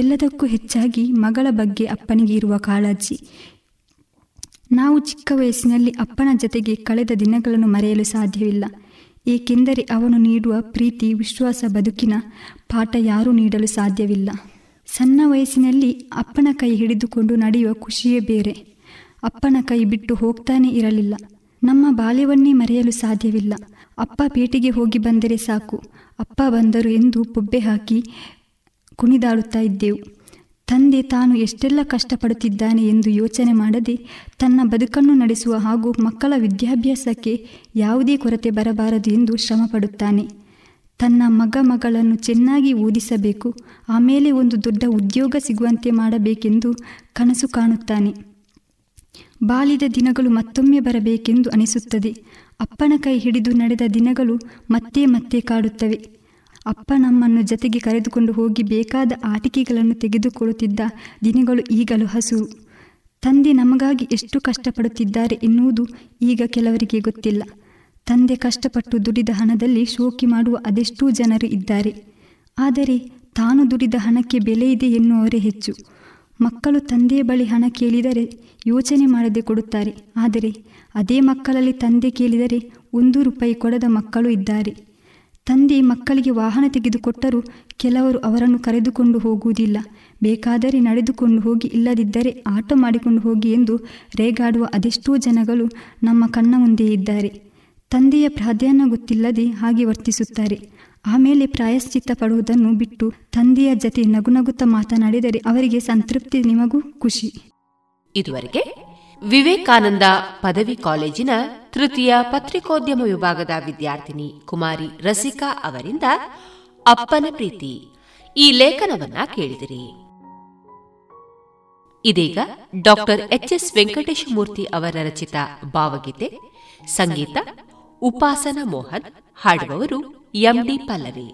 ಎಲ್ಲದಕ್ಕೂ ಹೆಚ್ಚಾಗಿ ಮಗಳ ಬಗ್ಗೆ ಅಪ್ಪನಿಗೆ ಇರುವ ಕಾಳಜಿ. ನಾವು ಚಿಕ್ಕ ವಯಸ್ಸಿನಲ್ಲಿ ಅಪ್ಪನ ಜೊತೆಗೆ ಕಳೆದ ದಿನಗಳನ್ನು ಮರೆಯಲು ಸಾಧ್ಯವಿಲ್ಲ. ಏಕೆಂದರೆ ಅವನು ನೀಡುವ ಪ್ರೀತಿ, ವಿಶ್ವಾಸ, ಬದುಕಿನ ಪಾಠ ಯಾರೂ ನೀಡಲು ಸಾಧ್ಯವಿಲ್ಲ. ಸಣ್ಣ ವಯಸ್ಸಿನಲ್ಲಿ ಅಪ್ಪನ ಕೈ ಹಿಡಿದುಕೊಂಡು ನಡೆಯುವ ಖುಷಿಯೇ ಬೇರೆ. ಅಪ್ಪನ ಕೈ ಬಿಟ್ಟು ಹೋಗ್ತಾನೆ ಇರಲಿಲ್ಲ. ನಮ್ಮ ಬಾಲ್ಯವನ್ನೇ ಮರೆಯಲು ಸಾಧ್ಯವಿಲ್ಲ. ಅಪ್ಪ ಪೇಟೆಗೆ ಹೋಗಿ ಬಂದರೆ ಸಾಕು, ಅಪ್ಪ ಬಂದರು ಎಂದು ಬೊಬ್ಬೆ ಹಾಕಿ ಕುಣಿದಾಡುತ್ತಾ ಇದ್ದೆವು. ತಂದೆ ತಾನು ಎಷ್ಟೆಲ್ಲ ಕಷ್ಟಪಡುತ್ತಿದ್ದಾನೆ ಎಂದು ಯೋಚನೆ ಮಾಡದೆ ತನ್ನ ಬದುಕನ್ನು ನಡೆಸುವ ಹಾಗೂ ಮಕ್ಕಳ ವಿದ್ಯಾಭ್ಯಾಸಕ್ಕೆ ಯಾವುದೇ ಕೊರತೆ ಬರಬಾರದು ಎಂದು ಶ್ರಮ ಪಡುತ್ತಾನೆ. ತನ್ನ ಮಗಳನ್ನು ಚೆನ್ನಾಗಿ ಓದಿಸಬೇಕು, ಆಮೇಲೆ ಒಂದು ದೊಡ್ಡ ಉದ್ಯೋಗ ಸಿಗುವಂತೆ ಮಾಡಬೇಕೆಂದು ಕನಸು ಕಾಣುತ್ತಾನೆ. ಬಾಲಿದ ದಿನಗಳು ಮತ್ತೊಮ್ಮೆ ಬರಬೇಕೆಂದು ಅನಿಸುತ್ತದೆ. ಅಪ್ಪನ ಕೈ ಹಿಡಿದು ನಡೆದ ದಿನಗಳು ಮತ್ತೆ ಮತ್ತೆ ಕಾಡುತ್ತವೆ. ಅಪ್ಪ ನಮ್ಮನ್ನು ಜತೆಗೆ ಕರೆದುಕೊಂಡು ಹೋಗಿ ಬೇಕಾದ ಆಟಿಕೆಗಳನ್ನು ತೆಗೆದುಕೊಳ್ಳುತ್ತಿದ್ದ ದಿನಗಳು ಈಗಲೂ ಹಸುರು. ತಂದೆ ನಮಗಾಗಿ ಎಷ್ಟು ಕಷ್ಟಪಡುತ್ತಿದ್ದಾರೆ ಎನ್ನುವುದು ಈಗ ಕೆಲವರಿಗೆ ಗೊತ್ತಿಲ್ಲ. ತಂದೆ ಕಷ್ಟಪಟ್ಟು ದುಡಿದ ಹಣದಲ್ಲಿ ಶೋಕಿ ಮಾಡುವ ಅದೆಷ್ಟೋ ಜನರು ಇದ್ದಾರೆ. ಆದರೆ ತಾನು ದುಡಿದ ಹಣಕ್ಕೆ ಬೆಲೆ ಇದೆ ಎನ್ನುವರೇ ಹೆಚ್ಚು. ಮಕ್ಕಳು ತಂದೆಯ ಬಳಿ ಹಣ ಕೇಳಿದರೆ ಯೋಚನೆ ಮಾಡದೆ ಕೊಡುತ್ತಾರೆ. ಆದರೆ ಅದೇ ಮಕ್ಕಳಲ್ಲಿ ತಂದೆ ಕೇಳಿದರೆ 1 ರೂಪಾಯಿ ಕೊಡದ ಮಕ್ಕಳು ಇದ್ದಾರೆ. ತಂದೆ ಮಕ್ಕಳಿಗೆ ವಾಹನ ತೆಗೆದುಕೊಟ್ಟರೂ ಕೆಲವರು ಅವರನ್ನು ಕರೆದುಕೊಂಡು ಹೋಗುವುದಿಲ್ಲ. ಬೇಕಾದರೆ ನಡೆದುಕೊಂಡು ಹೋಗಿ, ಇಲ್ಲದಿದ್ದರೆ ಆಟೋ ಮಾಡಿಕೊಂಡು ಹೋಗಿ ಎಂದು ರೇಗಾಡುವ ಅದೆಷ್ಟೋ ಜನಗಳು ನಮ್ಮ ಕಣ್ಣ ಮುಂದೆಯೇ ಇದ್ದಾರೆ. ತಂದೆಯ ಪ್ರಾಧಾನ್ಯ ಗೊತ್ತಿಲ್ಲದೆ ಹಾಗೆ ವರ್ತಿಸುತ್ತಾರೆ. ಆಮೇಲೆ ಪ್ರಾಯಶ್ಚಿತ್ತ ಪಡುವುದನ್ನು ಬಿಟ್ಟು ತಂದೆಯ ಜತೆ ನಗುನಗುತ್ತಾ ಮಾತನಾಡಿದರೆ ಅವರಿಗೆ ಸಂತೃಪ್ತಿ, ನಿಮಗೂ ಖುಷಿ. ಇದುವರೆಗೆ ವಿವೇಕಾನಂದ ಪದವಿ ಕಾಲೇಜಿನ ತೃತೀಯ ಪತ್ರಿಕೋದ್ಯಮ ವಿಭಾಗದ ವಿದ್ಯಾರ್ಥಿನಿ ಕುಮಾರಿ ರಸಿಕಾ ಅವರಿಂದ ಅಪ್ಪನ ಪ್ರೀತಿ ಈ ಲೇಖನವನ್ನ ಕೇಳಿದಿರಿ. ಇದೀಗ ಡಾಕ್ಟರ್ ಎಚ್ಎಸ್ ವೆಂಕಟೇಶಮೂರ್ತಿ ಅವರ ರಚಿತ ಭಾವಗೀತೆ, ಸಂಗೀತ ಉಪಾಸನ ಮೋಹನ್, ಹಾಡುವವರು ಎಂಬಿ ಪಲರಿ.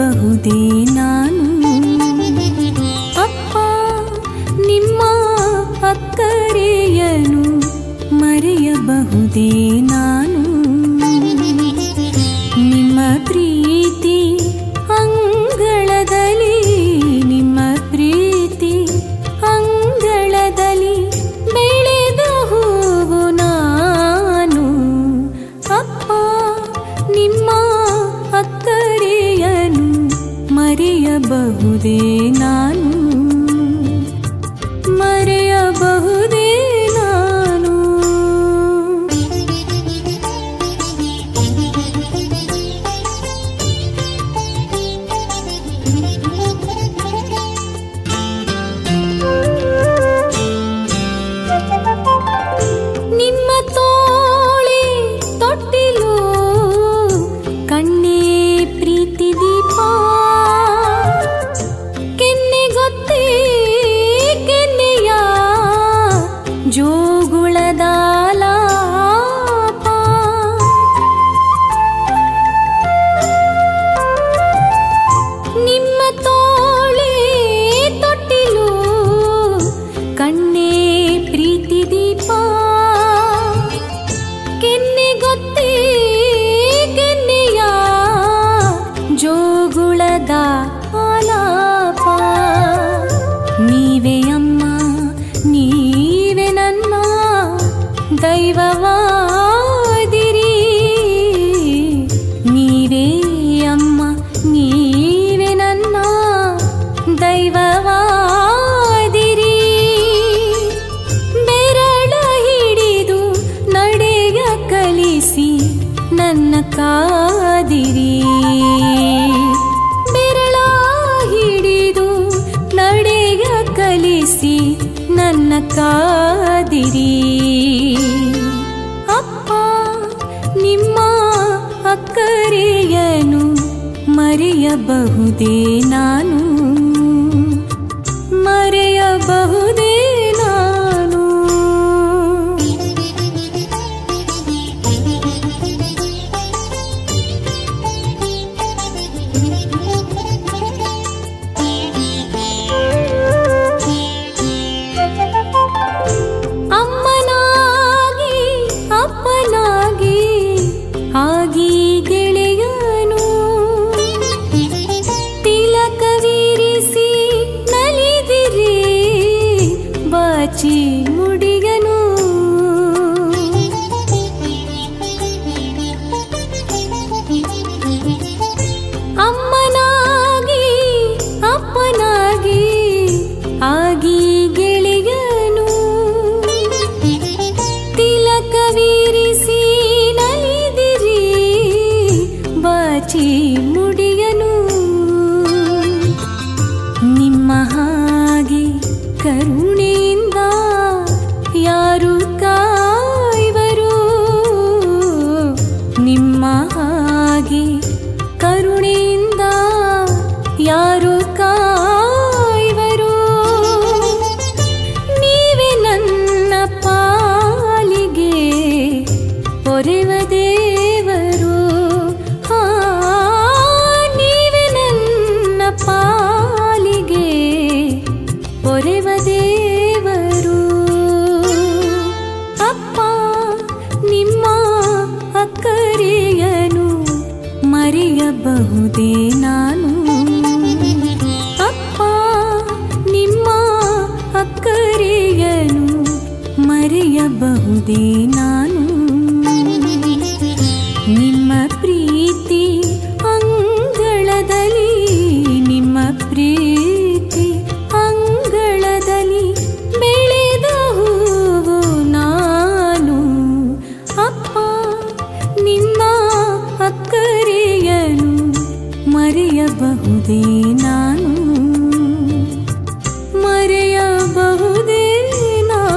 ಬಹುದೇ ನಾನು ಅಪ್ಪ ನಿಮ್ಮ ಅಕ್ಕರೆಯನು ಮರೆಯಬಹುದೇ ನಾನು. ನಿಮ್ಮ ಪ್ರೀತಿ ಅಂಗಳದಲ್ಲಿ, ನಿಮ್ಮ ಪ್ರೀತಿ ಅಂಗಳದಲ್ಲಿ ಬೆಳೆದ ಹೂವು ನಾನು. ಅಪ್ಪ ನಿಮ್ಮ ಅಕ್ಕರೆಯನು ಮರೆಯಬಹುದೇ ನಾನು, ಮರೆಯಬಹುದೇ ನಾನು. ನಿಮ್ಮ ತೋಳಿ ತೊಟ್ಟಿಲು ಕಣ್ಣೇ ಪ್ರೀತಿ ದೀಪ, ಕಾದಿರಿ. ಅಪ್ಪ ನಿಮ್ಮ ಅಕ್ಕರೆಯನು ಮರೆಯಬಹುದೇ ನಾನು, ಮರೆಯಬಹುದೇ ನಾನು. ಮುಡಿಗನು ಕರುಣೆಯಿಂದ ಯಾರು ಕಾಯುವರು ನಿಮ್ಮ ಹಾಗೆ, ಕರುಣೆಯಿಂದ ಯಾರು ಕಾಯುವರು. ನೀವೇ ನನ್ನ ಪಾಲಿಗೆ ಪೊರೆವ ದೇವರು, ಹಾ ನೀವೇ ನನ್ನ ಪಾಲಿಗೆ ಪೊರೆವ ದೇವರು. ಅಪ್ಪ ನಿಮ್ಮ ಅಕ್ಕರಿಯನು ಮರೆಯಬಹುದೇ ನಾನು, ಅಪ್ಪ ನಿಮ್ಮ ಅಕ್ಕರಿಯನು ಮರೆಯಬಹುದೇ ನಾನು. ನಿಮ್ಮ ಪ್ರೀತಿ ಅಂಗಳದಲ್ಲಿ, ನಿಮ್ಮ ಪ್ರೀತಿ ಅಂಗಳದಲ್ಲಿ ಬೆಳೆದ ಹೂವು ನಾನು. ಅಪ್ಪ ನಿಮ್ಮ ಅಕ್ಕರೆಯನು ಮರೆಯಬಹುದೇ ನಾನು, ಮರೆಯಬಹುದೇ ನಾನು.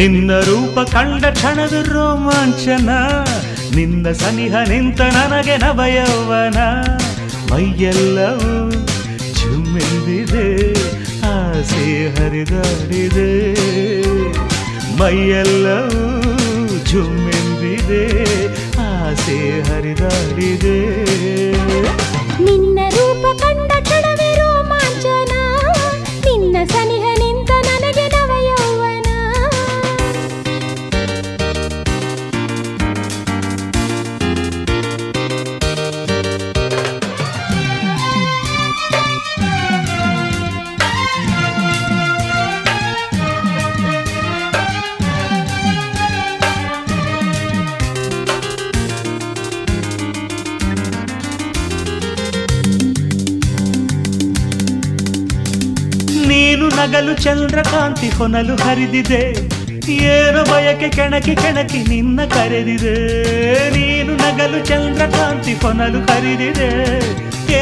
ನಿನ್ನ ರೂಪ ಕಂಡ ಕ್ಷಣದ ರೋಮಾಂಚನ, ನಿನ್ನ ಸನಿಹ ನಿಂತ ನನಗೆ ನಭಯೌವನ. ಮೈಯೆಲ್ಲವೂ ಜುಮ್ಮೆಂದಿದೆ, ಆಸೆ ಹರಿದಾಡಿದೆ. ಮೈಯೆಲ್ಲವೂ ಜುಮ್ಮೆಂದಿದೆ, ಆಸೆ ಹರಿದಾಡಿದೆ. ನಿನ್ನ ರೂಪ ಕಂಡ ಕ್ಷಣದ ರೋಮಾಂಚನ, ನಿನ್ನ ಸನಿಹ ನಿಂತ ನನಗೆ ನಗಲು ಚಂದ್ರಕಾಂತಿ ಹೊನಲು ಹರಿದಿದೆ. ಏನು ಬಯಕೆ ಕೆಣಕಿ ಕೆಣಕಿ ನಿನ್ನ ಕರೆದಿದೆ. ನೀನು ನಗಲು ಚಂದ್ರಕಾಂತಿ ಹೊನಲು ಹರಿದಿದೆ.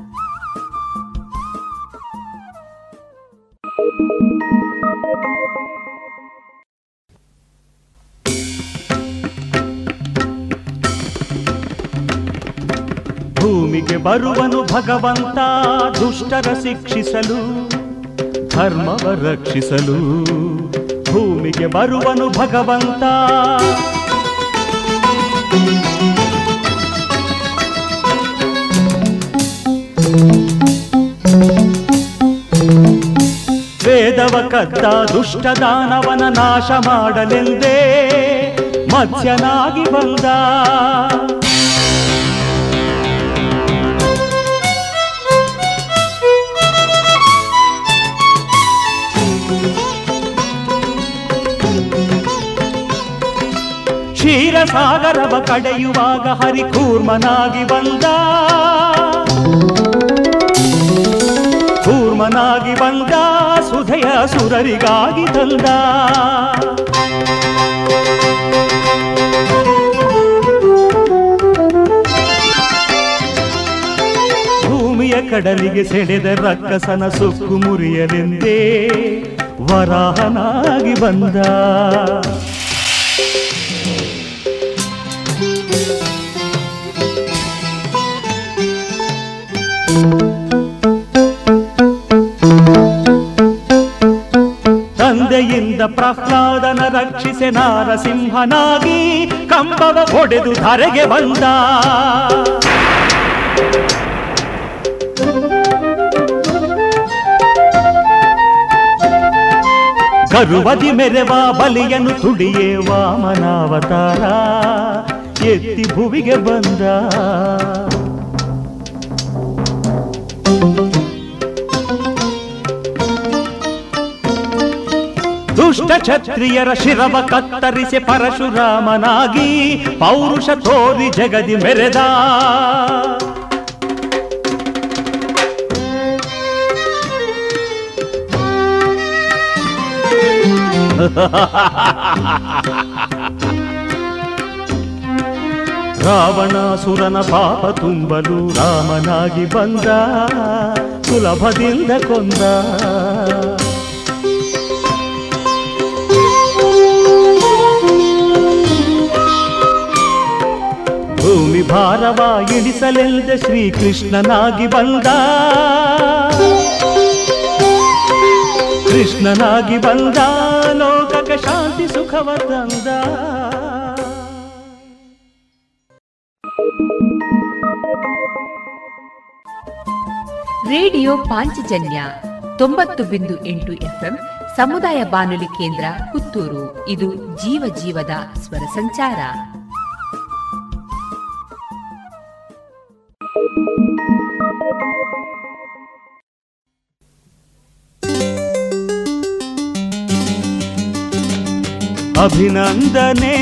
ಭೂಮಿಗೆ ಬರುವನು ಭಗವಂತ ದುಷ್ಟರ ಶಿಕ್ಷಿಸಲು, ಧರ್ಮವ ರಕ್ಷಿಸಲು. ಭೂಮಿಗೆ ಬರುವನು ಭಗವಂತ ವೇದವ ಕದ್ದ ದುಷ್ಟ ದಾನವನ ನಾಶ ಮಾಡಲೆಂದೇ ಮತ್ಸ್ಯನಾಗಿ ಬಂದ. ಕ್ಷೀರಸಾಗರವ ಕಡೆಯುವಾಗ ಹರಿಕೂರ್ಮನಾಗಿ ಬಂದ, ಕೂರ್ಮನಾಗಿ ಬಂದ. ಸುಧೆಯ ಸುರರಿಗಾಗಿ ತಂದ, ಭೂಮಿಯ ಕಡಲಿಗೆ ಸೆಳೆದ ರಕ್ಕಸನ ಸುಕ್ಕು ಮುರಿಯಲೆಂದೇ ವರಾಹನಾಗಿ ಬಂದ. ತಂದೆಯಿಂದ ಪ್ರಹ್ಲಾದನ ರಕ್ಷಿಸಿ ನಾರಸಿಂಹನಾಗಿ ಕಂಬವ ಹೊಡೆದು ಧರೆಗೆ ಬಂದ. ಗರುವದಿ ಮೆರೆವ ಬಲಿಯನು ತುಡಿಯೇ ವಾಮನಾವತಾರ ಎತ್ತಿ ಭುವಿಗೆ ಬಂದ. ದುಷ್ಟ ಕ್ಷತ್ರಿಯರ ಶಿರವ ಕತ್ತರಿಸಿ ಪರಶುರಾಮನಾಗಿ ಪೌರುಷ ತೋರಿ ಜಗದಿ ಮೆರೆದ. ರಾವಣಾಸುರನ ಪಾಪ ತುಂಬಲು ರಾಮನಾಗಿ ಬಂದ, ಸುಲಭದಿಂದ ಕೊಂದ. ಭೂಮಿ ಭಾರವ ಇಳಿಸಲೆಂದ ಶ್ರೀಕೃಷ್ಣನಾಗಿ ಬಂದ, ಕೃಷ್ಣನಾಗಿ ಬಂದ. ಲೋಕಕ್ಕೆ ಶಾಂತಿ ಸುಖವ ತಂದ. ರೇಡಿಯೋ ಪಾಂಚಜನ್ಯ 90.8 FM ಸಮುದಾಯ ಬಾನುಲಿ ಕೇಂದ್ರ ಪುತ್ತೂರು. ಇದು ಜೀವ ಜೀವದ ಸ್ವರ ಸಂಚಾರ. ಅಭಿನಂದನೆ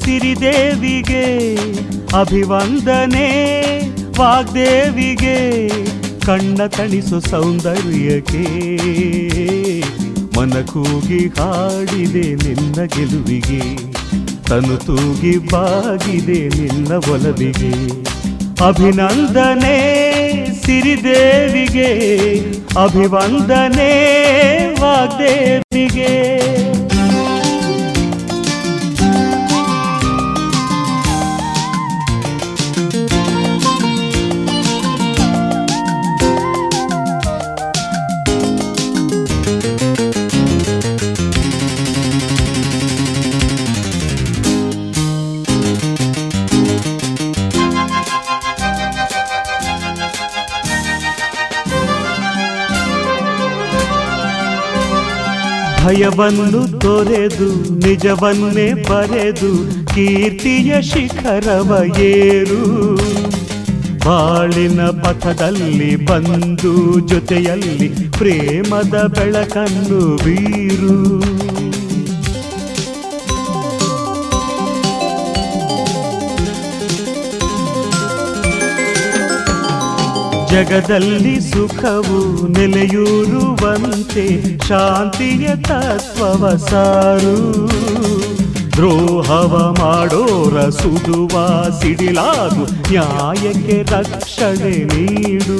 ಸಿರಿದೇವಿಗೆ, ಅಭಿವಂದನೆ ವಾಗ್ದೇವಿಗೆ, ಕಣ್ಣ ತಣಿಸು ಸೌಂದರ್ಯಕ್ಕೆ. ಮನ ಕೂಗಿ ಹಾಡಿದೆ ನಿನ್ನ ಗೆಲುವಿಗೆ, ತನು ತೂಗಿ ಬಾಗಿದೆ ನಿನ್ನ ಒಲವಿಗೆ. ಅಭಿನಂದನೆ ಸಿರಿದೇವಿಗೆ, ಅಭಿವಂದನೆ ವಾಗ್ದೇವಿಗೆ. ಭಯವನ್ನು ತೊರೆದು ನಿಜವನ್ನೇ ಬರೆದು ಕೀರ್ತಿಯ ಶಿಖರವ ಏರು, ಬಾಳಿನ ಪಥದಲ್ಲಿ ಬಂದು ಜೊತೆಯಲ್ಲಿ ಪ್ರೇಮದ ಬೆಳಕನ್ನು ಬೀರು. ಜಗದಲ್ಲಿ ಸುಖವು ನೆಲೆಯೂರುವಂತೆ ಶಾಂತಿಯ ತತ್ವವ ಸಾರು, ದ್ರೋಹವ ಮಾಡೋರ ಸುಡುವ ಸಿಡಿಲಾಗು ನ್ಯಾಯಕ್ಕೆ ರಕ್ಷಣೆ ನೀಡು.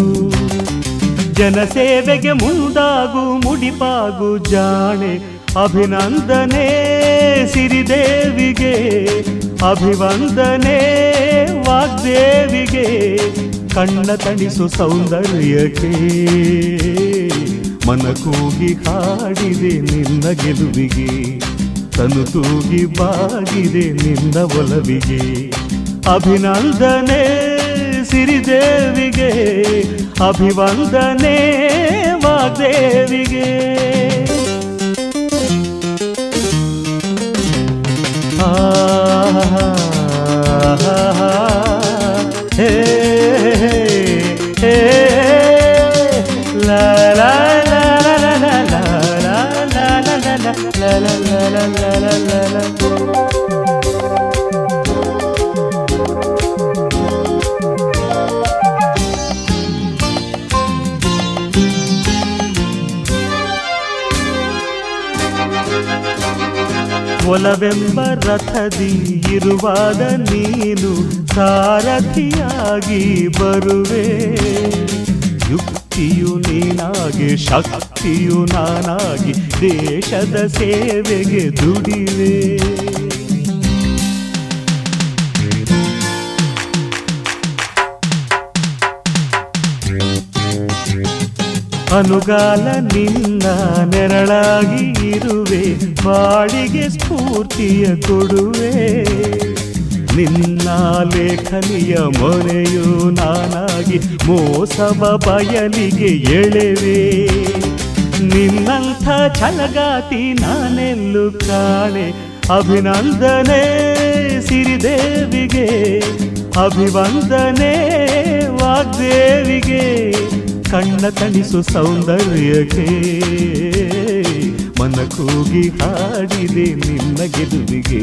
ಜನಸೇವೆಗೆ ಮುಂದಾಗು ಮುಡಿಪಾಗು ಜಾಣೆ, ಅಭಿನಂದನೆ ಸಿರಿದೇವಿಗೆ, ಅಭಿವಂದನೆ ವಾಗ್ದೇವಿಗೆ. ಕಣ್ಣ ತಣಿಸು ಸೌಂದರ್ಯಕ್ಕೆ ಮನ ಕೂಗಿ ಹಾಡಿದೆ ನಿನ್ನ ಗೆಲುವಿಗೆ, ತನು ತೂಗಿ ಬಾಗಿದೆ ನಿನ್ನ ಒಲವಿಗೆ. ಅಭಿನಂದನೆ ಸಿರಿದೇವಿಗೆ, ಅಭಿವಂದನೆ ವಾಗ್ದೇವಿಗೆ. ಆ ಹೇ ಒಲವೆಂಬ ರಥದಿ ಇರುವಾದ ನೀನು ಸಾರಥಿಯಾಗಿ ಬರುವೆ, ಯುಕ್ತಿಯು ನೀನಾಗಿ ಶಕ್ತಿಯು ನಾನಾಗಿ ದೇಶದ ಸೇವೆಗೆ ದುಡಿವೆ. ಅನುಗಾಲ ನಿನ್ನ ನೆರಳಾಗಿ ಇರುವೆ, ಬಾಳಿಗೆ ಸ್ಫೂರ್ತಿಯ ಕೊಡುವೆ. ನಿನ್ನ ಲೇಖನಿಯ ಮೊರೆಯು ನಾನಾಗಿ ಮೋಸವ ಬಯಲಿಗೆ ಎಳೆವೆ. ನಿನ್ನಂಥ ಛಲಗಾತಿ ನಾನೆಲ್ಲು ಕಾಣೆ, ಅಭಿನಂದನೆ ಸಿರಿದೇವಿಗೆ, ಅಭಿವಂದನೆ ವಾಗ್ದೇವಿಗೆ. ಕಣ್ಣ ತಣಿಸು ಸೌಂದರ್ಯಕ್ಕೆ ಮನ ಕೂಗಿ ಹಾಡಿದೆ ನಿನ್ನ ಗೆಲುವಿಗೆ,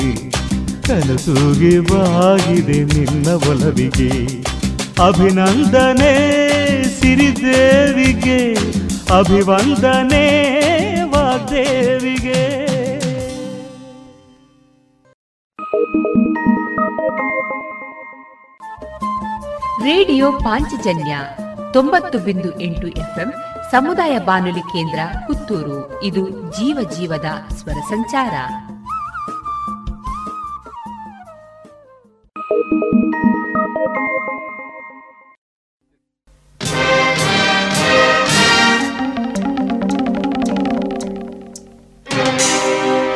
ಕನಸೂಗಿ ಬಾಗಿದೆ ನಿನ್ನ ಒಲವಿಗೆ. ಅಭಿನಂದನೆ ಸಿರಿದೇವಿಗೆ, ಅಭಿವಂದನೆ ವಾಗ್ದೇವಿಗೆ. ರೇಡಿಯೋ ಪಾಂಚಜನ್ಯ 90.8 FM ಸಮುದಾಯ ಬಾನುಲಿ ಕೇಂದ್ರ ಪುತ್ತೂರು. ಇದು ಜೀವ ಜೀವದ ಸ್ವರ ಸಂಚಾರ.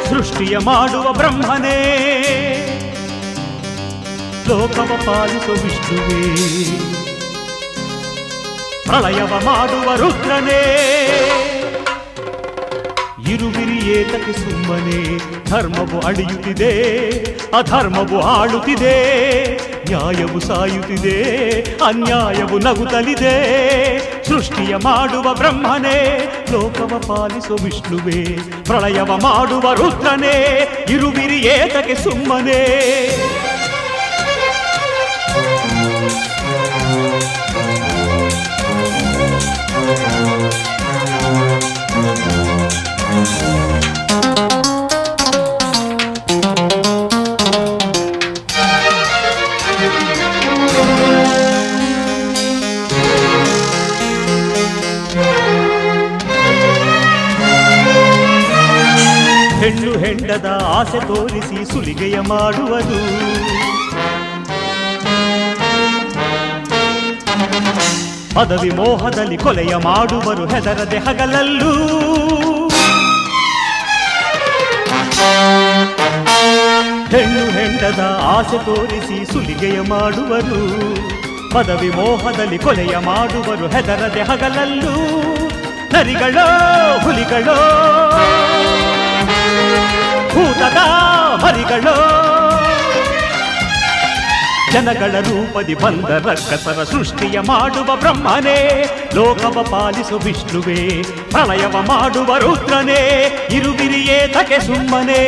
ಸೃಷ್ಟಿಯ ಮಾಡುವ ಬ್ರಹ್ಮನೇ, ಲೋಕವ ಪಾಲಿಸುವ ವಿಷ್ಣುವೇ, ಪ್ರಳಯವ ಮಾಡುವ ರುದ್ರನೇ. ಇರುವಿರಿ ಏತಕ್ಕೆ ಸುಮ್ಮನೆ? ಧರ್ಮವು ಅಳಿಯುತ್ತಿದೆ, ಅಧರ್ಮವು ಆಳುತ್ತಿದೆ, ನ್ಯಾಯವು ಸಾಯುತ್ತಿದೆ, ಅನ್ಯಾಯವು ನಗುತ್ತಲಿದೆ. ಸೃಷ್ಟಿಯ ಮಾಡುವ ಬ್ರಹ್ಮನೇ, ಲೋಕವ ಪಾಲಿಸುವ ವಿಷ್ಣುವೇ, ಪ್ರಳಯವ ಮಾಡುವ ರುದ್ರನೇ. ಇರುವಿರಿ ಏತಕ್ಕೆ ಸುಮ್ಮನೆ? ಹೆಣ್ಣು ಹೆಂಡದ ಆಸೆ ತೋರಿಸಿ ಸುಲಿಗೆಯ ಮಾಡುವುದು. ಪದವಿ ಮೋಹದಲ್ಲಿ ಕೊಲೆಯ ಮಾಡುವರು ಹೆದರದೆ ಹಗಲಲ್ಲೂ. ಹೆಣ್ಣು ಹೆಂಡದ ಆಸೆ ತೋರಿಸಿ ಸುಲಿಗೆಯ ಮಾಡುವರು, ಪದವಿ ಮೋಹದಲ್ಲಿ ಕೊಲೆಯ ಮಾಡುವರು ಹೆದರದೆ ಹಗಲಲ್ಲೂ. ನರಿಗಳೋ ಹುಲಿಗಳೋ ಭೂತದ ಮರಿಗಳೋ, ಜನಗಳ ರೂಪದಿ ಬಂದ ರಕ್ಕಸರ ಸೃಷ್ಟಿಯ ಮಾಡುವ ಬ್ರಹ್ಮನೇ, ಲೋಕವ ಪಾಲಿಸು ವಿಷ್ಣುವೇ, ಪ್ರಳಯವ ಮಾಡುವ ರುದ್ರನೇ, ಇರುವಿರಿಯೇ ತಕೆ ಸುಮ್ಮನೆ.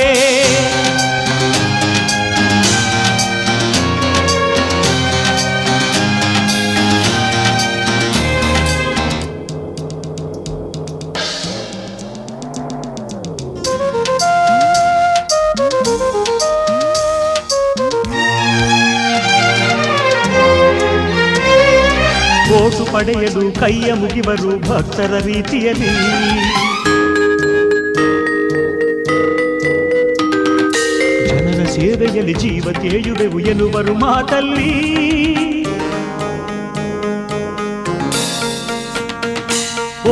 ಓಟು ಪಡೆಯಲು ಕೈಯ ಮುಗಿವರು ಭಕ್ತರ ರೀತಿಯಲ್ಲಿ, ಜನರ ಸೇವೆಯಲ್ಲಿ ಜೀವ ತೇಯುವೆವು ಎನ್ನುವರು ಮಾತಲ್ಲಿ.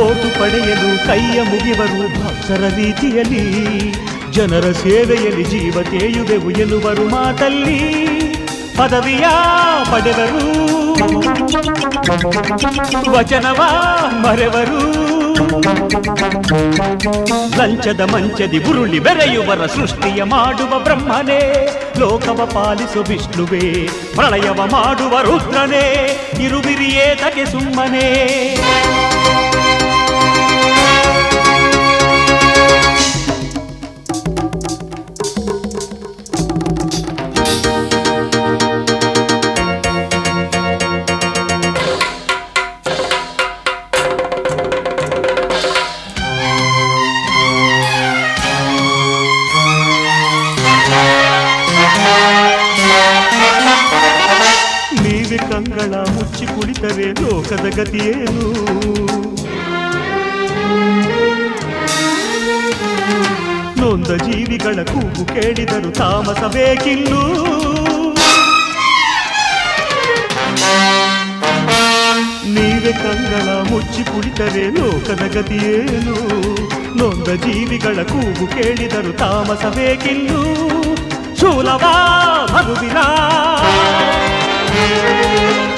ಓಟು ಪಡೆಯಲು ಕೈಯ ಮುಗಿವರು ಭಕ್ತರ ರೀತಿಯಲ್ಲಿ, ಜನರ ಸೇವೆಯಲ್ಲಿ ಜೀವ ತೇಯುವೆವು ಎನ್ನುವರು ಮಾತಲ್ಲಿ. ಪದವಿಯ ಪಡೆವರು ವಚನವ ಮರೆವರು, ಲಂಚದ ಮಂಚದಿ ಬುರುಳಿ ಬೆರೆಯುವರ ಸೃಷ್ಟಿಯ ಮಾಡುವ ಬ್ರಹ್ಮನೇ, ಲೋಕವ ಪಾಲಿಸು ವಿಷ್ಣುವೇ, ಪ್ರಳಯವ ಮಾಡುವ ರುದ್ರನೇ, ಇರುವಿರಿಯೇ ತಗೆ ಸುಮ್ಮನೆ. ಲೋಕದ ಗತಿಯೇನು, ನೊಂದ ಜೀವಿಗಳ ಕೂಗು ಕೇಳಿದರು ತಾಮಸ ಬೇಕಿಲ್ಲೂ. ನೀವೇ ಕಂಗಳ ಮುಚ್ಚಿ ಕುಳಿತರೆ ಲೋಕದ ಗತಿಯೇನು, ನೊಂದ ಜೀವಿಗಳ ಕೂಗು ಕೇಳಿದರು ತಾಮಸ ಬೇಕಿಲ್ಲೂ. ಶೂಲವಾ ಮಗುವಿನ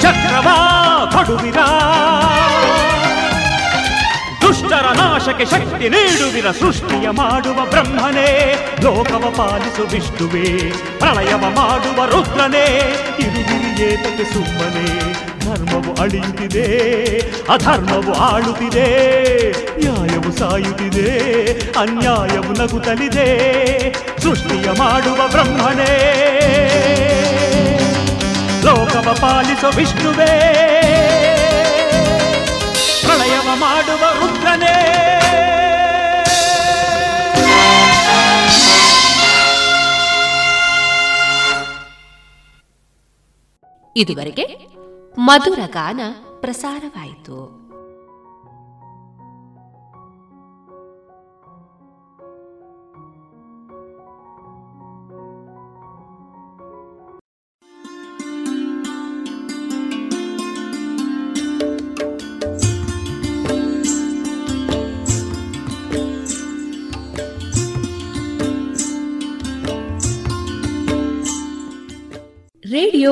ಚಕ್ರವಾ ಕೊಡುವಿರ, ದುಷ್ಟರ ನಾಶಕ್ಕೆ ಶಕ್ತಿ ನೀಡುವಿರ ಸೃಷ್ಟಿಯ ಮಾಡುವ ಬ್ರಹ್ಮನೇ, ಲೋಕವ ಪಾಲಿಸು ವಿಷ್ಣುವೇ, ಪ್ರಳಯವ ಮಾಡುವ ರುದ್ರನೇ, ಇರುವಿರಿಯೇ ತಕ್ಕೆ ಸುಮ್ಮನೆ. ಧರ್ಮವು ಅಳಿಯುತ್ತಿದೆ, ಅಧರ್ಮವು ಆಳುತ್ತಿದೆ, ನ್ಯಾಯವು ಸಾಯುತ್ತಿದೆ, ಅನ್ಯಾಯವು ನಗುತ್ತಲಿದೆ, ಸೃಷ್ಟಿಯ ಮಾಡುವ ಬ್ರಹ್ಮನೇ, ಲೋಕವ ಪಾಲಿಸೋ ವಿಷ್ಣುವೇ, ಪ್ರಳಯವ ಮಾಡುವ ರುದ್ರನೇ. ಇದುವರೆಗೆ ಮಧುರ ಗಾನ ಪ್ರಸಾರವಾಯಿತು. ರೇಡಿಯೋ